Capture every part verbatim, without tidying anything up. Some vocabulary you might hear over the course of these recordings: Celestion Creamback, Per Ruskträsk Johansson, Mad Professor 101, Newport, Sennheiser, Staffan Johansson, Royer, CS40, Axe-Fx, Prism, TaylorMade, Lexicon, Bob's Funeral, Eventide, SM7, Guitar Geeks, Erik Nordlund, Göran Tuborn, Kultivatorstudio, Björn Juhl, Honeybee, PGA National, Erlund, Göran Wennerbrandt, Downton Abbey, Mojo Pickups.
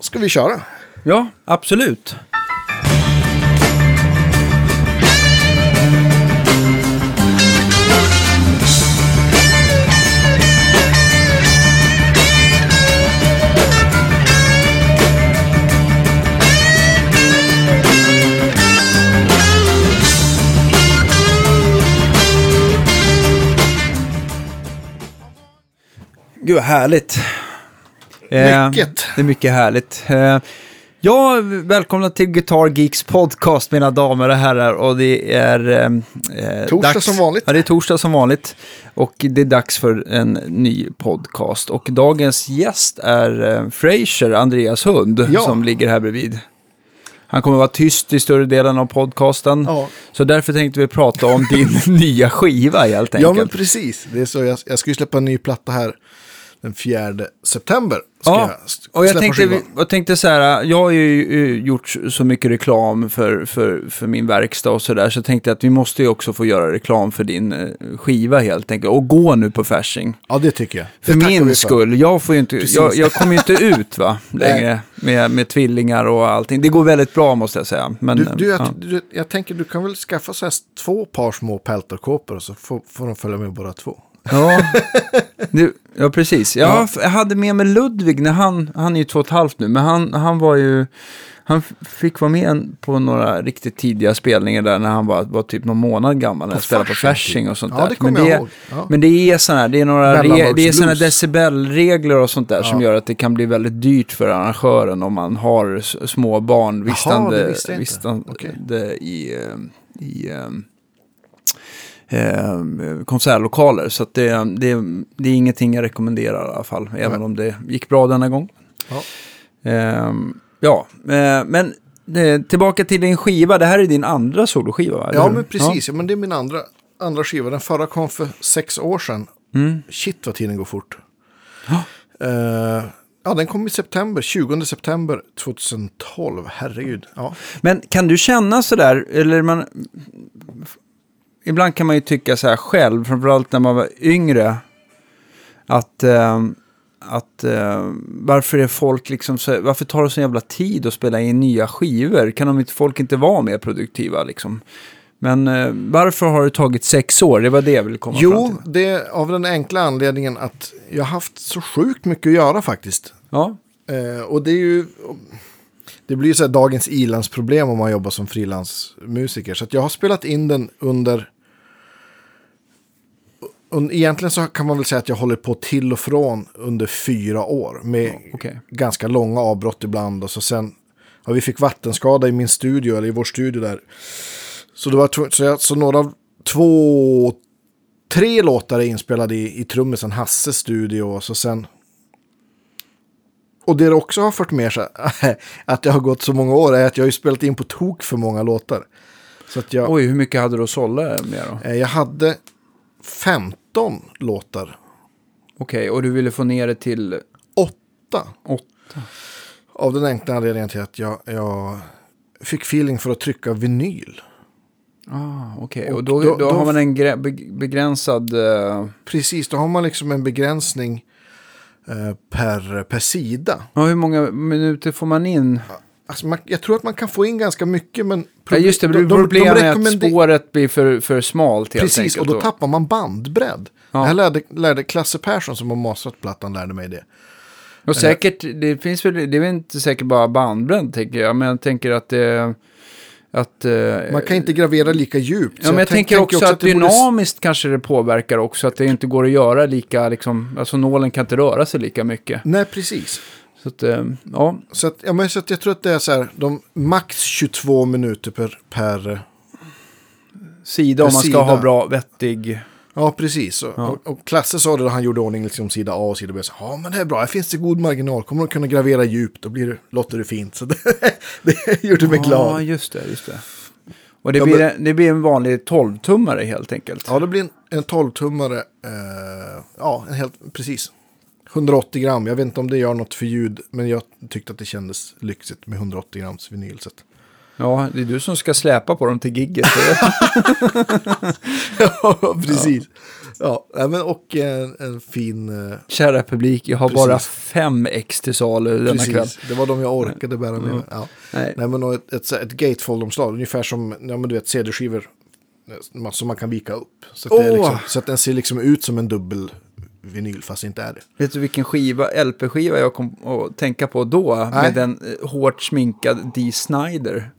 Ska vi köra? Ja, absolut. Gud vad härligt. Mycket. Eh, det är mycket härligt. Eh, ja, välkomna till Guitar Geeks podcast, mina damer och herrar. Och det är eh, torsdag dags, som vanligt. Ja, det är torsdag som vanligt. Och det är dags för en ny podcast. Och dagens gäst är eh, Fraser, Andreas hund, ja. Som ligger här bredvid. Han kommer vara tyst i större delen av podcasten. Ja. Så därför tänkte vi prata om din nya skiva helt enkelt. Ja, men precis. Det är så, jag, jag ska ju släppa en ny platta här. Den fjärde september ska ja, jag och jag tänkte, jag tänkte så här, jag har ju gjort så mycket reklam för, för, för min verkstad och sådär, så jag tänkte att vi måste ju också få göra reklam för din skiva helt enkelt, och gå nu på Fasching. Ja, det tycker jag. För det min skull, för. jag får ju inte, jag, jag kommer ju inte ut va, längre med, med tvillingar och allting. Det går väldigt bra måste jag säga. Men, du, du, jag, ja. du, jag tänker, du kan väl skaffa så här två par små pelterkåpor och så får, får de följa med båda två. Ja, nu, ja, precis. Jag, jag hade med mig Ludvig när han, han är ju två och ett halvt nu, men han, han var ju, han fick vara med på några riktigt tidiga spelningar där när han var, var typ någon månad gammal, när han spelade på Fasching och sånt ja, där. Det men, det är, ja. men det är sådana, det är några re, det är såna decibelregler och sånt där ja. som gör att det kan bli väldigt dyrt för arrangören om man har små barn vistande, Aha, vistande okay. i, i Eh, konsertlokaler, så att det, det, det är ingenting jag rekommenderar i alla fall, även mm. om det gick bra denna gång. Ja, eh, ja. Eh, men det, tillbaka till din skiva, det här är din andra soloskiva. Ja, men precis, ja. Ja, men det är min andra, andra skiva, den förra kom för sex år sedan. Mm. Shit vad tiden går fort. Ja. Eh, Ja, den kom i september, tjugonde september tjugotolv, herregud. Ja. Men kan du känna så där, eller man... Ibland kan man ju tycka så här själv, framförallt när man var yngre, att, eh, att eh, varför är folk liksom så, varför tar det så jävla tid att spela in nya skivor? Kan de inte, folk inte vara mer produktiva liksom? Men eh, varför har det tagit sex år? Det var det jag ville komma jo, fram till. Jo, det är av den enkla anledningen att jag har haft så sjukt mycket att göra faktiskt. Ja. Eh, och det är ju... Det blir ju så här dagens ilandsproblem om man jobbar som frilansmusiker. Så att jag har spelat in den under... Un, egentligen så kan man väl säga att jag håller på till och från under fyra år. Med oh, okay. ganska långa avbrott ibland. Och så sen... Ja, vi fick vattenskada i min studio, eller i vår studio där. Så, det var, så, jag, så några två... Tre låtar är inspelade i, i trummisen Hasses studio. Och så sen... Och det jag också har fört med sig att jag har gått så många år är att jag har ju spelat in på tok för många låtar. Så att jag, Oj, hur mycket hade du att sålla med då? Jag hade femton låtar. Okej, okay, och du ville få ner det till? Åtta. Åtta. Av den enkla anledningen till att jag, jag fick feeling för att trycka vinyl. Ah, okej. Okay. Och, och då, då, då har man en gre- begränsad... Uh... Precis, då har man liksom en begränsning... Per, per sida. Ja, hur många minuter får man in? Alltså man, jag tror att man kan få in ganska mycket, men problem, ja, just det, de, problemet de, de rekommender- att spåret blir för, för smalt helt Precis, enkelt, och då tappar man bandbredd. Ja. Det här lärde, lärde Klasse Persson som har mastrat plattan, lärde mig det. Och säkert, det finns väl, det är väl inte säkert bara bandbredd tänker jag, men jag tänker att det... Att, uh, man kan inte gravera lika djupt. Ja, men jag, jag tänker, tänker också, också att, att det dynamiskt borde... kanske det påverkar också, att det inte går att göra lika liksom, alltså nålen kan inte röra sig lika mycket. Nej, precis. Så att, uh, ja. Så att, ja, men så att jag tror att det är så här, de max tjugotvå minuter per, per sida per om man sida. ska ha bra, vettig. Ja, precis. Och, ja. och, och Klasse sa det då han gjorde ordning liksom sida A och sida B. Så, ja, men det är bra. Här finns det god marginal. Kommer du kunna gravera djupt? Då blir det, låter det fint. Så det, det gjorde mig ja, glad. Ja, just det, just det. Och det, ja, blir, men, det blir en vanlig tolv-tummare helt enkelt. Ja, det blir en, en tolv-tummare. Eh, ja, en helt, precis. hundraåttio gram. Jag vet inte om det gör något för ljud. Men jag tyckte att det kändes lyxigt med hundraåttio grams vinyl. Så att, Ja, det är du som ska släpa på dem till gigget. Ja, precis. Ja. Ja, men och en, en fin... Kära publik, jag har precis. Bara fem ex till salu denna kväll. Det var de jag orkade bära med. Mm. Ja. Nej. Nej, men ett, ett, ett gatefold-omslag, ungefär som ja, men du vet, C D-skivor som man kan vika upp. Så att, oh. det är liksom, så att den ser liksom ut som en dubbel... vinyl fast inte är det. Vet du vilken skiva, L P-skiva jag kom att tänka på då? Nej. Med den hårt sminkad Dee Snider.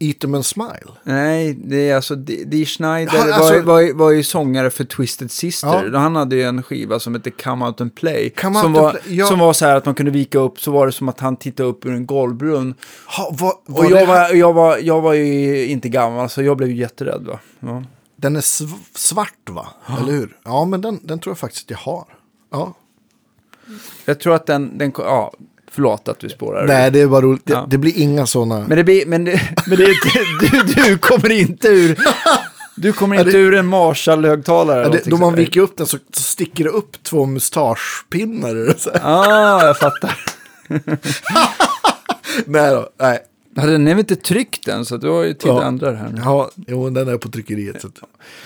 Eat 'em and Smile? Nej, det är alltså Dee, Dee Snider han, alltså, var, var, var ju sångare för Twisted Sister. Ja. Han hade ju en skiva som hette Come Out and Play. Come som, out var, and play. Ja. Som var så här att man kunde vika upp, så var det som att han tittade upp ur en golvbrunn. Ha, var, var och jag var, jag, var, jag var ju inte gammal så jag blev ju jätterädd va? Ja. Den är sv- svart va? Ja. Eller hur? Ja, men den, den tror jag faktiskt att jag har. Ja. Jag tror att den... den ja, förlåt att vi spårar. Nej, det är bara roligt. Ja. Det, det blir inga sådana... Men det blir... Men det, men det, du, du kommer inte ur... Du kommer inte det, ur en Marshall-högtalare. Det, då man viker upp den så, så sticker det upp två mustaschpinnar. Ja, ah, jag fattar. Nej då, nej. Den är väl inte tryckt den så du har ju tid ja. Andra här nu. Ja, jo, den är på tryckeriet. Så.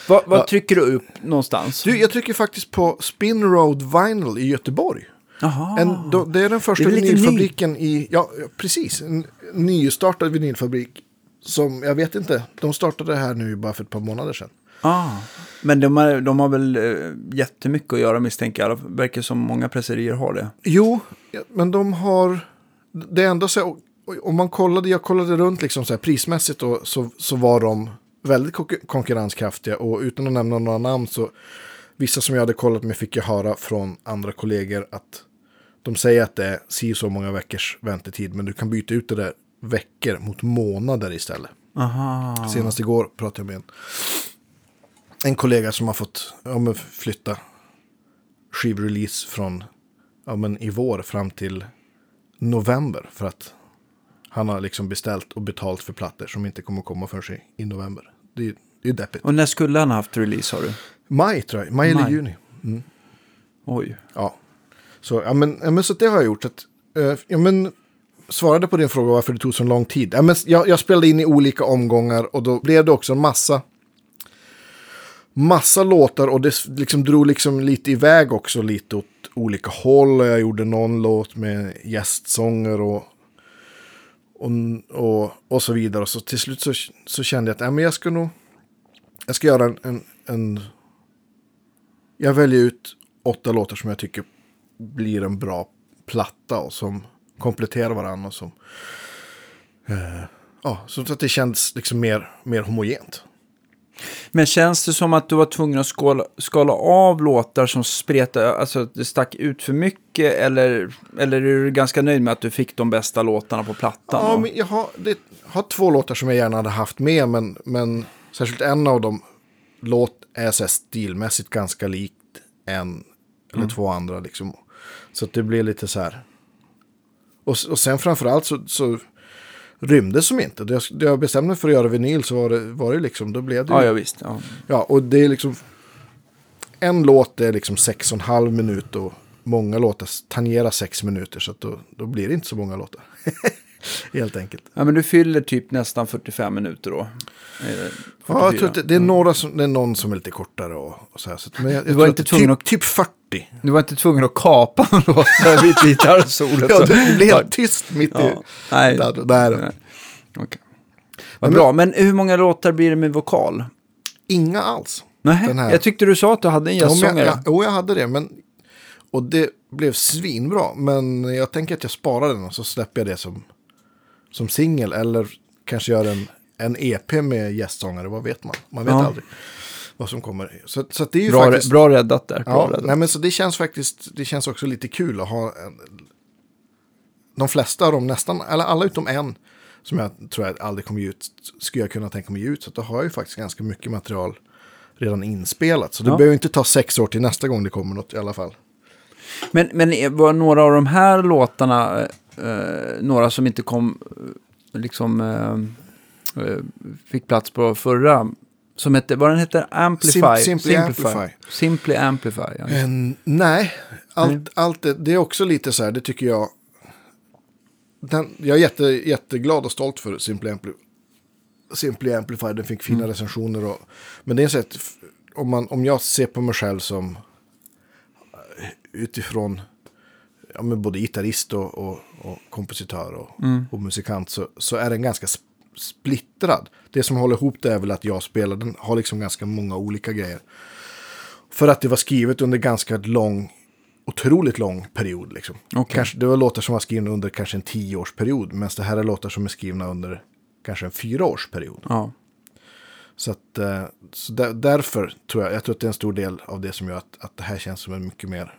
Va, vad ja. Trycker du upp någonstans? Du, jag trycker faktiskt på Spin Road Vinyl i Göteborg. Aha. En, då, det är den första är vinylfabriken ny... i... Ja, precis. En nystartad vinylfabrik som, jag vet inte, de startade här nu bara för ett par månader sedan. Ah, men de, är, de har väl eh, jättemycket att göra misstänker jag. Det verkar som många presserier har det. Jo, men de har... Det är ändå så... Om man kollade, jag kollade runt liksom så här, prismässigt då, så, så var de väldigt konkurrenskraftiga och utan att nämna några namn så vissa som jag hade kollat med fick jag höra från andra kollegor att de säger att det är si så många veckors väntetid men du kan byta ut det där veckor mot månader istället. Aha. Senast igår pratade jag med en, en kollega som har fått ja, men flytta skivrelease från ja, men i vår fram till november för att han har liksom beställt och betalt för plattor som inte kommer komma för sig i november. Det är ju deppigt. Och när skulle han ha haft release har du? Maj tror jag. Maj, Maj. Eller juni. Mm. Oj. Ja. Så, ja, men, ja, men så det har jag gjort. Att, ja, men, svarade på din fråga varför det tog så lång tid. Ja, men, jag, jag spelade in i olika omgångar och då blev det också en massa massa låtar och det liksom drog liksom lite iväg också lite åt olika håll. Jag gjorde någon låt med gästsånger och Och, och, och så vidare. Och så till slut så, så kände jag att äh, men jag ska nog jag ska göra en, en, en jag väljer ut åtta låtar som jag tycker blir en bra platta och som kompletterar varandra och som eh, ja, så att det känns liksom mer, mer homogent. Men känns det som att du var tvungen att skala, skala av låtar som spretade, alltså det stack ut för mycket eller, eller är du ganska nöjd med att du fick de bästa låtarna på plattan? Ja, men jag har, det, har två låtar som jag gärna hade haft med men, men särskilt en av dem låt är så stilmässigt ganska likt en eller mm. två andra liksom. Så att det blir lite så här. Och, och sen framförallt så... så rymde som inte. Då jag bestämde mig för att göra vinyl så var det, var det liksom, då blev det ju... Ja, ja visst. Ja. Ja, och det är liksom... En låt är liksom sex och en halv minut och många låtar tangerar sex minuter så att då, då blir det inte så många låtar. Helt enkelt. Ja, men du fyller typ nästan fyrtiofem minuter då. Ja, jag tror att det, det är några som, det är någon som är lite kortare och, och så här. Så att, men jag, jag du var inte tvungen typ, att... Typ fyrtio. Du var inte tvungen att kapa en låt vid gitarrsolet. Ja, det blev helt tyst mitt ja. I... Nej. Där, där. Nej. Okay. Vad men, bra, men hur många låtar blir det med vokal? Inga alls. Nej, jag tyckte du sa att du hade en gästsångare. Ja, jo, jag hade det, men... Och det blev svinbra, men jag tänker att jag sparar den och så släpper jag det som... som singel eller kanske gör en, en E P med gästsångare, vad vet man? Man vet ja. Aldrig vad som kommer. Så, så det är ju bra, faktiskt... Bra räddat där. Bra ja, räddat. Nej, men så det känns faktiskt, det känns också lite kul att ha en, de flesta av dem nästan, eller alla utom en som jag tror jag aldrig kommer ut skulle jag kunna tänka mig ut, så att då har jag ju faktiskt ganska mycket material redan inspelat. Så det ja. Behöver inte ta sex år till nästa gång det kommer något i alla fall. Men, men var några av de här låtarna... Eh, några som inte kom liksom eh, eh, fick plats på förra som hette, vad den heter? Amplify Sim, Simply Amplify, Amplify. Simply Amplify ja. eh, nej, allt, nej. Allt det, det är också lite så här, det tycker jag den, jag är jätte, jätteglad och stolt för Simple Amplify. Simple Amplify, den fick fina mm. recensioner. Och, men det är så att om, man, om jag ser på mig själv som utifrån ja, men både gitarrist och, och, och kompositör och, mm. och musikant så, så är den ganska splittrad. Det som håller ihop det är väl att jag spelar, den har liksom ganska många olika grejer. För att det var skrivet under ganska lång, otroligt lång period. Liksom. Okay. Kanske, det var låtar som var skrivna under kanske en tioårsperiod, medan det här är låtar som är skrivna under kanske en fyraårsperiod. Ja. Så, att, så där, därför tror jag, jag tror att det är en stor del av det som gör att, att det här känns som en mycket mer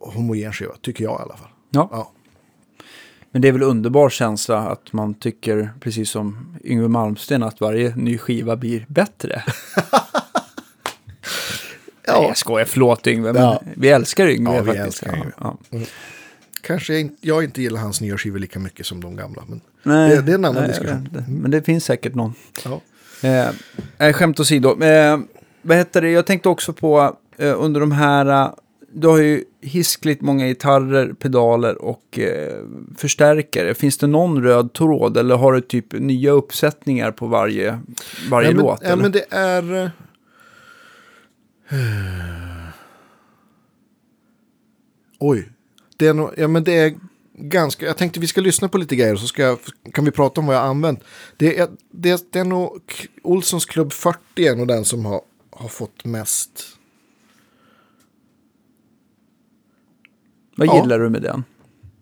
homogen skiva, tycker jag i alla fall. Ja. Ja. Men det är väl underbar känsla att man tycker, precis som Yngwie Malmsteen, att varje ny skiva blir bättre. Ja. Nej, jag skojar, förlåt Yngwie, men ja. vi älskar Yngwie ja, vi faktiskt. Älskar Yngwie. Ja. Mm. Kanske jag, jag inte gillar hans nya skivor lika mycket som de gamla, men nej, det, det är en annan nej, diskussion. Det, det, men det finns säkert någon. Ja. Eh, skämt åsido. Eh, vad heter det? Jag tänkte också på eh, under de här... Eh, du har ju hiskligt många gitarrer, pedaler och eh, förstärkare. Finns det någon röd tråd eller har du typ nya uppsättningar på varje, varje ja, men, låt? Ja, eller? Men det är... Oj. Det är no... Ja, men det är ganska... Jag tänkte vi ska lyssna på lite grejer så ska jag... kan vi prata om vad jag har använt. Det är, det är, det är nog... Olssons Klubb fyrtio är nog den som har, har fått mest... Vad ja. gillar du med den?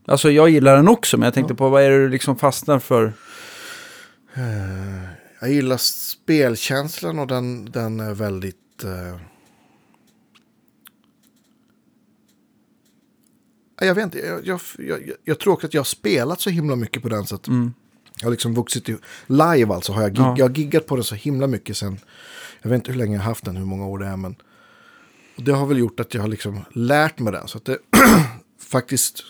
Alltså jag gillar den också, men jag tänkte ja. på vad är det du liksom fastnar för? Jag gillar spelkänslan och den, den är väldigt... Uh... Jag vet inte, jag, jag, jag, jag tror också att jag har spelat så himla mycket på den så att mm. jag har liksom vuxit i... Live alltså, har jag, gig, ja. jag har giggat på den så himla mycket sen... Jag vet inte hur länge jag har haft den, hur många år det är, men... Det har väl gjort att jag har liksom lärt mig den. Så att det faktiskt...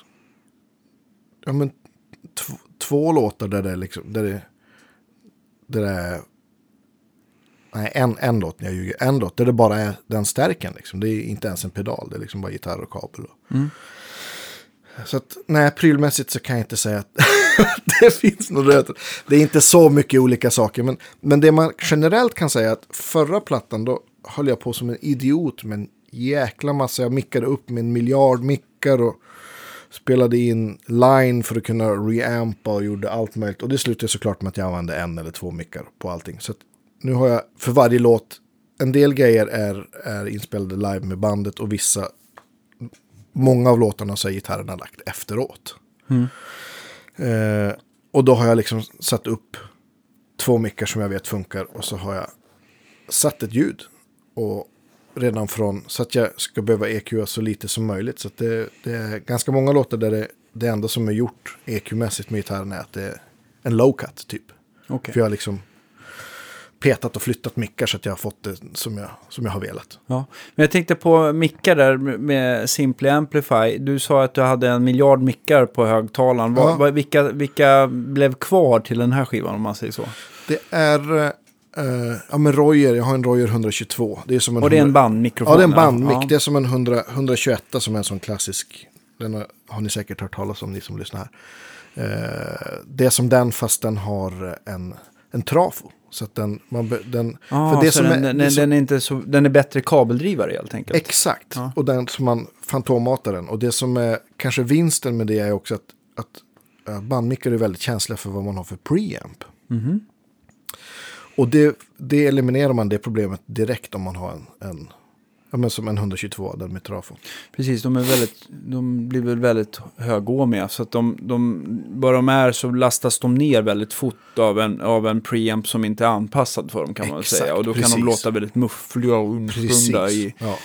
Ja, men t- två låtar där det är liksom... Där det, där det är... Nej, en, en låt när jag ljuger. En låt där det bara är den stärken liksom. Det är inte ens en pedal. Det är liksom bara gitarr och kabel. Och. Mm. Så att, nej, prylmässigt så kan jag inte säga att det finns något röter. Det är inte så mycket olika saker. Men, men det man generellt kan säga att förra plattan då höll jag på som en idiot med en jäkla massa. Jag mickade upp med en miljard mickar och spelade in line för att kunna reampa och gjorde allt möjligt. Och det slutade såklart med att jag använde en eller två mickar på allting. Så att nu har jag för varje låt, en del grejer är, är inspelade live med bandet och vissa, många av låtarna så är gitarrerna lagt efteråt. Mm. Eh, och då har jag liksom satt upp två mickar som jag vet funkar och så har jag satt ett ljud. Och redan från så att jag ska behöva E Q så lite som möjligt. Så att det, det är ganska många låtar där det, det enda som är gjort E Q-mässigt med gitarren är att det är en low cut typ. Okay. För jag har liksom petat och flyttat mickar så att jag har fått det som jag, som jag har velat. Ja. Men jag tänkte på mickar där med Simple Amplify. Du sa att du hade en miljard mickar på högtalaren. Ja. Var, vilka, vilka blev kvar till den här skivan om man säger så? Det är... Uh, ja men Royer, jag har en Royer hundratjugotvå. Det är som en och det är en bandmikrofon? Ja, det är en bandmick. Ja. Det är som en hundra, etthundratjugoett som är en sån klassisk. Den har, har ni säkert hört talas om, ni som lyssnar här. Uh, det är som den fast den har en, en trafo. Så att den... Man, den ah, för det så som den, är, den, som, den, är inte så, den är bättre kabeldrivare helt enkelt? Exakt. Ah. Och den som man fantomatar den. Och det som är kanske vinsten med det är också att, att uh, bandmickar är väldigt känsliga för vad man har för preamp. Mhm. Och det, det eliminerar man det problemet direkt om man har en, en ja men som en hundratjugotvå där med trafo. Precis, de är väldigt de blir väl väldigt högåmiga så att de de bara de är så lastas de ner väldigt fort av en av en preamp som inte är anpassad för dem kan man exakt, väl säga och då precis. Kan de låta väldigt muffliga och undfunda i ja.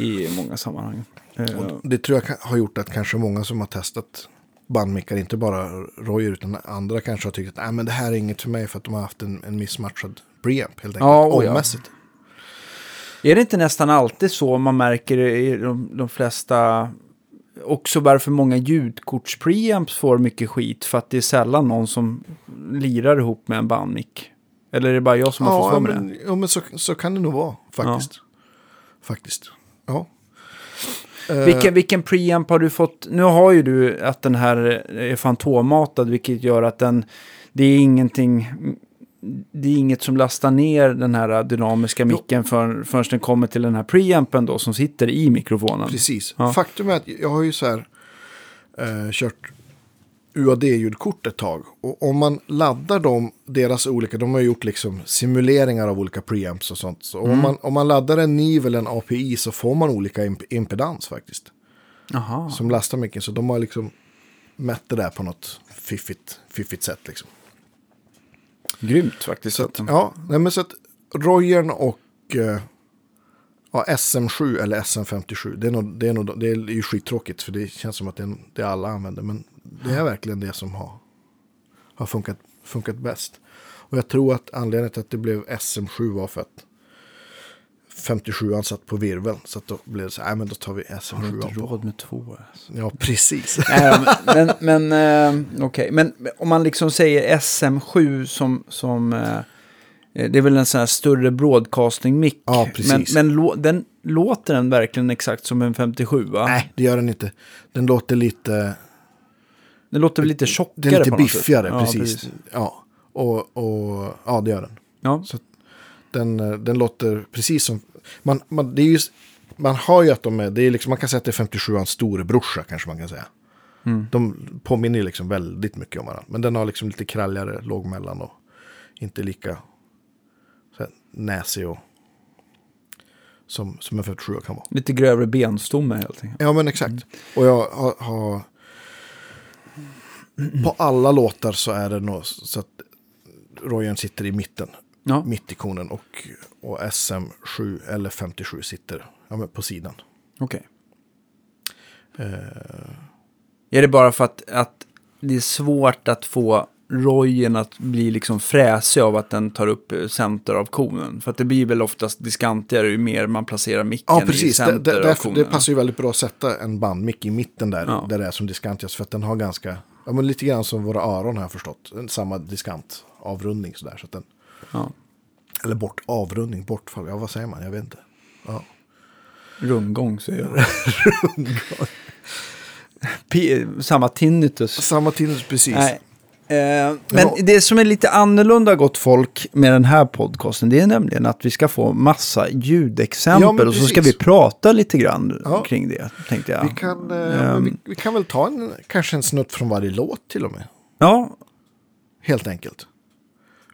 i många sammanhang. Och det tror jag har gjort att kanske många som har testat bandmickar, inte bara Royer utan andra kanske har tyckt att nej, men det här är inget för mig för att de har haft en, en missmatchad preamp helt enkelt, ja, ommässigt. Ja. Är det inte nästan alltid så man märker i de, de flesta också varför många ljudkorts preamps får mycket skit för att det är sällan någon som lirar ihop med en bandmick? Eller är det bara jag som ja, har fått för mig ja, men, det? Ja, men så, så kan det nog vara faktiskt. Ja. Faktiskt, ja. Vilken, vilken preamp har du fått? Nu har ju du att den här är fantommatad, vilket gör att den, det är ingenting, det är inget som lastar ner den här dynamiska micken för, förrän den kommer till den här preampen då som sitter i mikrofonen. Precis. Ja. Faktum är att jag har ju så här eh, kört U A D-ljudkort ett tag. Och om man laddar dem, deras olika, de har gjort liksom simuleringar av olika preamps och sånt. Så mm. om, man, om man laddar en Niv eller en A P I så får man olika imp- impedans faktiskt. Aha. Som lastar mycket. Så de har liksom mätt det där på något fiffigt, fiffigt sätt liksom. Grymt faktiskt. Så att, ja, nej, men så att Royern och ja, S M sju eller S M femtiosju, det är, nog, det, är nog, det är ju skittråkigt för det känns som att det är det alla använder, men det är verkligen det som har, har funkat, funkat bäst. Och jag tror att anledningen till att det blev S M sju var för att femtiosjuan satt på virveln. Så att då blev det så här, nej men då tar vi S M sju. Har du inte råd med två? Alltså. Ja, precis. Nej, men men eh, okej, okay. Men om man liksom säger S M sju som... som eh, det är väl en sån här större broadcasting-mick. Ja, precis. Men, men lo- den, låter den verkligen exakt som en femtiosju, va? Nej, det gör den inte. Den låter lite... Den låter väl lite tjockare på något sätt. Den är lite biffigare, ja, precis. precis. Ja, och, och, ja, det gör den. Ja. Så den, den låter precis som... Man, man, det är just, man har ju att de är... Det är liksom, man kan säga att det är femtiosjuans storebrorsa, kanske man kan säga. Mm. De påminner ju liksom väldigt mycket om varandra. Men den har liksom lite kralligare, låg mellan och inte lika näsig och som, som en femtiosju kan vara. Lite grövre benstomme helt enkelt. Ja, men exakt. Mm. Och jag har... har på alla låtar så är det nog så att Royern sitter i mitten, ja. Mittikonen och, och S M sju eller femtiosju sitter, ja, men på sidan. Okej. Okay. Uh. Är det bara för att, att det är svårt att få Royern att bli liksom fräsig av att den tar upp center av konen? För att det blir väl oftast diskantigare ju mer man placerar micken, ja, precis. I center det, det, av konen. Det passar ju väldigt bra att sätta en bandmick i mitten där, ja. Där det är som diskantigast för att den har ganska... Ja, men lite grann som våra öron har jag förstått. Samma diskant avrundning sådär. Så att den, ja. Eller bort, avrundning, bortfall. Ja, vad säger man? Jag vet inte. Ja. Rundgång säger jag. Rundgång. P- samma tinnitus. Samma tinnitus, precis. Nej. Eh, men ja. Det som är lite annorlunda, gott folk, med den här podcasten, det är nämligen att vi ska få massa ljudexempel, ja, och så ska vi prata lite grann, ja. Kring det, tänkte jag. Vi kan, eh, um, vi, vi kan väl ta en, kanske en snutt från varje låt till och med. Ja. Helt enkelt.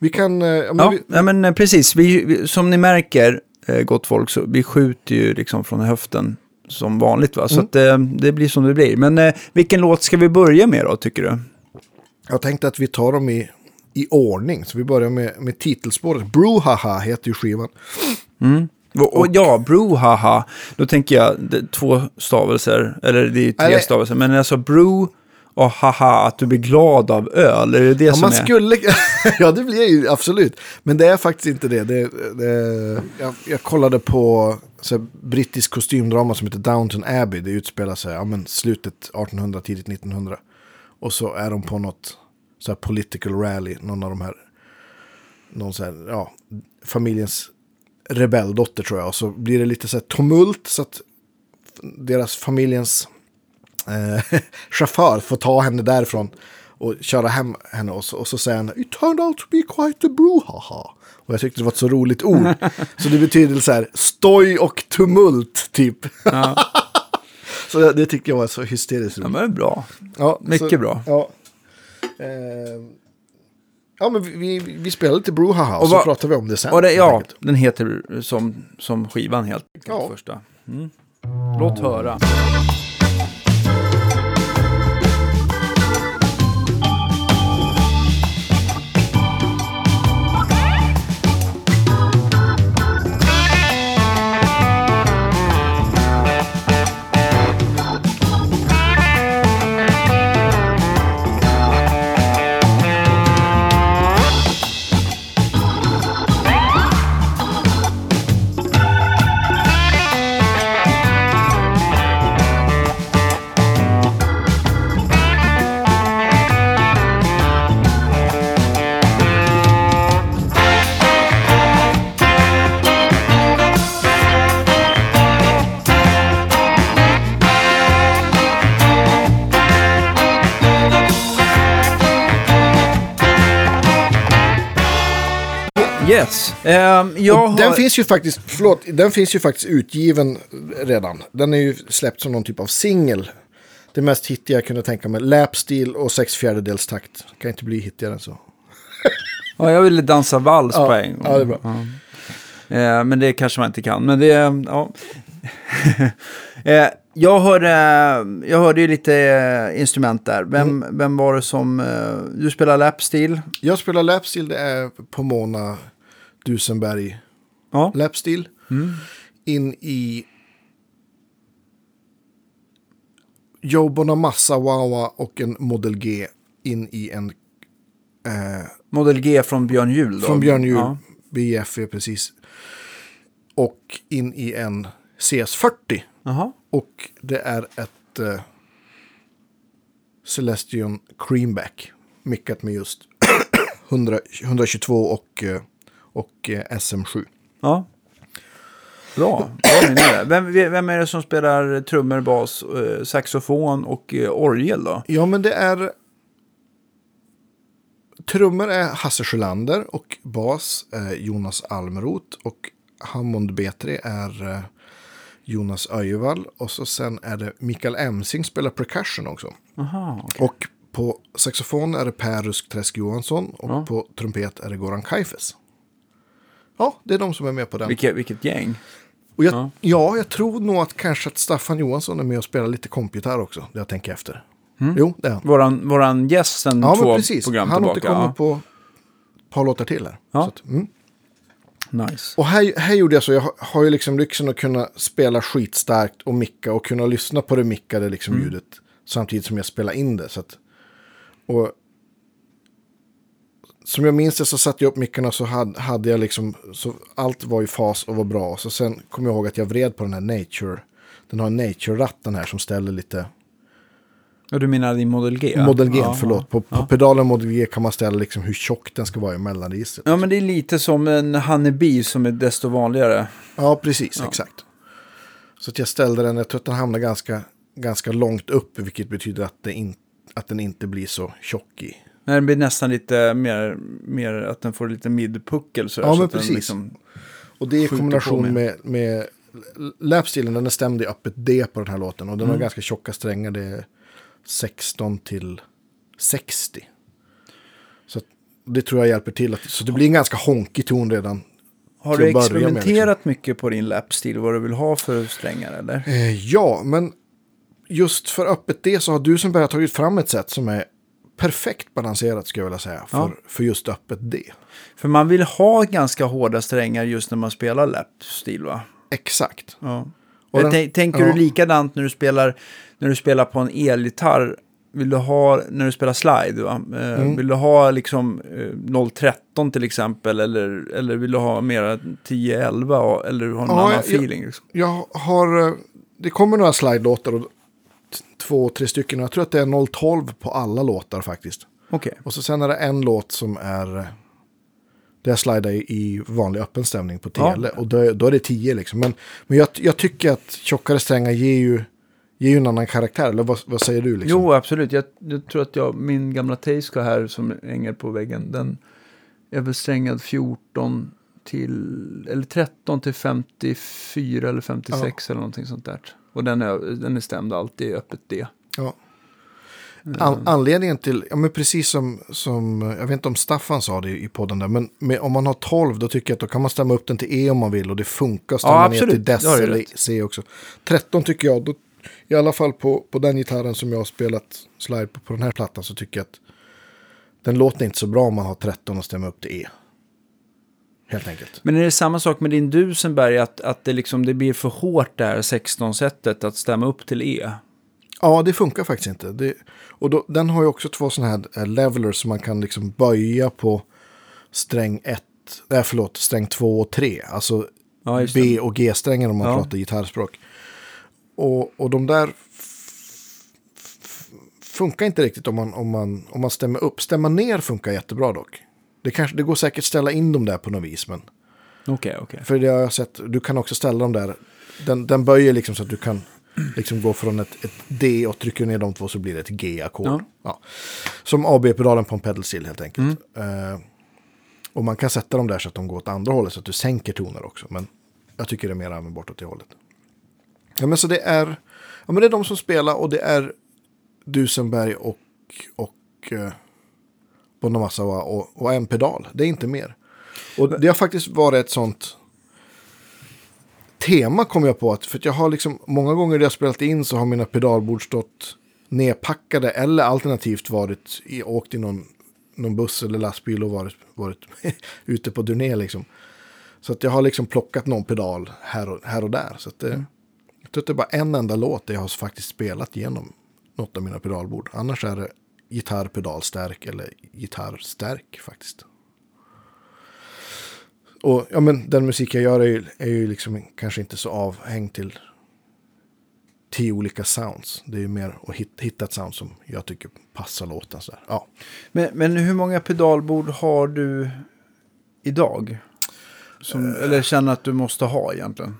Vi kan... Eh, men ja, vi, ja, men precis. Vi, vi, som ni märker, eh, gott folk, så vi skjuter ju liksom från höften som vanligt, va? Så mm. att eh, det blir som det blir. Men eh, vilken låt ska vi börja med då, tycker du? Jag tänkte att vi tar dem i, i ordning. Så vi börjar med, med titelspåret. Bruhaha heter ju skivan. Mm. Och, och ja, Bruhaha. Då tänker jag det, två stavelser. Eller det är tre nej, stavelser. Men alltså Bru och haha. Att du blir glad av öl. Är det det ja, som man är? Skulle, ja, det blir ju absolut. Men det är faktiskt inte det. det, det jag, jag kollade på så här, brittisk kostymdrama som heter Downton Abbey. Det utspelar sig ja, men slutet artonhundra, tidigt nittonhundra. Och så är de på något så här political rally. Någon av de här, någon så här, ja, familjens rebelldotter tror jag. Och så blir det lite så här tumult så att deras familjens eh, chaufför får ta henne därifrån och köra hem henne. Och så, och så säger han, it turned out to be quite a brouhaha. Och jag tyckte det var ett så roligt ord. Så det betyder så här, stoj och tumult typ. Ja. Så det, det tycker jag var så hysteriskt. Ja, men bra. Ja, mycket så, bra. Ja. Eh, ja, men vi, vi, vi spelar lite Bruhaha och, och så va, pratar vi om det sen. Och det, ja, den heter som, som skivan helt enkelt. Ja. Första. Mm. Låt höra. Yes. Um, jag har... Den finns ju faktiskt, förlåt, den finns ju faktiskt utgiven redan. Den är ju släppt som någon typ av singel. Det mest hittiga jag kunde tänka mig. Lapstil och sex fjärdedels takt. Kan inte bli hittigare än så. Ja, jag ville dansa vals ja, på en gång. Ja, det är bra. Ja. Eh, men det kanske man inte kan. Men det, ja. eh, jag, hörde, jag hörde ju lite instrument där. Vem, mm. vem var det som... Eh, du spelar lapstil? Jag spelar lapstil, det är på Mona Duesenberg. Ja. Lapstil. Mm. In i... Jobborna massa Wawa och en Model G in i en... Eh, Model G från Björn Juhl då? Från Björn Juhl, ja. B F precis. Och in i en C S fyrtio. Aha. Och det är ett eh, Celestion Creamback. Mickat med just hundra, hundratjugotvå och, och eh, S M sju. Ja. Bra. Vem, vem är det som spelar trummor, bas, saxofon och orgel då? Ja, men det är... Trummor är Hasse Sjölander och bas är Jonas Almeroth och Hammond B tre är Jonas Öjevall. Och så sen är det Mikael Emsing spelar percussion också. Aha, okay. Och på saxofon är det Per Ruskträsk Johansson och ja. På trumpet är det Goran Kajfeš. Ja, det är de som är med på den. Vilket, vilket gäng. Och jag, ja. ja, jag tror nog att kanske att Staffan Johansson är med och spelar lite kompgitarr också. Det jag tänker efter. Mm. Jo, det är han. Våran, våran gäst sen ja, två program tillbaka. Han har inte kommit på ett par låtar till här. Ja. Så att, mm. Nice. Och här, här gjorde jag så. Jag har, har ju liksom lyxen att kunna spela skitstarkt och micka. Och kunna lyssna på det mickade liksom mm. ljudet. Samtidigt som jag spelar in det. Så att, och... Som jag minns det så satte jag upp mickarna så hade, hade jag liksom, så allt var i fas och var bra. Så sen kom jag ihåg att jag vred på den här Nature. Den har en Nature-ratten här som ställer lite... Ja, du menar din Model G? Model G, ja, förlåt. På, ja. På pedalen Model G kan man ställa liksom hur tjock den ska vara i mellanregistret. Ja, men det är lite som en Honeybee som är desto vanligare. Ja, precis, ja. Exakt. Så att jag ställde den, jag tror att den hamnar ganska, ganska långt upp. Vilket betyder att, det in, att den inte blir så tjock i. Nej, den blir nästan lite mer, mer att den får lite midpuckel. Så ja, så men precis. Liksom och det är i kombination med, med, med lapstilen. Den är stämd i öppet D på den här låten. Och den mm. har ganska tjocka strängar. Det är sexton till sextio. Så att, det tror jag hjälper till. Att, så det blir en ganska honkig ton redan. Har du experimenterat med, liksom. mycket på din lapstil? Vad du vill ha för strängar, eller? Eh, ja, men just för öppet D så har du som börjat tagit fram ett sätt som är perfekt balanserat skulle jag vilja säga för, ja. För just öppet D. För man vill ha ganska hårda strängar just när man spelar lapstil, va? Exakt. Ja. Och den, T- tänker ja. du likadant när du spelar när du spelar på en elgitarr, vill du ha när du spelar slide, va? Mm. Vill du ha liksom noll tretton till exempel eller eller vill du ha mera tio elva eller ha en ja, annan jag, feeling liksom? Jag har det kommer några slide-låtar och två, tre stycken. Jag tror att det är noll tolv på alla låtar faktiskt. Okej. Okay. Och så sen är det en låt som är där jag slidar i vanlig öppen stämning på tele. Ja. Och då, då är det tio liksom. Men, men jag, jag tycker att tjockare strängar ger ju, ger ju en annan karaktär. Eller vad, vad säger du liksom? Jo, absolut. Jag, jag tror att jag, min gamla Teiska här som hänger på väggen, den är väl strängad fjorton till, eller tretton till femtiofyra eller femtiosex ja. Eller någonting sånt där. Och den är, den är stämd alltid öppet D. Ja. An, anledningen till, ja men precis som, som, jag vet inte om Staffan sa det i podden där, men med, om man har tolv då tycker jag att då kan man stämma upp den till E om man vill och det funkar att stämma ja, ner till dess eller C också. tretton tycker jag, då, i alla fall på, på den gitarren som jag har spelat slide på, på den här plattan så tycker jag att den låter inte så bra om man har tretton och stämma upp till E. Helt enkelt. Men är det samma sak med din Duesenberg att, att det, liksom, det blir för hårt det här sexton-sättet att stämma upp till E? Ja, det funkar faktiskt inte. Det, och då, den har ju också två sådana här levelers som man kan liksom böja på sträng ett, nej förlåt, sträng två och tre. Alltså ja, B och G-strängen om man ja. Pratar gitarrspråk. Och, och de där f- f- funkar inte riktigt om man, om, man, om man stämmer upp. Stämma ner funkar jättebra dock. Det, kanske, det går säkert att ställa in dem där på något vis, men... Okej, okej. För det har jag sett, du kan också ställa dem där. Den, den böjer liksom så att du kan liksom gå från ett, ett D och trycker ner de två så blir det ett G-ackord. Ja. Ja. Som A B-pedalen på en pedalstil helt enkelt. Mm. Uh, Och man kan sätta dem där så att de går åt andra hållet så att du sänker toner också. Men jag tycker det är mer användbart åt det hållet. Ja, men så det är, ja, men det är de som spelar och det är Duesenberg och, och eh, Bonamassa och, och en pedal. Det är inte mer. Och det har faktiskt varit ett sånt tema kom jag på. Att, för att jag har liksom, många gånger när jag spelat in så har mina pedalbord stått nedpackade eller alternativt varit i, åkt i någon, någon buss eller lastbil och varit, varit ute på turné liksom. Så att jag har liksom plockat någon pedal här och, här och där. Så att det, mm. jag tror att det är bara en enda låt där jag har faktiskt spelat genom något av mina pedalbord. Annars är det gitarrpedalstärk eller gitarrstärk faktiskt. Och ja, men den musik jag gör är ju, är ju liksom kanske inte så avhängd till tio olika sounds. Det är ju mer att hitta, hitta ett sound som jag tycker passar låten så där. Ja. Men, men hur många pedalbord har du idag? Som, uh, eller känner att du måste ha egentligen?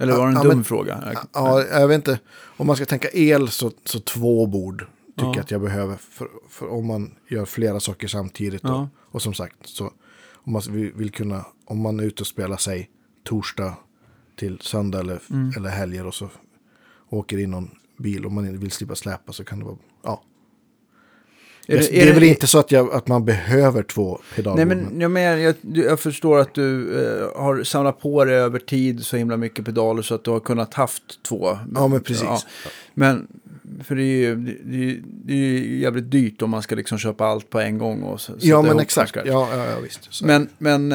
Eller var det en ja, dum men, fråga? Jag, ja, jag vet inte. Om man ska tänka el så, så två bord tycker jag att jag behöver. För, för om man gör flera saker samtidigt. Ja. Och, och som sagt så om man vill kunna, om man är ute och spelar sig torsdag till söndag eller, mm. eller helger och så åker in någon bil och man vill slippa släpa så kan det vara, ja. Är det, det är, är väl det, inte så att, jag, att man behöver två pedalbord. Nej, men, jag, menar, jag, jag förstår att du eh, har samlat på dig över tid så himla mycket pedaler så att du har kunnat haft två. Ja, men precis. Ja. Men för det är ju det, det är ju jävligt dyrt om man ska liksom köpa allt på en gång. Och så, ja, men exakt. Ja, ja, ja, visst. Så. Men, men,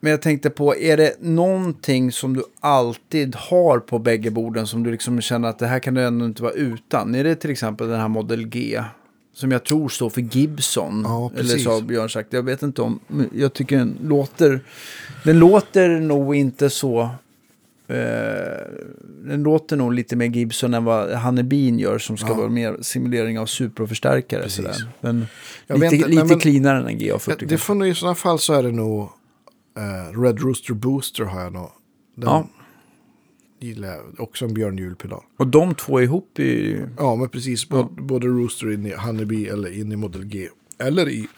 men jag tänkte på, är det någonting som du alltid har på bägge borden som du liksom känner att det här kan du ändå inte vara utan? Är det till exempel den här Model G? Som jag tror står för Gibson. Ja, eller så har Björn sagt. Jag vet inte om. Jag tycker den låter. Den låter nog inte så. Eh, den låter nog lite mer Gibson än vad Honeybee gör. Som ska ja. vara mer simulering av superförstärkare. Men lite, inte, lite men, cleanare än G A fyrtio. Det får nog i sådana fall så är det nog. Eh, Red Rooster Booster har jag nog. Den ja. gillar jag. Också en Björn Juhl pedal. Och de två ihop i... Ja, men precis. Både, ja. både Rooster in i Honeybee eller in i Model G. Eller i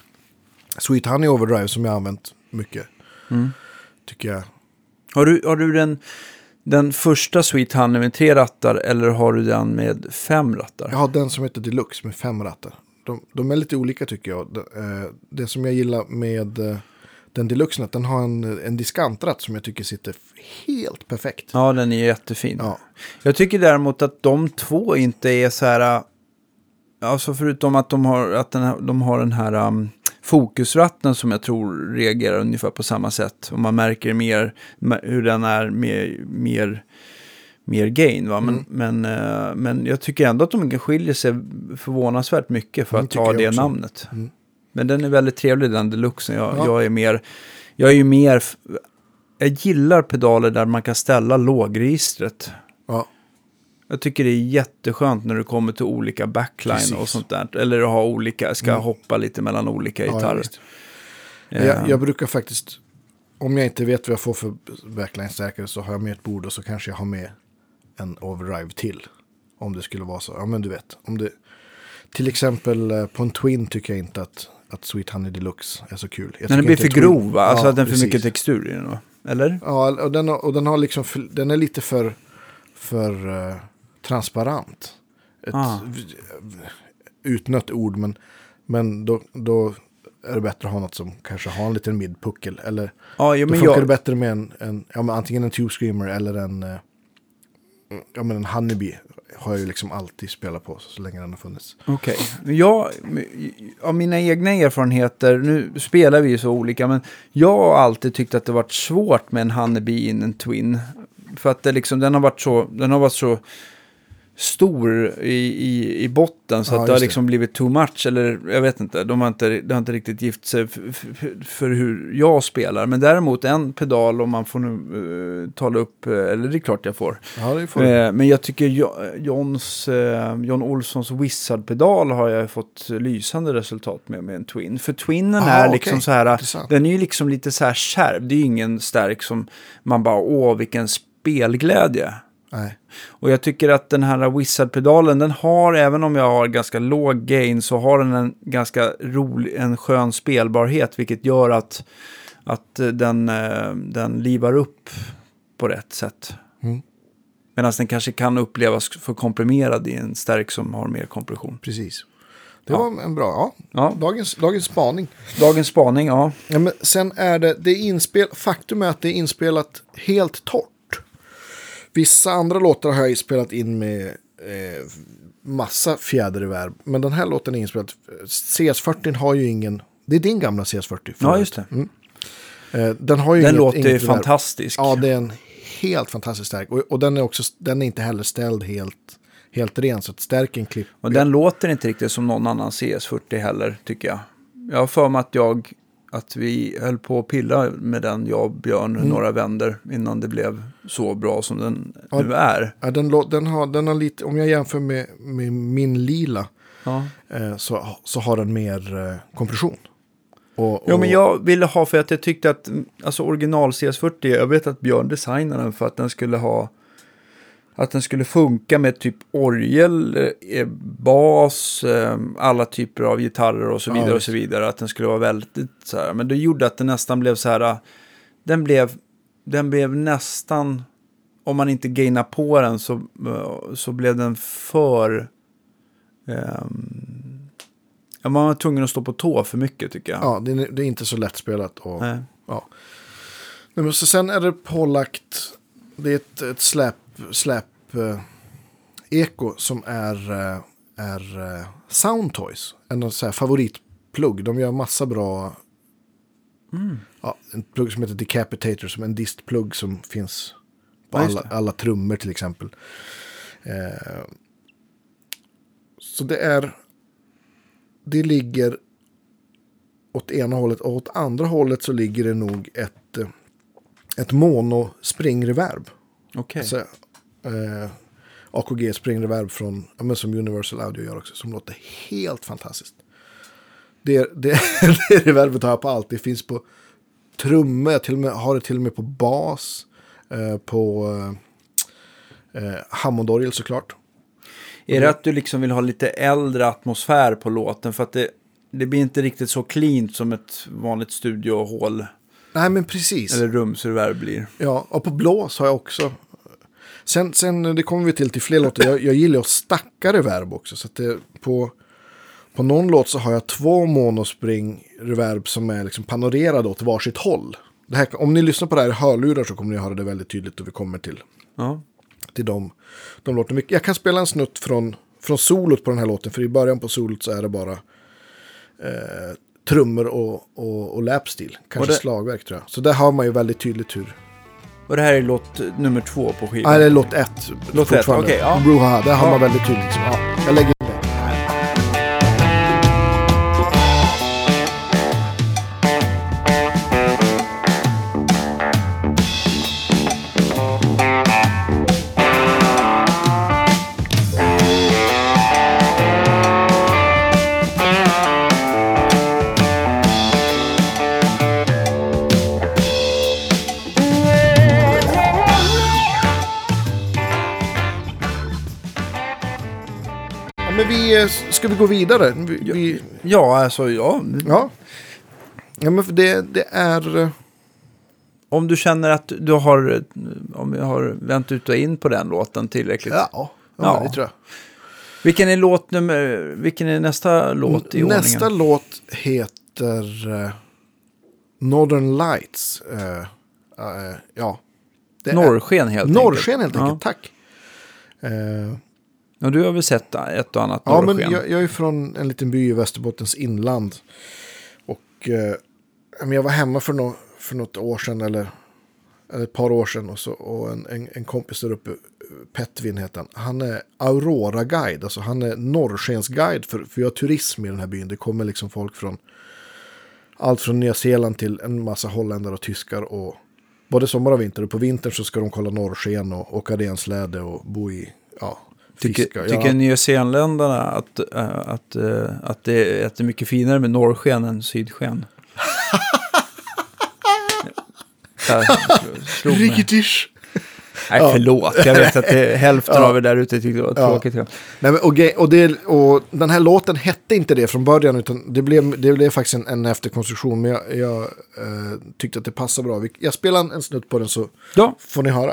Sweet Honey Overdrive som jag har använt mycket. Mm. Tycker jag. Har du, har du den, den första Sweet Honey med tre rattar eller har du den med fem rattar? Jag har den som heter Deluxe med fem rattar. De, de är lite olika tycker jag. Det, det som jag gillar med... Den Deluxen att den har en, en diskantratt som jag tycker sitter helt perfekt. Ja, den är jättefin. Ja. Jag tycker däremot att de två inte är så här... Alltså förutom att de har, att den här, de har den här um, fokusratten som jag tror reagerar ungefär på samma sätt. Och man märker mer hur den är mer... mer mer gain, va? Men, mm. men, uh, men jag tycker ändå att de skiljer sig förvånansvärt mycket för mm, att ta det också. Namnet. Mm. Men den är väldigt trevlig, den Deluxen. Jag, ja. jag är mer... Jag är ju mer... Jag gillar pedaler där man kan ställa lågregistret. Ja. Jag tycker det är jätteskönt när du kommer till olika backline precis. Och sånt där. Eller du har olika... Ska mm. hoppa lite mellan olika ja, gitarrer. Ja, uh. jag, jag brukar faktiskt... Om jag inte vet vad jag får för backline-stärkare så har jag med ett bord och så kanske jag har med en overdrive till. Om det skulle vara så. Ja, men du vet. Om det, till exempel på en Twin tycker jag inte att... att Sweet Honey Deluxe är så kul. Jag den blir för grov, va? Alltså ja, att den precis. För mycket textur i den, va? Eller? Ja, och den, och den har liksom för, den är lite för för uh, transparent. Ett ah. utnött ord, men men då, då är det bättre att ha något som kanske har en liten midpuckel eller ah, ja, men då funkar jag... det bättre med en, en ja, men antingen en Tube Screamer eller en uh, ja, men en Honeybee har jag ju liksom alltid spelat på så länge den har funnits. Okej. Okay. Jag, av mina egna erfarenheter, nu spelar vi ju så olika, men jag har alltid tyckt att det varit svårt med en Honeybee in en Twin. För att det liksom, den har varit så, den har varit så stor i, i, i botten så ja, att det har liksom det. blivit too much eller jag vet inte, de har inte, de har inte riktigt gift sig för, för, för hur jag spelar, men däremot en pedal om man får nu uh, tala upp, uh, eller det är klart jag får, ja, det får uh, men jag tycker jo, Johns, uh, John Olssons Wizard-pedal har jag fått lysande resultat med, med en Twin, för Twinen ah, är okay. liksom så här, intressant. Den är ju liksom lite så här kärv, det är ju ingen stärk som man bara, åh vilken spelglädje. Nej. Och jag tycker att den här Wizard-pedalen, den har, även om jag har ganska låg gain, så har den en ganska rolig, en skön spelbarhet, vilket gör att, att den, den livar upp på rätt sätt. Mm. Medan den kanske kan upplevas för komprimerad i en stärk som har mer kompression. Precis. Det var ja. en bra, ja. ja. Dagens, dagens spaning. Dagens spaning, ja. ja men sen är det, det är inspel, faktum är att det är inspelat helt torrt. Vissa andra låtar har jag inspelat in med eh, massa fjäderreverb. Men den här låten är inspelad. C S fyrtio har ju ingen, det är din gamla C S fyrtio. Förut. Ja, just det. Mm. Eh, den har ju den inget, låter inget fantastisk. Reverb. Ja, det är en helt fantastisk stärk. Och, och den är också, den är inte heller ställd helt... helt ren, så att stärken klipp. Och den låter inte riktigt som någon annan C S fyrtio heller, tycker jag. Jag har för mig att jag att vi höll på att pilla med den, jag och Björn, mm. några vänder innan det blev så bra som den ja, nu är. Ja, den, den, har, den har lite, om jag jämför med, med min lila ja. eh, så, så har den mer eh, kompression. Och, och... Jo, men jag ville ha, för att jag tyckte att alltså original C S fyrtio, jag vet att Björn designade den för att den skulle ha att den skulle funka med typ orgel, bas, alla typer av gitarrer och så vidare ja, och så vidare. Att den skulle vara väldigt så här. Men det gjorde att den nästan blev så här. Den blev, den blev nästan, om man inte gainade på den så, så blev den för... Um, man var tvungen att stå på tå för mycket, tycker jag. Ja, det är, det är inte så lättspelat. Och, Nej. Ja. Nej, men så sen är det pålagt, det är ett, ett släp. släp-eko eh, som är, eh, är eh, Soundtoys, en av så här favoritplugg. De gör massa bra mm. ja, en plugg som heter Decapitator, som en distplugg som finns på alla, alla trummor till exempel. Eh, så det är det ligger åt ena hållet, och åt andra hållet så ligger det nog ett, ett mono springreverb. Okay. Alltså, eh, A K G springreverb från, ja, men som Universal Audio gör också, som låter helt fantastiskt. Det är det, det är reverbet har jag på allt. Det finns på trummor, till och med har det till och med på bas, eh, på eh, Hammondorgel såklart. Är det att du liksom vill ha lite äldre atmosfär på låten, för att det, det blir inte riktigt så cleant som ett vanligt studiohål? Nej, men precis. Eller rumsreverb blir. Ja, och på blås har jag också. Sen, sen det kommer vi till till fler låtar. Jag, jag gillar att stacka reverb också. Så att det, på, på någon låt så har jag två monospring-reverb som är liksom panorerade åt varsitt håll. Det här, om ni lyssnar på det här i hörlurar så kommer ni höra det väldigt tydligt, och vi kommer till, ja. till de, de låtarna. Jag kan spela en snutt från, från solot på den här låten. För i början på solot så är det bara... Eh, trummor och, och, och lapstil. Kanske och det, slagverk, tror jag. Så där har man ju väldigt tydligt hur. Och det här är låt nummer två på skivan? Nej, det är låt ett. Låt ett, okej. Okay, ja. Bruhaha, där ja. har man väldigt tydligt. Så, ja. Jag lägger in det. Ska vi gå vidare? Vi, ja, vi... ja, alltså ja. Ja. Ja, men det, det är... Om du känner att du har... Om jag har vänt ut och in på den låten tillräckligt. Ja, ja, ja. Det tror jag. Vilken är låt nummer... Vilken är nästa låt i ordningen? Nästa låt heter... Uh, Northern Lights. Uh, uh, ja. Det Norrsken, helt enkelt. Norrsken, helt enkelt. Ja. Tack. Uh, Ja, du har väl sett ett och annat ja, norrsken. Men jag, jag är från en liten by i Västerbottens inland. Och eh, jag var hemma för, no, för något år sedan, eller, eller ett par år sedan. Och, så, och en, en, en kompis där uppe, Petvin heter han. Han är Aurora-guide, alltså han är norrskensguide. För, för jag har turism i den här byn. Det kommer liksom folk från allt från Nya Zeeland till en massa holländare och tyskar. Och både sommar och vinter. Och på vintern så ska de kolla norrsken och åka rensläde och bo i... Ja, Tycker, Fiska, tycker ja. Nya Zeeländarna att, att, att, att, det är, att det är mycket finare med norrsken än sydsken? Riktigt. Nej, ja. Förlåt. Jag vet att det, hälften ja. Av er där ute tyckte det var tråkigt. Ja. Nej, men, och, och, det, och den här låten hette inte det från början, utan det blev, det blev faktiskt en, en efterkonstruktion, men jag, jag eh, tyckte att det passade bra. Jag spelar en, en snutt på den så ja. Får ni höra.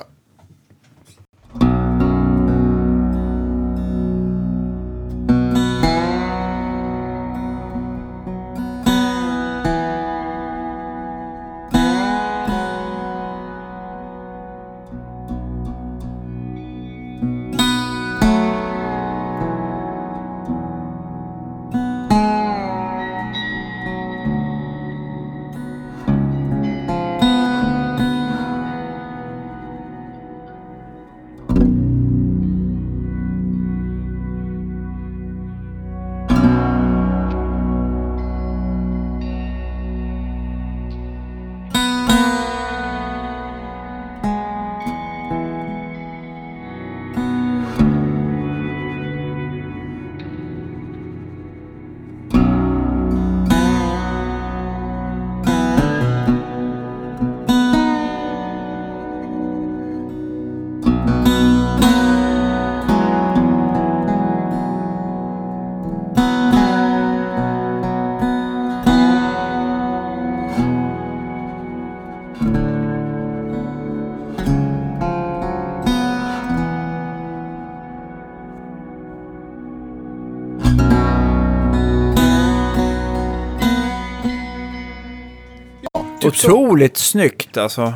Otroligt snyggt alltså.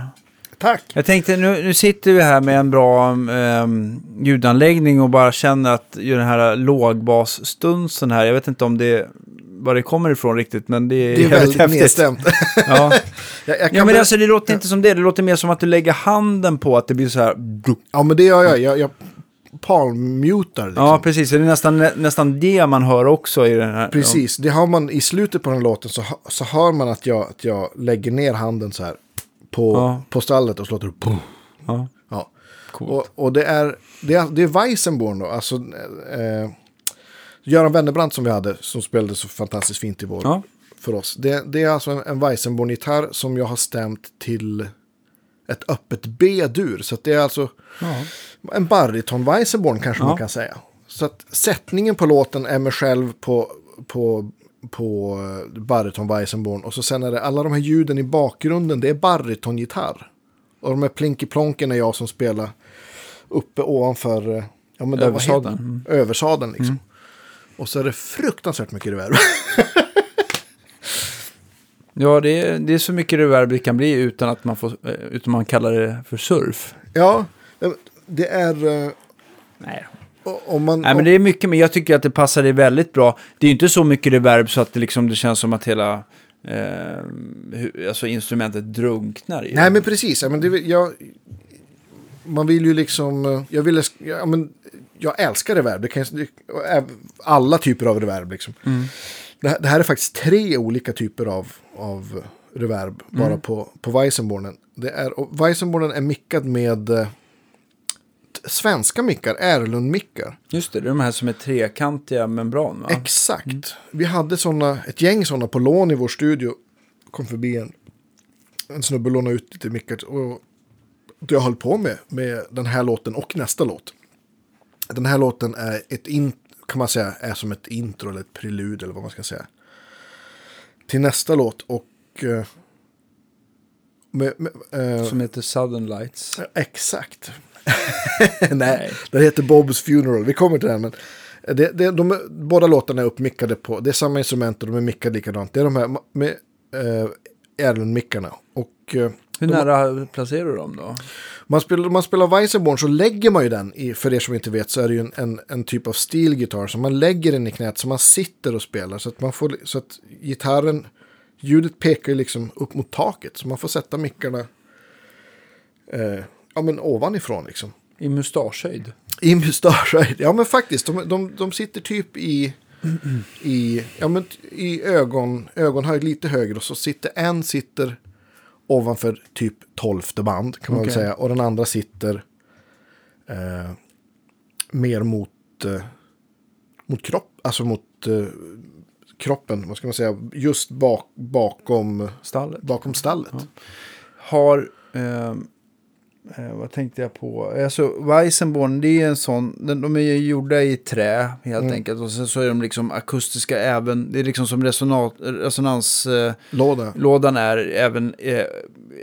Tack. Jag tänkte, nu, nu sitter vi här med en bra eh, ljudanläggning och bara känner att ju den här lågbasstunden här, jag vet inte om det var det kommer ifrån riktigt, men det är, det är väldigt nedstämt. Ja. jag, jag ja, men alltså, det låter inte som det, det låter mer som att du lägger handen på att det blir så här. Ja, men det gör jag. Jag, jag... palmmutar. Liksom. Ja, precis. Det är nästan, nä, nästan det man hör också i den här. Precis. Ja. Det har man i slutet på den låten så, så hör man att jag, att jag lägger ner handen så här på, ja. På stallet och så låter det boom. Ja. Ja. Coolt. Och, och det är det är, det är Weissenborn då. Alltså eh, Göran Wennerbrandt som vi hade som spelade så fantastiskt fint i vår ja. För oss. Det, det är alltså en, en Weissenborn-gitarr som jag har stämt till ett öppet B-dur. Så att det är alltså ja. En bariton Weissenborn kanske ja. Man kan säga. Så att sättningen på låten är mig själv på, på, på bariton Weissenborn. Och så sen är det alla de här ljuden i bakgrunden. Det är baritongitarr. Och de här plinky-plonken är jag som spelar uppe ovanför ja, men översaden. Mm. Översaden liksom. Mm. Och så är det fruktansvärt mycket reverb. Ja, det är, det är så mycket reverb det kan bli utan att man, får, utan man kallar det för surf. Ja, det är... Nej, om man, Nej om... men det är mycket, men jag tycker att det passar det väldigt bra. Det är ju inte så mycket reverb så att det, liksom, det känns som att hela eh, alltså instrumentet drunknar. I Nej, det. Men precis. Ja, men det, jag, man vill ju liksom... Jag, vill, ja, men, jag älskar reverb. Det kan, alla typer av reverb liksom. Mm. Det, det här är faktiskt tre olika typer av, av reverb bara mm. på, på Weissenbornen. Det är, Weissenbornen är mickad med eh, svenska mickar, Erlund-mickar. Just det, det är de här som är trekantiga membran va? Exakt. Mm. Vi hade såna, ett gäng sådana på lån i vår studio. Kom förbi en, en snubbe lånade ut lite mickar. Och jag höll på med, med den här låten och nästa låt. Den här låten är ett intro. Kan man säga är som ett intro eller ett prelud eller vad man ska säga. Till nästa låt och... Uh, med, med, uh, som heter Southern Lights. Exakt. Nej, det heter Bob's Funeral. Vi kommer till den, men det, det, de, de, båda låtarna är uppmickade på. Det är samma instrument och de är mickade likadant. Det är de här med uh, Erlund-mickarna. Och... Uh, hur nära placerar du dem då? Man spelar, man spelar Weissenborn så lägger man ju den, i, för er som inte vet så är det ju en, en, en typ av stilgitarr som man lägger den i knät så man sitter och spelar så att, man får, så att gitarren, ljudet pekar ju liksom upp mot taket så man får sätta mickarna eh, ja men ovanifrån liksom. I mustaschhöjd? I mustaschhöjd, ja men faktiskt, de, de, de sitter typ i... Mm-mm. i, ja, men, i ögon, ögonhöjd lite högre och så sitter en sitter... ovanför typ tolfte band kan man okay. väl säga. Och den andra sitter eh, mer mot eh, mot kropp, alltså mot eh, kroppen, vad ska man säga, just bak, bakom stallet. Bakom stallet. Ja. Har eh, Eh, vad tänkte jag på? Alltså Weissenborn, det är en sån, de är ju gjorda i trä helt mm. enkelt, och sen så är de liksom akustiska även, det är liksom som resonat, resonans eh, Låda. lådan är även eh,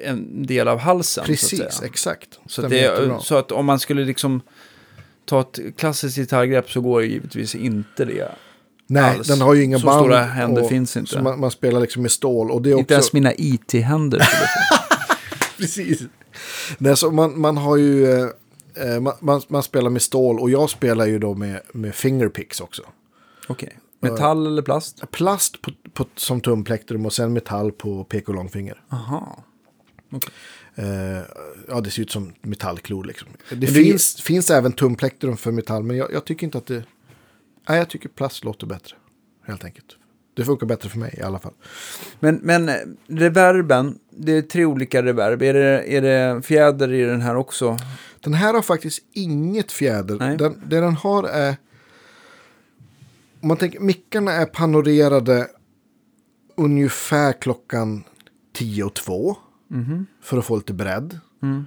en del av halsen. Precis, så att säga. Exakt. Så att, det, så att om man skulle liksom ta ett klassiskt gitarrgrepp så går ju givetvis inte det. Nej, alls. Den har ju inga så band. Så stora händer och, finns inte. Så man, man spelar liksom med stål. Och det är inte också... ens mina I T-händer. Precis. Nej, så man, man har ju... Eh, man, man, man spelar med stål. Och jag spelar ju då med, med fingerpicks också. Okej. Okay. Metall eller plast? Plast på, på, som tumplektrum och sen metall på pek- och långfinger. Aha. Okay. Eh, ja, det ser ut som metallklor liksom. Det, det finns, är... finns även tumplektrum för metall, men jag, jag tycker inte att det... Nej, jag tycker plast låter bättre, helt enkelt. Det funkar bättre för mig i alla fall. Men, men reverben, det är tre olika reverb. Är det, är det fjäder i den här också? Den här har faktiskt inget fjäder. Den, det den har är... Om man tänker, mickarna är panorerade ungefär klockan tio och två. Mm-hmm. För att få lite bredd. Mm.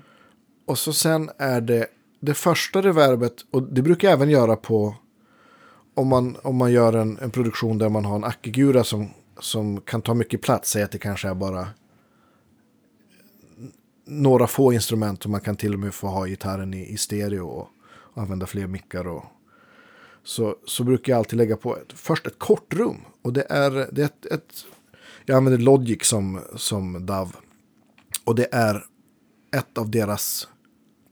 Och så sen är det det första reverbet, och det brukar jag även göra på... Om man, om man gör en, en produktion där man har en A K G som, som kan ta mycket plats, säg att det kanske är bara några få instrument och man kan till och med få ha gitarren i, i stereo och, och använda fler mickar. Och, så, så brukar jag alltid lägga på ett, först ett kort rum. Och det är, det är ett, ett, jag använder Logic som, som D A W. Och det är ett av deras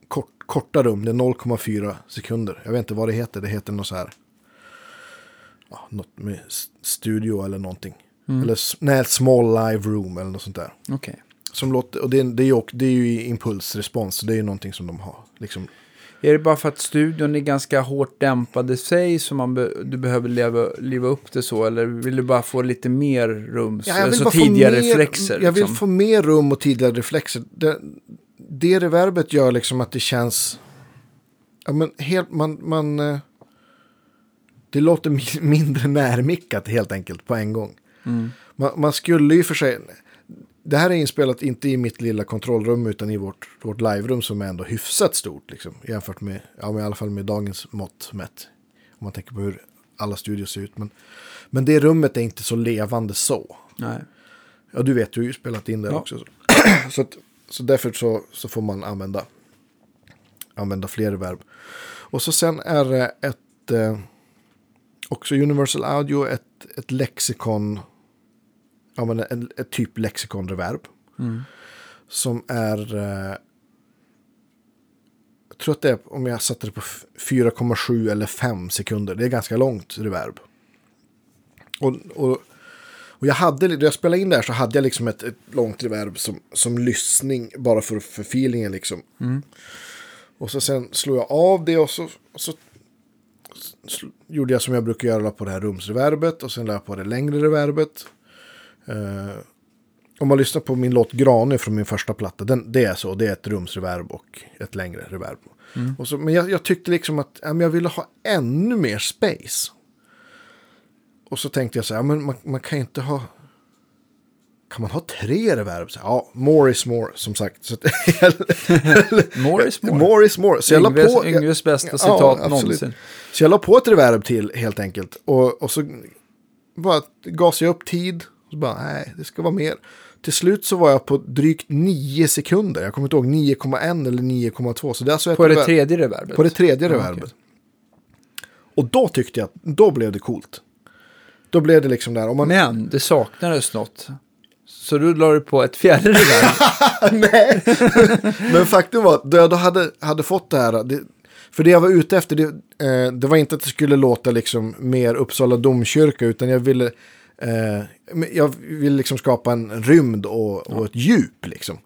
kort, korta rum. Det är noll komma fyra sekunder. Jag vet inte vad det heter. Det heter något så här... Ja, något med studio eller någonting. Mm. Eller nej, small live room eller något sånt där. Okej. Okay. Som låter, och det är, det är ju, det är ju impulsrespons, så det är ju någonting som de har. Liksom. Är det bara för att studion är ganska hårt dämpad i sig som man be, du behöver leva, leva upp det så? Eller vill du bara få lite mer rum? Ja, jag vill så tidiga mer, reflexer? Jag vill liksom. få mer rum och tidiga reflexer. Det, det reverbet gör liksom att det känns... Ja, men helt... Man... man Det låter mindre närmickat helt enkelt på en gång. Mm. Man, man skulle ju för sig... Det här är inspelat inte i mitt lilla kontrollrum utan i vårt, vårt live-rum som är ändå hyfsat stort. Liksom, jämfört med, ja, med, i alla fall med dagens mått mätt. Om man tänker på hur alla studios ser ut. Men, men det rummet är inte så levande så. Nej. Ja, du vet, du har ju spelat in där ja. också. Så, så, att, så därför så, så får man använda, använda fler verb. Och så sen är det ett... Eh, också Universal Audio, ett, ett lexikon, ja men en, ett typ lexikon reverb mm. som är eh, jag tror att det är, om jag satte det på fyra komma sju eller fem sekunder, det är ganska långt reverb. Och, och, och jag hade, när jag spelade in där så hade jag liksom ett, ett långt reverb som, som lyssning bara för, för feelingen liksom. Mm. Och så sen slog jag av det och så, och så gjorde jag som jag brukar göra på det här rumsreverbet och sen lade jag på det längre reverbet. Eh, om man lyssnar på min låt Grane från min första platta, den, det är så, det är ett rumsreverb och ett längre reverb. Mm. Och så, men jag, jag tyckte liksom att ja, men jag ville ha ännu mer space. Och så tänkte jag så här, ja, men man, man kan inte ha kan man ha tre reverb? Så, ja, more is more, som sagt. Så, more is more. More is more. Så jag Yngwies, la på, Yngwies bästa ja, citat ja, någonsin. Så jag la på ett reverb till, helt enkelt. Och, och så bara gasade jag upp tid. Och så bara, nej, det ska vara mer. Till slut så var jag på drygt nio sekunder. Jag kommer inte ihåg nio komma ett eller nio komma två. Så det är alltså på ett det reverb- tredje reverbet? På det tredje reverbet. Okay. Och då tyckte jag, då blev det coolt. Då blev det liksom där. Om man... Men det saknades något. Så du la på ett fjärde reverb? Nej, men faktum var att jag då hade, hade fått det här. Det, för det jag var ute efter, det, eh, det var inte att det skulle låta liksom mer Uppsala domkyrka. Utan jag ville, eh, jag ville liksom skapa en rymd och, och ett djup. Liksom.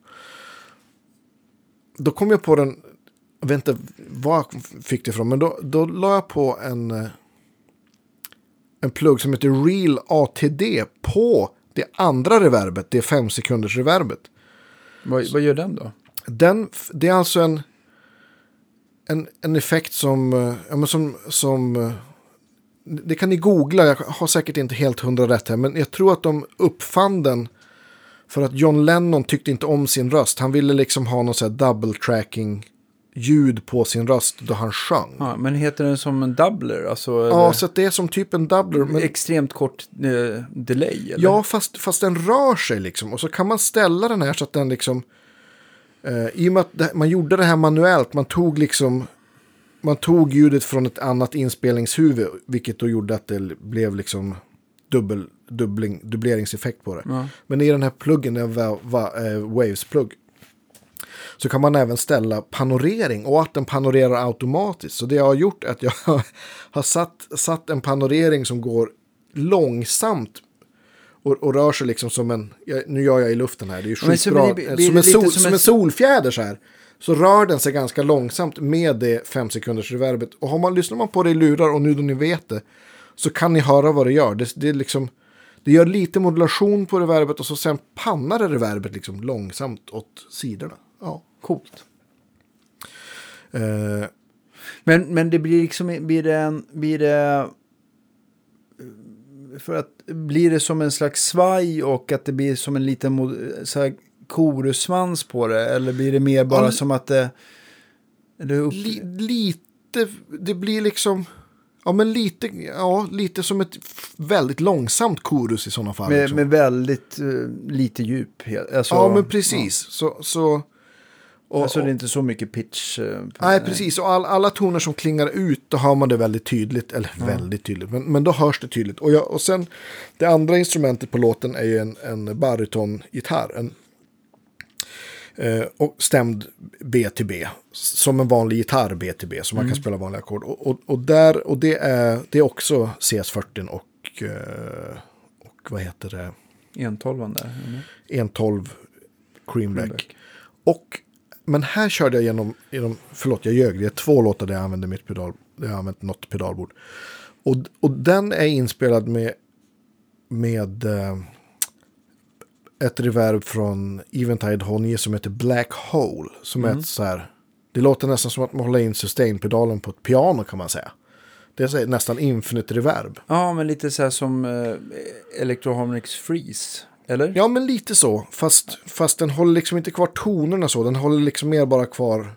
Då kom jag på den, jag vet inte vad jag fick det ifrån. Men då, då la jag på en, en plugg som heter Real A T D på... Det andra reverbet, det är fem sekunders reverbet. Vad, vad gör den då? Den, det är alltså en, en, en effekt som, ja, men som, som... Det kan ni googla, jag har säkert inte helt hundra rätt här. Men jag tror att de uppfann den För att John Lennon tyckte inte om sin röst. Han ville liksom ha någon sån här double tracking ljud på sin röst då han sjöng. Ja, men heter den som en doubler? Alltså, ja, eller? Så att det är som typ en doubler. Men... extremt kort eh, delay? Eller? Ja, fast, fast den rör sig liksom. Och så kan man ställa den här så att den liksom... Eh, i och med att det, man gjorde det här manuellt, man tog liksom... Man tog ljudet från ett annat inspelningshuvud, vilket då gjorde att det blev liksom dubbel, dubbling, dubbleringseffekt på det. Ja. Men i den här pluggen, den va, va, eh, Waves-plugg, så kan man även ställa panorering och att den panorerar automatiskt. Så det jag har gjort är att jag har satt, satt en panorering som går långsamt och, och rör sig liksom som en... Nu gör jag i luften här, det är ju skitbra. Blir, blir som, en sol, som, som en, en solfjäder så här. Så rör den sig ganska långsamt med det fem sekunders reverbet. Och har man, lyssnar man på det i lurar och nu då ni vet det, så kan ni höra vad det gör. Det, det, är liksom, det gör lite modulation på reverbet och så sen pannar det reverbet liksom långsamt åt sidorna. Ja, coolt. Uh, men, men det blir liksom, blir det, en, blir det för att blir det som en slags svaj och att det blir som en liten mod- så här, korusvans på det, eller blir det mer bara ja, som att det, det upp... li, lite, det blir liksom ja men lite ja lite som ett väldigt långsamt korus i sådana fall. Med, liksom. Med väldigt uh, lite djup. Alltså, ja men precis. Ja. Så, så och, alltså det är inte så mycket pitch. Uh, nej precis, och all, alla toner som klingar ut då hör man det väldigt tydligt, eller ja. väldigt tydligt, men, men då hörs det tydligt. Och, jag, och sen det andra instrumentet på låten är ju en, en barytongitarr, en och stämd B till B som en vanlig gitarr B till B som man mm. kan spela vanliga ackord och, och, och, där, och det, är, det är också C S fyrtio och, och vad heter det? etthundratolv där. Mm. etthundratolv Creamback. Creamback. Och, men här körde jag genom, genom förlåt jag ljög, det är två låtar där jag använde mitt pedal, där jag använt något pedalbord och, och den är inspelad med med ett reverb från Eventide Honje som heter Black Hole. Som mm. är ett så här... Det låter nästan som att man håller in sustain-pedalen på ett piano kan man säga. Det är så här, nästan infinite reverb. Ja, men lite så här som eh, Electroharmonics Freeze, eller? Ja, men lite så. Fast, fast den håller liksom inte kvar tonerna så. Den håller liksom mer bara kvar...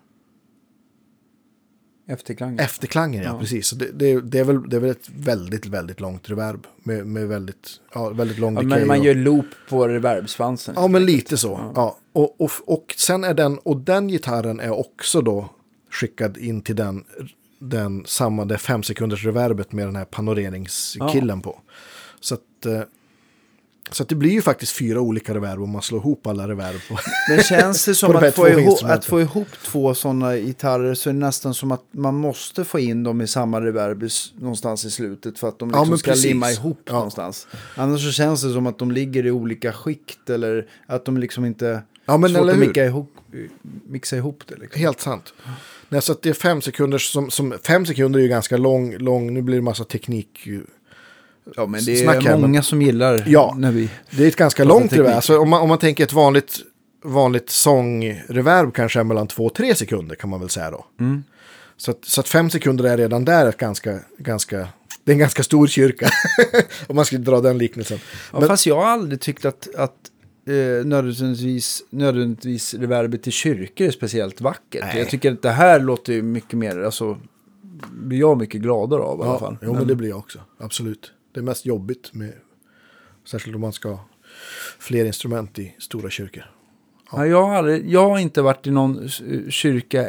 Efterklangen. Efterklangen, ja, ja. Precis. Så det, det, det, är väl, det är väl ett väldigt, väldigt långt reverb. Med, med väldigt, ja, väldigt lång ja, decay. Men man och... gör loop på reverbsvansen. Ja, men lite så. Ja. Ja. Och, och, och sen är den, och den gitarren är också då skickad in till den, den samma, det fem sekunders reverbet med den här panoreringskillen ja. På. Så att... Så att det blir ju faktiskt fyra olika reverb om man slår ihop alla reverb på. Men känns det som de att, få ihop, att få ihop två sådana gitarrer så är det nästan som att man måste få in dem i samma reverb någonstans i slutet för att de liksom ja, ska precis. Limma ihop ja. Någonstans. Annars så känns det som att de ligger i olika skikt eller att de liksom inte ja, men svårt att mixa ihop, mixa ihop det. Liksom. Helt sant. Ja. Nej, så att det är fem sekunder som, som fem sekunder är ju ganska lång, lång, nu blir det massa teknik ju. Ja, men det är här, många men... som gillar ja, när vi... det är ett ganska långt reverb. Alltså, om, man, om man tänker ett vanligt, vanligt sångreverb kanske är mellan två och tre sekunder kan man väl säga då. Mm. Så, att, så att fem sekunder är redan där ett ganska, ganska, det är en ganska stor kyrka. Om man skulle dra den liknelsen. Ja, men... Fast jag har aldrig tyckt att, att eh, nödvändigtvis, nödvändigtvis reverbet i kyrkor är speciellt vackert. Nej. Jag tycker att det här låter ju mycket mer, alltså blir jag mycket gladare av i ja, alla fall. Jo, men... men det blir jag också, absolut. Det är mest jobbigt med, särskilt om man ska ha fler instrument i stora kyrkor. Ja. Ja, jag, har aldrig, jag har inte varit i någon kyrka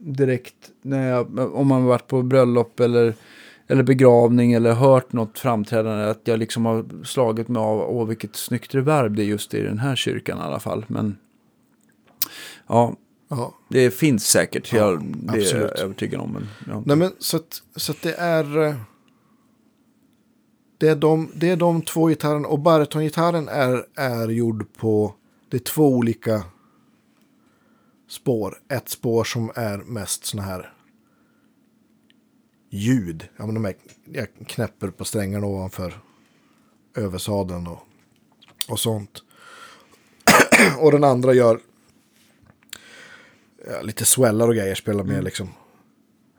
direkt när jag, om man har varit på bröllop eller, eller begravning eller hört något framträdande att jag liksom har slagit mig av åh, vilket snyggt reverb det är just i den här kyrkan i alla fall. Men ja, ja. Det finns säkert. Ja, jag, det absolut. Är jag övertygad om. Men, ja. Nej, men, så att, så att det är... Det är, de, det är de två gitarren och barytongitarren är, är gjord på det är två olika spår. Ett spår som är mest såna här ljud. Ja, men de här, jag knäpper på strängarna ovanför översadeln och, och sånt. Och den andra gör ja, lite swellar och grejer. Spelar mer, mm. liksom,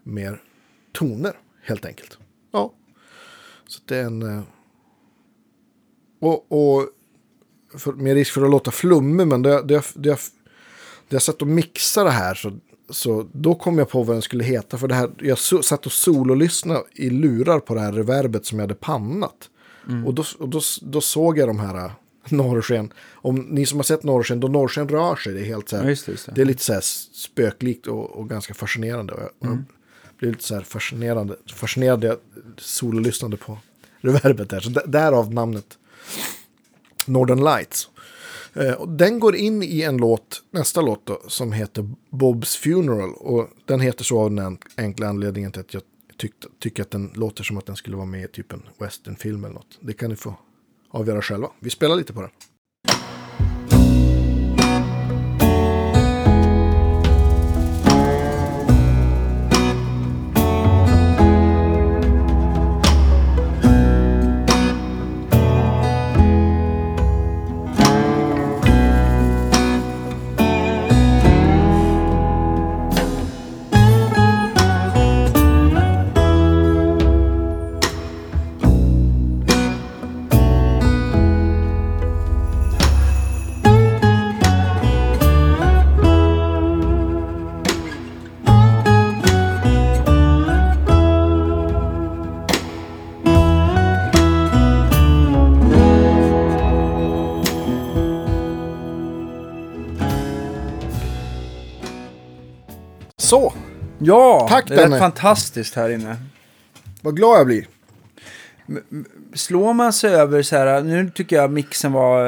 mer toner helt enkelt. Ja. Så det är en, och, och för, med risk för att låta flummig, men då jag, då jag, då jag, då jag satt och mixade det här så, så då kom jag på vad den skulle heta, för det här, jag so, satt och sololyssnade i lurar på det här reverbet som jag hade pannat. Mm. Och, då, och då, då såg jag de här norrsken. Om ni som har sett norrsken, då norrsken rör sig, det är helt så här, ja, just det, just det. det är lite så här spöklikt och, och ganska fascinerande. Mm. Jag blev lite så här fascinerande, fascinerade sololyssnande på reverbet där, så d- därav namnet Northern Lights. Eh, och den går in i en låt, nästa låt då, som heter Bob's Funeral, och den heter så av den enkla anledningen till att jag tyckte, tycker att den låter som att den skulle vara med i typ en westernfilm eller något. Det kan ni få avgöra själva. Vi spelar lite på den. Så. Ja, tack, det är fantastiskt här inne. Vad glad jag blir. Slår man sig över så här, nu tycker jag mixen var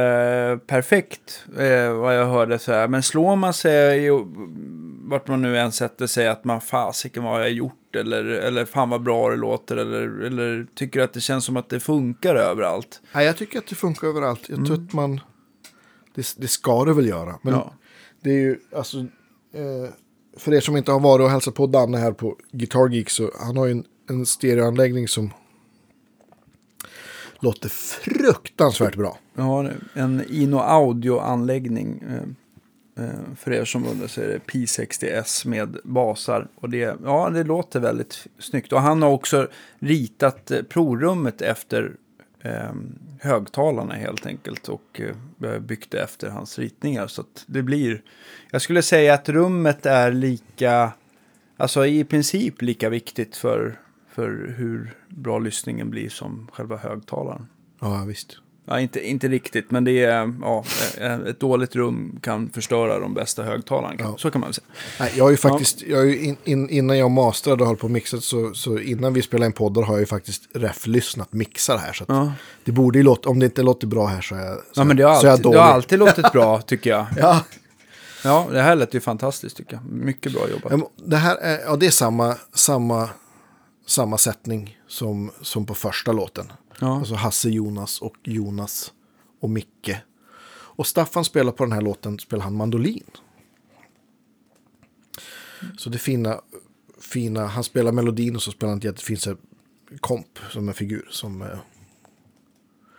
eh, perfekt, eh, vad jag hörde så här, men slår man sig i, vart man nu än sätter sig, att man fasiken vad jag gjort, eller, eller fan vad bra det låter, eller, eller tycker att det känns som att det funkar överallt. Nej, jag tycker att det funkar överallt. Jag mm. tror att man, det, det ska det väl göra. Men ja. Det är ju, alltså... Eh, för er som inte har varit och hälsat på Danne här på Guitar Geek, så han har ju en, en stereoanläggning som låter fruktansvärt bra. Ja, en Ino Audio-anläggning. För er som undrar så är det P sextio S med basar. Och det, ja, det låter väldigt snyggt. Och han har också ritat provrummet efter eh, högtalarna helt enkelt. Och eh, byggt det efter hans ritningar. Så att det blir... Jag skulle säga att rummet är lika, alltså i princip lika viktigt för, för hur bra lyssningen blir som själva högtalaren. Ja, visst. Ja, inte, inte riktigt, men det är, ja, ett dåligt rum kan förstöra de bästa högtalarna. Ja. Så kan man säga. Nej, jag har ju faktiskt, ja. jag har ju in, in, innan jag mastrade och höll på mixet, så, så innan vi spelade in poddar har jag ju faktiskt reflyssnat mixar här. Så att ja. det borde ju låta, om det inte låter bra här så är jag, så ja, men det har alltid, jag dålig. Det har alltid låtit bra, tycker jag. Ja. Ja, det här lät ju fantastiskt tycker jag. Mycket bra jobbat. Det här är, ja, det är samma, samma, samma sättning som, som på första låten. Ja. Alltså Hasse, Jonas och Jonas och Micke. Och Staffan spelar på den här låten, spelar han mandolin. Så det fina, fina, han spelar melodin och så spelar han ett jättefint komp som en figur. Som,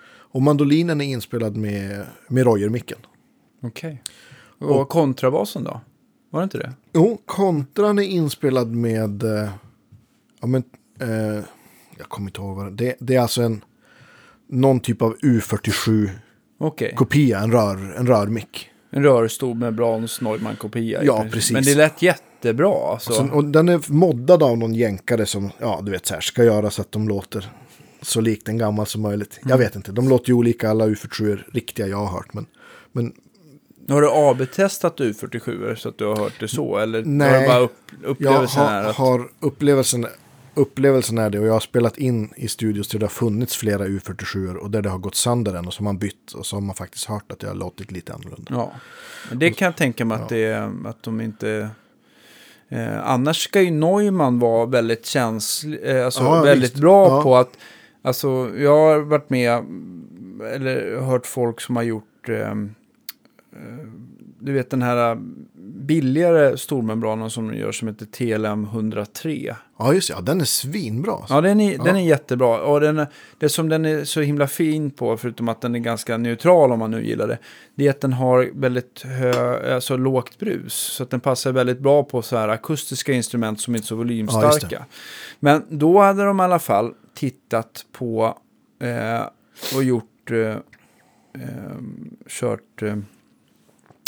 och mandolinen är inspelad med, med Royer-micken. Okej. Okay. Och, och kontrabasen då? Var det inte det? Jo, kontran är inspelad med... Ja, men... Eh, jag kommer inte ihåg vad det är. Det är alltså en... Någon typ av U fyrtiosju okay. kopia. En rör, en rörmick. En rörstol med Brahms Neumann-kopia. Ja, precis. precis. Men det lät jättebra. Alltså. Och sen, och den är moddad av någon jänkare som... Ja, du vet så här. Ska göra så att de låter så likt en gammal som möjligt. Mm. Jag vet inte. De låter ju olika. Alla U fyrtiosju riktiga jag har hört. Men... men nu har du A B-testat U fyrtiosju så att du har hört det så? Eller nej, har du bara upp, upplevelsen jag har, här att... har upplevelsen, upplevelsen är det. Och jag har spelat in i studios där det har funnits flera U fyrtiosju och där det har gått sönder den. Och så har man bytt och så har man faktiskt hört att det har låtit lite annorlunda. Ja, men det kan jag tänka mig att, ja. det, att de inte... Eh, annars ska ju Neumann vara väldigt känslig, eh, alltså ja, väldigt visst. bra ja. på att... Alltså jag har varit med eller hört folk som har gjort... Eh, du vet den här billigare stormembranen som de gör som heter T L M hundratre. Ja just det, ja, den är svinbra. Ja den är, ja. Den är jättebra och den, det som den är så himla fin på, förutom att den är ganska neutral om man nu gillar det, det är att den har väldigt hö, alltså lågt brus så att den passar väldigt bra på så här akustiska instrument som inte är så volymstarka. Ja, men då hade de i alla fall tittat på eh, och gjort eh, eh, kört, eh,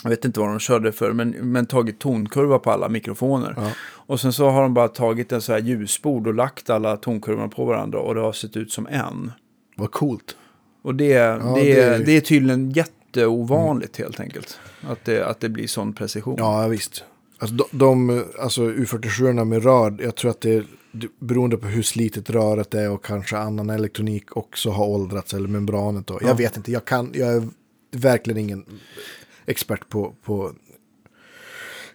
jag vet inte vad de körde för, men, men tagit tonkurva på alla mikrofoner. Ja. Och sen så har de bara tagit en så här ljusbord och lagt alla tonkurvorna på varandra och det har sett ut som en. Vad coolt. Och det, ja, det, det, är, det är tydligen jätteovanligt mm. helt enkelt. Att det, att det blir sån precision. Ja, visst. Alltså, de, de, alltså U fyrtiosju med rör, jag tror att det är beroende på hur slitet röret är och kanske annan elektronik också har åldrats eller membranet då. Jag ja. vet inte, jag kan, jag är verkligen ingen expert på, på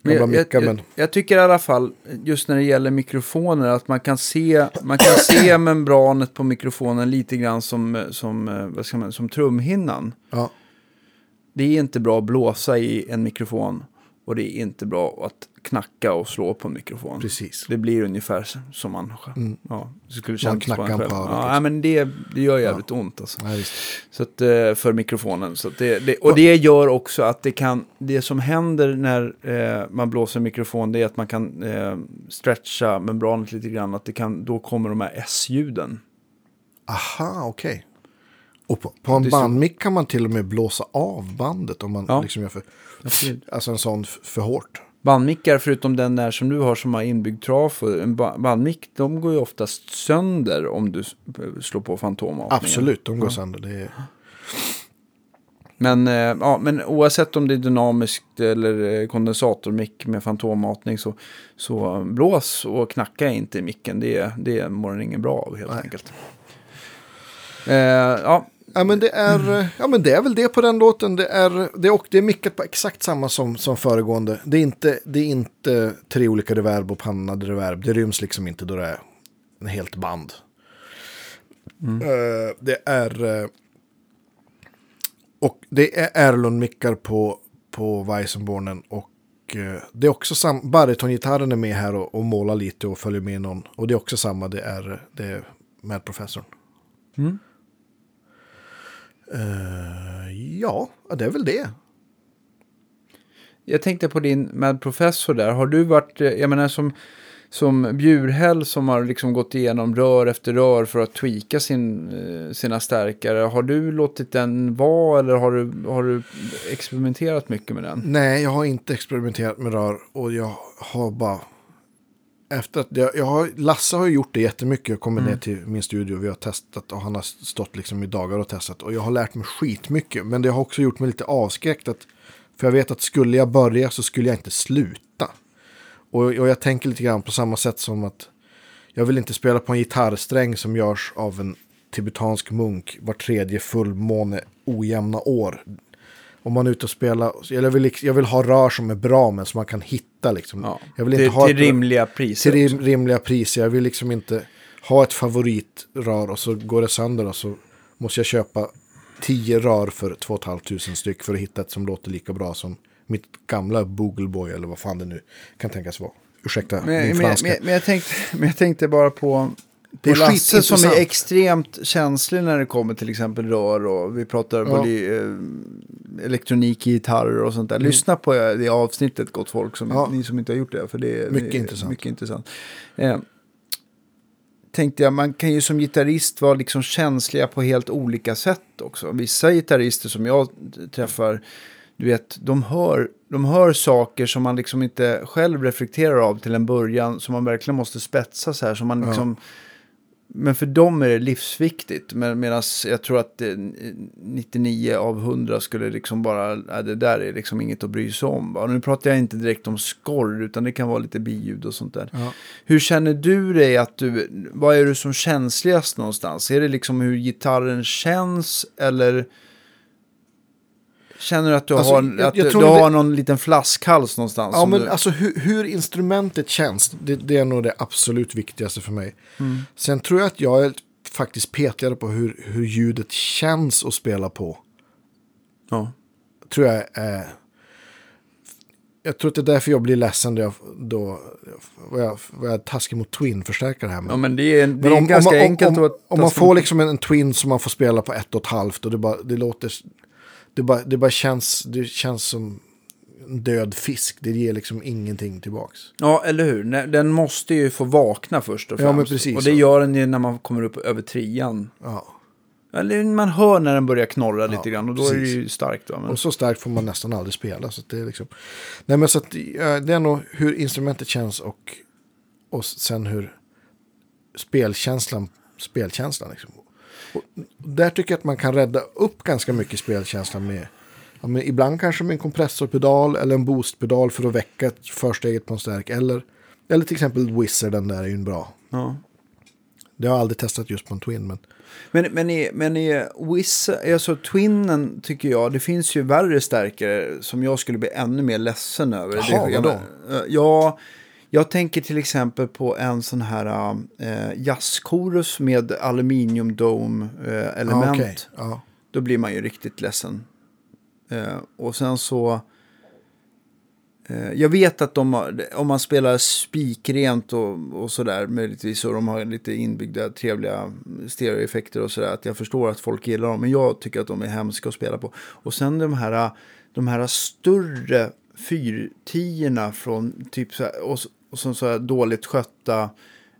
men jag, mycket, jag, men... jag, jag tycker i alla fall just när det gäller mikrofoner att man kan se, man kan se membranet på mikrofonen lite grann som, som, vad ska man, som trumhinnan. Ja. Det är inte bra att blåsa i en mikrofon. Och det är inte bra att knacka och slå på en mikrofon. Precis. Det blir ungefär som man mm. ja, skulle känna på en själv. Ja, men det, det gör jävligt ja. ont alltså. Ja, just. Så att, för mikrofonen. Så att det, det, och det gör också att det kan, det som händer när eh, man blåser en mikrofon, det är att man kan eh, stretcha membranet lite grann. Att det kan, då kommer de här S-ljuden. Aha, okej. Okay. Och på, på en bandmick kan man till och med blåsa av bandet om man ja. liksom gör för, alltså en sån för hårt. Bandmickar, förutom den där som du har som har inbyggd trafo, en bandmick, de går ju oftast sönder om du slår på fantomavtningen. Absolut, de går ja. sönder. Det är... men, ja, men oavsett om det är dynamiskt eller kondensatormick med fantomavtning så, så blås och knacka inte i micken. Det, det mår ingen bra av helt Nej. enkelt. Eh, ja. Ja, men det är, ja men det är väl det på den låten. Det är, det är, det är mickat på exakt samma som, som föregående. Det är, inte, det är inte tre olika reverb och pannade reverb. Det ryms liksom inte då det är en helt band. Mm. Uh, det är uh, och det är Erlund-mickar på, på Weissenbornen och uh, det är också samma. Baritongitarren är med här och, och målar lite och följer med någon. Och det är också samma, det är, det är med professorn. Mm. Uh, ja, det är väl det. Jag tänkte på din medprofessor där. Har du varit, jag menar som, som Bjurhäll som har liksom gått igenom rör efter rör för att tweaka sin, sina stärkare. Har du låtit den vara eller har du, har du experimenterat mycket med den? Nej, jag har inte experimenterat med rör och jag har bara... Efter att jag, jag har, Lasse har gjort det jättemycket. Jag kommer mm. ner till min studio och vi har testat och han har stått liksom i dagar och testat. Och jag har lärt mig skitmycket. Men det har också gjort mig lite avskräckt. Att, för jag vet att skulle jag börja så skulle jag inte sluta. Och, och jag tänker lite grann på samma sätt som att jag vill inte spela på en gitarrsträng som görs av en tibetansk munk var tredje fullmåne ojämna år. Om man är ute och spelar, eller jag vill, jag vill ha rör som är bra men som man kan hitta liksom. Ja, jag vill inte till, ha till ett, rimliga priser. Till rim, rimliga priser. Jag vill liksom inte ha ett favoritrör och så går det sönder och så måste jag köpa tio rör för två och ett halvt tusen styck för att hitta ett som låter lika bra som mitt gamla Boogleboy eller vad fan det nu kan tänkas vara. Ursäkta men, min franska. Men, men, jag tänkte, men jag tänkte bara på... Det är Lasse som är extremt känslig när det kommer till exempel rör och vi pratar ja. både eh, elektronik, gitarrer och sånt där. Lyssna på det avsnittet gott folk som ja. ni som inte har gjort det för det är mycket det är, intressant. Mycket intressant. Eh, tänkte jag, man kan ju som gitarrist vara liksom känsliga på helt olika sätt också. Vissa gitarrister som jag träffar, du vet, de hör, de hör saker som man liksom inte själv reflekterar av till en början som man verkligen måste spetsa så här som man liksom ja. Men för dem är det livsviktigt. Men medan jag tror att nittionio av hundra skulle liksom bara... Det där är liksom inget att bry sig om. Och nu pratar jag inte direkt om skorr utan det kan vara lite biljud och sånt där. Ja. Hur känner du dig att du... Vad är du som känsligast någonstans? Är det liksom hur gitarren känns eller... Känner du att du, alltså, har, jag, att jag du det... har någon liten flaskhals någonstans? Ja, men du... alltså hur, hur instrumentet känns, det, det är nog det absolut viktigaste för mig. Mm. Sen tror jag att jag är faktiskt petigare på hur, hur ljudet känns att spela på. Ja. Tror jag är... Eh, jag tror att det är därför jag blir ledsen då jag, då, vad jag, vad jag taskar mot twin-förstärkare här. Men, ja, men det är, det men om, är ganska om, om, enkelt om, att... Om man får liksom en, en twin som man får spela på ett och ett halvt och det, bara, det låter... Det bara, det bara känns, det känns som en död fisk. Det ger liksom ingenting tillbaks. Ja, eller hur? Den måste ju få vakna först och främst. Ja, men precis. Och det gör den ju när man kommer upp över trian. Ja. Man hör när den börjar knorra lite ja, grann och då precis. Är det ju starkt. Va? Men... Och så starkt får man nästan aldrig spela. Så att det, är liksom... Nej, men så att, det är nog hur instrumentet känns och, och sen hur spelkänslan, spelkänslan liksom. Och där tycker jag att man kan rädda upp ganska mycket spelkänslan med ja, men ibland kanske med en kompressorpedal eller en boostpedal för att väcka försteget på en stärk. Eller, eller till exempel Wizard, den där är ju en bra. Ja. Det har jag aldrig testat just på en Twin, men... Men, men, i, men i Wiss, alltså Twinnen tycker jag, det finns ju värre stärkare som jag skulle bli ännu mer ledsen över. Jaha, det, vadå? Jag, jag, jag tänker till exempel på en sån här äh, jazzkorus med aluminiumdome-element. Äh, ah, okay. ah. Då blir man ju riktigt ledsen. Äh, och sen så... Jag vet att de har, om man spelar spikrent och, och sådär möjligtvis och de har lite inbyggda trevliga stereoeffekter och sådär att jag förstår att folk gillar dem men jag tycker att de är hemska att spela på. Och sen de här, de här större fyrtierna från typ så här, och, och som så här dåligt skötta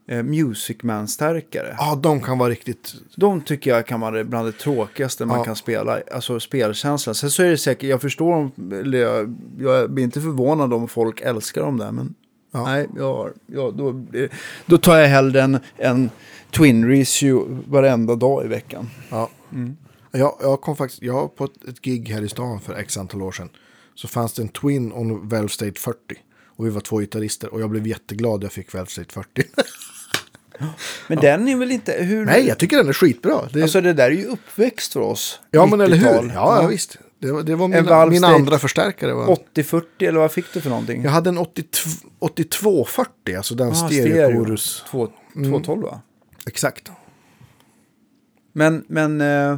eh, Music Man-stärkare. Ja, de kan vara riktigt... De tycker jag kan vara bland det tråkigaste man ja. Kan spela. Alltså spelkänslan. Sen så är det säkert, jag förstår om, eller jag, jag blir inte förvånad om folk älskar dem där, men ja. Nej, jag, jag, då, då tar jag hellre en, en Twin Reissue varenda dag i veckan. Ja. Mm. Jag, jag kom faktiskt, jag har på ett, ett gig här i stan för x antal år sedan så fanns det en Twin on Valve State fyrtio och vi var två gitarrister och jag blev jätteglad jag fick Valve State fyrtio. Men ja. Den är väl inte... Hur... Nej, jag tycker den är skitbra. Det... Alltså det där är ju uppväxt för oss. Ja, men eller hur? Ja, ja. Visst. Det var, det var mina, mina andra förstärkare. Var... åttio fyrtio, eller vad fick du för någonting? Jag hade en åttiotvå fyrtio, alltså den ah, stereokorus. Stereo. två tolv, mm. va? Exakt. Men, men... Uh,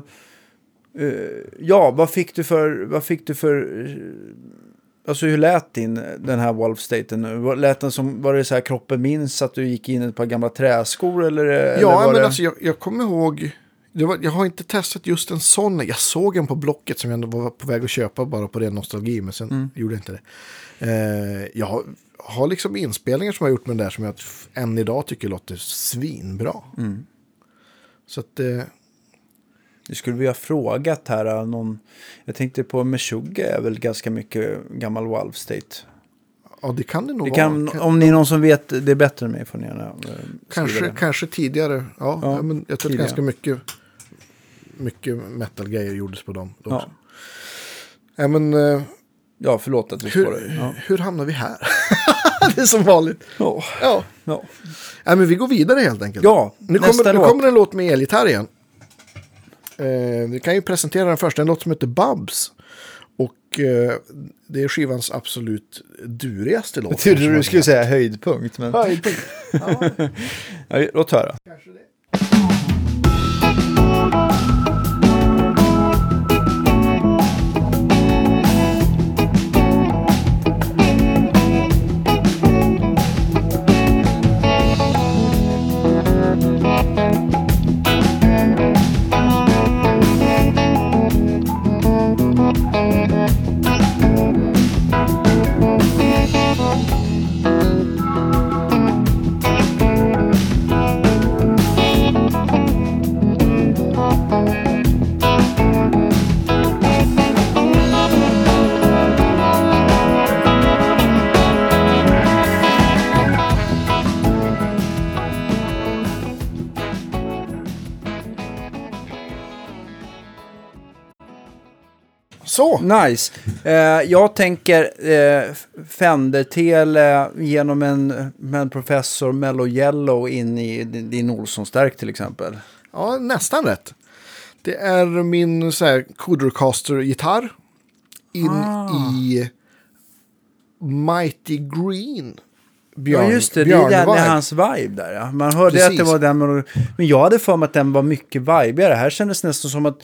uh, ja, vad fick du för... Vad fick du för uh, alltså hur lät din, den här Valve-staten nu? Lät den som, var det så här kroppen minns att du gick in i ett par gamla träskor? Eller, ja, eller var men det... alltså jag, jag kommer ihåg, det var, jag har inte testat just en sån. Jag såg en på Blocket som jag var på väg att köpa bara på ren nostalgi, men sen mm. gjorde jag inte det. Eh, jag har, har liksom inspelningar som jag har gjort med den där som jag än idag tycker låter svinbra. Mm. Så att... Eh, det skulle vi ha frågat här någon. Jag tänkte på Meshuggah är väl ganska mycket gammal Valve State. Ja, det kan det nog det kan, vara. Om ni är någon som vet det bättre än mig får ni gärna skriva kanske, det. Kanske tidigare. Ja, ja, men jag tror tidigare. Att ganska mycket mycket metal-grejer gjordes på dem. Då ja. Ja, men, ja, förlåt att vi spårar. Ja. Hur hamnar vi här? Det är som vanligt. Ja. Ja. Ja. Ja, men vi går vidare helt enkelt. Ja, nu, kommer, nu kommer en låt med elgitarr igen. Eh, vi kan ju presentera den första, en låt som heter Babs och eh, det är skivans absolut durigaste låt. Jag trodde du skulle säga höjdpunkt, men... höjdpunkt. Ja. Ja, låt höra. Kanske det. Så. Nice. Eh, jag tänker eh, Fender-tele genom en, en professor Mellow Yellow in i din Olsson-stärk till exempel. Ja, nästan rätt. Det är min så här Coodercaster-gitarr in ah. i Mighty Green. Björn, ja just det, det är, där, det är hans vibe där. Ja. Man hörde precis. Att det var den, men jag hade för mig att den var mycket vibigare. Här kändes nästan som att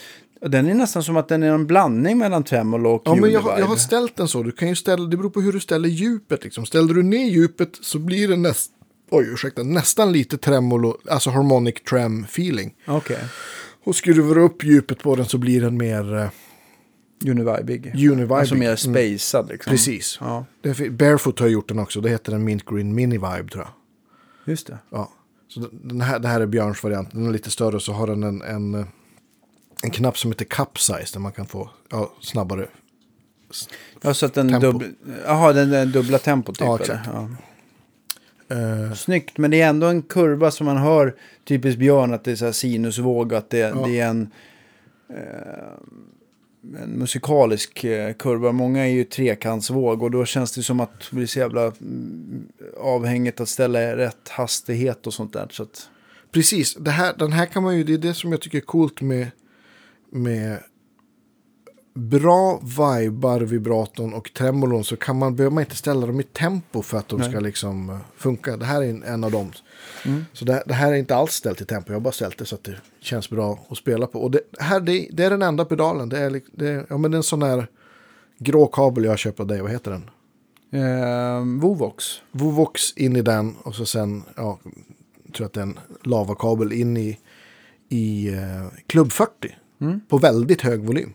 den är nästan som att den är en blandning mellan tremolo och ja, men jag, jag har ställt den så. Du kan ju ställa, det beror på hur du ställer djupet. Liksom. Ställer du ner djupet så blir det näst, oj, ursäkta, nästan lite tremolo, alltså harmonic trem feeling. Okej. Okay. Och skruvar du upp djupet på den så blir den mer... Eh, Univibig. Univibig. Alltså mer spacead. Mm. Liksom. Precis. Ja. Barefoot har gjort den också. Det heter den Mint Green Mini Vibe tror jag. Just det. Ja. Så den här, det här är Björns variant. Den är lite större så har den en... en en knapp som heter capsize där man kan få ja, snabbare ja, så att den dubbla, aha, den dubbla tempo typ. Ja, exakt. Ja. Uh, Snyggt, men det är ändå en kurva som man hör typiskt Björn, att det är så här sinusvåg, att det, ja. det är en uh, en musikalisk uh, kurva. Många är ju trekantsvåg och då känns det som att det blir så jävla avhängigt att ställa rätt hastighet och sånt där. Så att... Precis, det här, den här kan man ju, det är det som jag tycker är coolt med med bra vibar, vibraton och tremolon, så kan man, behöver man inte ställa dem i tempo för att de Nej. ska liksom funka. Det här är en, en av dem. Mm. Så det, det här är inte alls ställt i tempo. Jag har bara ställt det så att det känns bra att spela på. Och det här, det, det är den enda pedalen. Det är, det, ja, men det är en sån här grå kabel jag köpte av dig. Vad heter den? Eh, Vovox. Vovox in i den och så sen, ja, jag tror att det är en lavakabel in i i eh, Club fyrtio. Mm. På väldigt hög volym.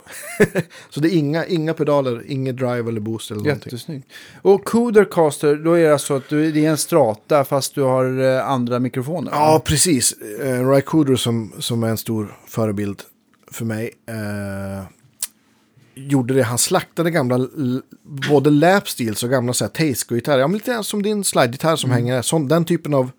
Så det är inga, inga pedaler, inget drive eller boost eller någonting. Jättesnyggt. Och Coodercaster, då är det alltså att du, det är en strata fast du har eh, andra mikrofoner. Ja, eller? Precis. Eh, Ry Cooder som, som är en stor förebild för mig eh, gjorde det. Han slaktade gamla l- både lapsteels och gamla Tasco-gitarrer. Ja, men lite som din slide-gitarr som mm. hänger där. Sån, den typen av,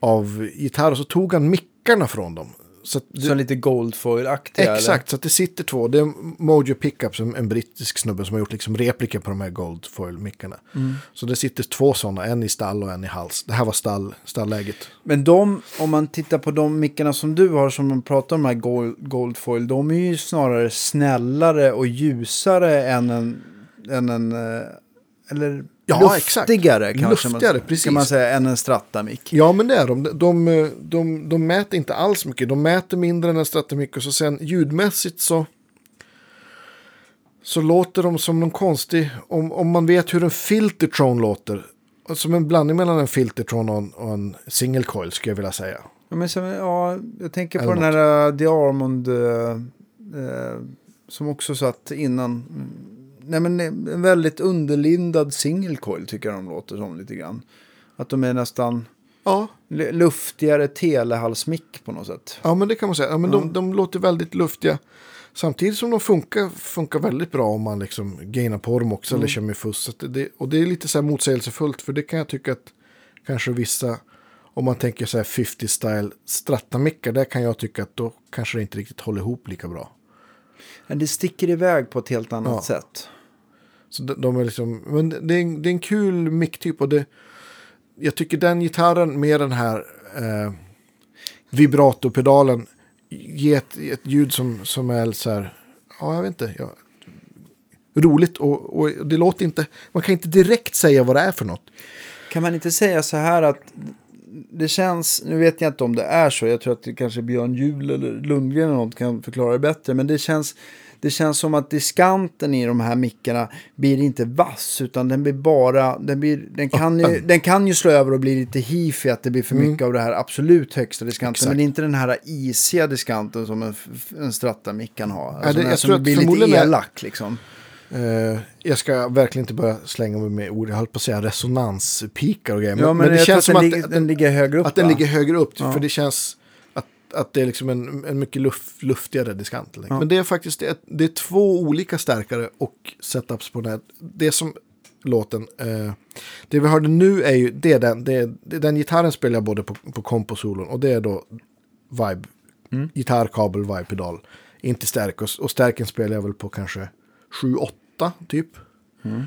av gitarr. Och så tog han mickarna från dem. Så, det, så lite goldfoil-aktiga. Exakt, eller? Så att det sitter två. Det är Mojo Pickups, en, en brittisk snubbe som har gjort liksom repliker på de här goldfoil-mickarna. Mm. Så det sitter två sådana, en i stall och en i hals. Det här var stall, stallläget. Men de, om man tittar på de mickarna som du har, som man pratar om de här gold, goldfoil, de är ju snarare snällare och ljusare än en... Än en eller... Ja, luftigare, exakt. Kanske luftigare, man, kan man säga, än en Stratamic. Ja, men det är de. De, de, de, de mäter inte alls mycket. De mäter mindre än en Stratamic. Och så sen ljudmässigt så så låter de som någon konstig, om, om man vet hur en Filtertron låter. Som en blandning mellan en Filtertron och en, och en single coil, skulle jag vilja säga. Ja, men så, ja, jag tänker eller på något. Den här The Armond eh, som också satt innan... Nej, men en väldigt underlindad single coil tycker jag de låter som lite grann. Att de är nästan ja. luftigare telehalsmick på något sätt. Ja, men det kan man säga. Ja, men ja. De, de låter väldigt luftiga. Samtidigt som de funkar, funkar väldigt bra om man liksom gainar på dem också mm. eller kör med fuss. Det, det, och det är lite så här motsägelsefullt, för det kan jag tycka att kanske vissa, om man tänker så här femtio-style Stratamickar, där kan jag tycka att då kanske det inte riktigt håller ihop lika bra. Men det sticker iväg på ett helt annat ja. sätt. Så de, de är liksom, men det är en, det är en kul mic-typ, och det, jag tycker den gitarren med den här eh, vibrato-pedalen ger ett, ett ljud som, som är så här, ja jag vet inte, ja, roligt, och, och det låter inte, man kan inte direkt säga vad det är för något. Kan man inte säga så här att det känns, nu vet jag inte om det är så, jag tror att det kanske Björn Juhl eller Lundgren eller något kan förklara det bättre, men det känns, det känns som att diskanten i de här mickarna blir inte vass, utan den blir bara, den, blir, den, kan, ju, den kan ju slå över och bli lite hifi, att det blir för mm. mycket av det här absolut högsta diskanten. Exakt. Men inte den här isiga diskanten som en, en Stratamic kan ha. Alltså ja, det, den här jag som tror blir lite elak är... liksom. Uh, jag ska verkligen inte börja slänga mig med ord. Jag höll på att säga resonanspikar och grejer. Ja, men, men det känns som att den, lig- att den ligger högre upp. Att va? den ligger högre upp. Ja. För det känns att, att det är liksom en, en mycket luft, luftigare diskant. Ja. Men det är faktiskt det, det är två olika stärkare och setups på den här. Det som låten... Uh, det vi hörde nu är ju... Det är den, det är, det är den gitarren spelar jag både på, på komposolon. Och det är då vibe. Mm. Gitarrkabel, vibe-pedal. Inte stärk. Och, och stärken spelar jag väl på kanske... sju åtta typ. Mm.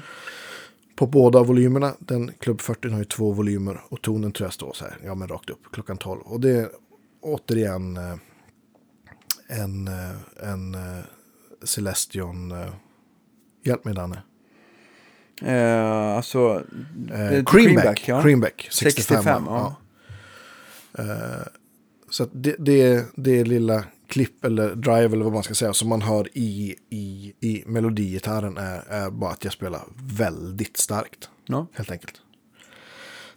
På båda volymerna. Den Club fyrtio har ju två volymer. Och tonen tror jag står så här. Ja, men rakt upp. Klockan tolv. Och det är återigen en, en Celestion. Hjälp mig, Danne. Eh, alltså. Eh, Creamback. Ja. Creamback. sextiofem. sextiofem ja. Ja. Eh, så att det, det, det är lilla... klipp eller drive eller vad man ska säga som man hör i, i, i melodigitarren är, är bara att jag spelar väldigt starkt. Ja. Helt enkelt.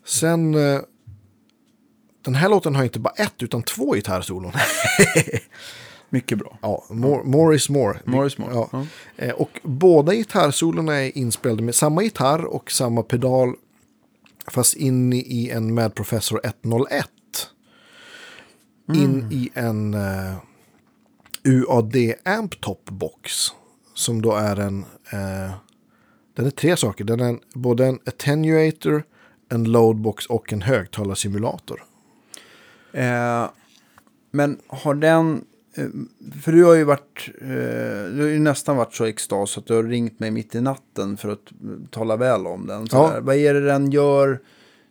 Sen den här låten har inte bara ett utan två gitarrsolon. Mycket bra. Ja, more, more is more. More is more. Ja. Ja. Och båda gitarrsolorna är inspelade med samma gitarr och samma pedal fast in i en Mad Professor ett noll ett. Mm. In i en... U A D Amptop box som då är en eh, den är tre saker. Den är en, både en attenuator, en loadbox och en högtalarsimulator. Eh, men har den, för du har ju varit eh, du har ju nästan varit så extas att du har ringt mig mitt i natten för att tala väl om den. Så ja. Vad är det den gör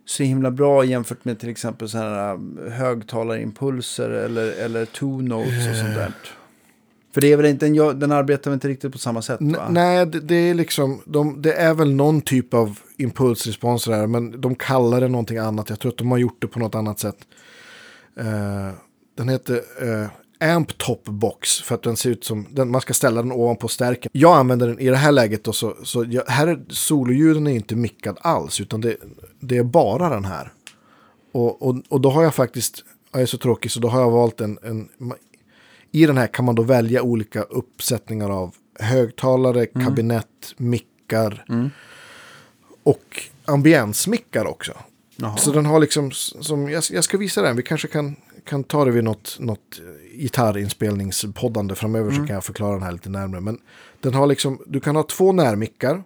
så himla bra jämfört med till exempel så här högtalarimpulser eller, eller two notes och sånt där? För det är väl inte en, den arbetar väl inte riktigt på samma sätt, va? N- nej, det, det är liksom de, det är väl någon typ av impulsrespons där, men de kallar det någonting annat. Jag tror att de har gjort det på något annat sätt. Uh, den heter uh, Amptop box för att den ser ut som den, man ska ställa den ovanpå stärken. Jag använder den i det här läget och så, så jag, här är sololjuden är inte mickad alls utan det, det är bara den här. Och, och, och då har jag faktiskt, jag är så tråkig så då har jag valt en, en i den här kan man då välja olika uppsättningar av högtalare, mm. kabinett, mickar mm. och ambiensmickar också. Jaha. Så den har liksom, som, jag, jag ska visa den, vi kanske kan, kan ta det vid något, något gitarrinspelningspoddande framöver mm. så kan jag förklara den här lite närmare. Men den har liksom, du kan ha två närmickar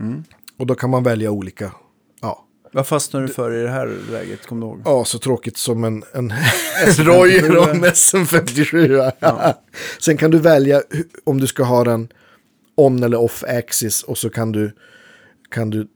mm. och då kan man välja olika. Ja. Vad fastnar du för i det här läget, kommer du ihåg? Ja, så tråkigt som en, en Royer och en S M femtiosju. Ja. Sen kan du välja om du ska ha den on eller off axis och så kan du, kan du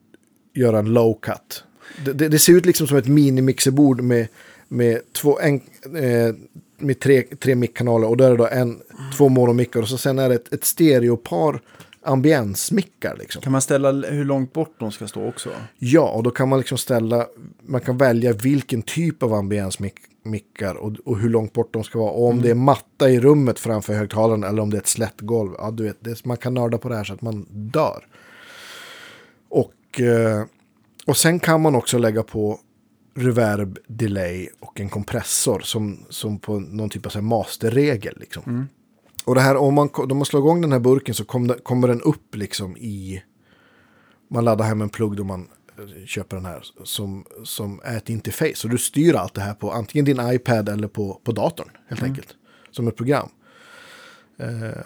göra en low cut. Det, det, det ser ut liksom som ett minimixerbord med, med, två, en, eh, med tre, tre mickkanaler och där är då en, två monomickar och så sen är det ett, ett stereopar ambiensmickar. Liksom. Kan man ställa hur långt bort de ska stå också? Ja, och då kan man liksom ställa, man kan välja vilken typ av ambiensmickar och, och hur långt bort de ska vara och om mm. det är matta i rummet framför högtalaren eller om det är ett slätt golv. Ja, du vet, det, man kan nörda på det här så att man dör. Och eh, Och sen kan man också lägga på reverb, delay och en kompressor som, som på någon typ av så här masterregel. Liksom. Mm. Och det här, om man, om man slår igång den här burken så kom det, kommer den upp liksom i... Man laddar hem en plugg då man köper den här som, som är ett interface. Så du styr allt det här på antingen din iPad eller på, på datorn helt mm. enkelt. Som ett program. Eh,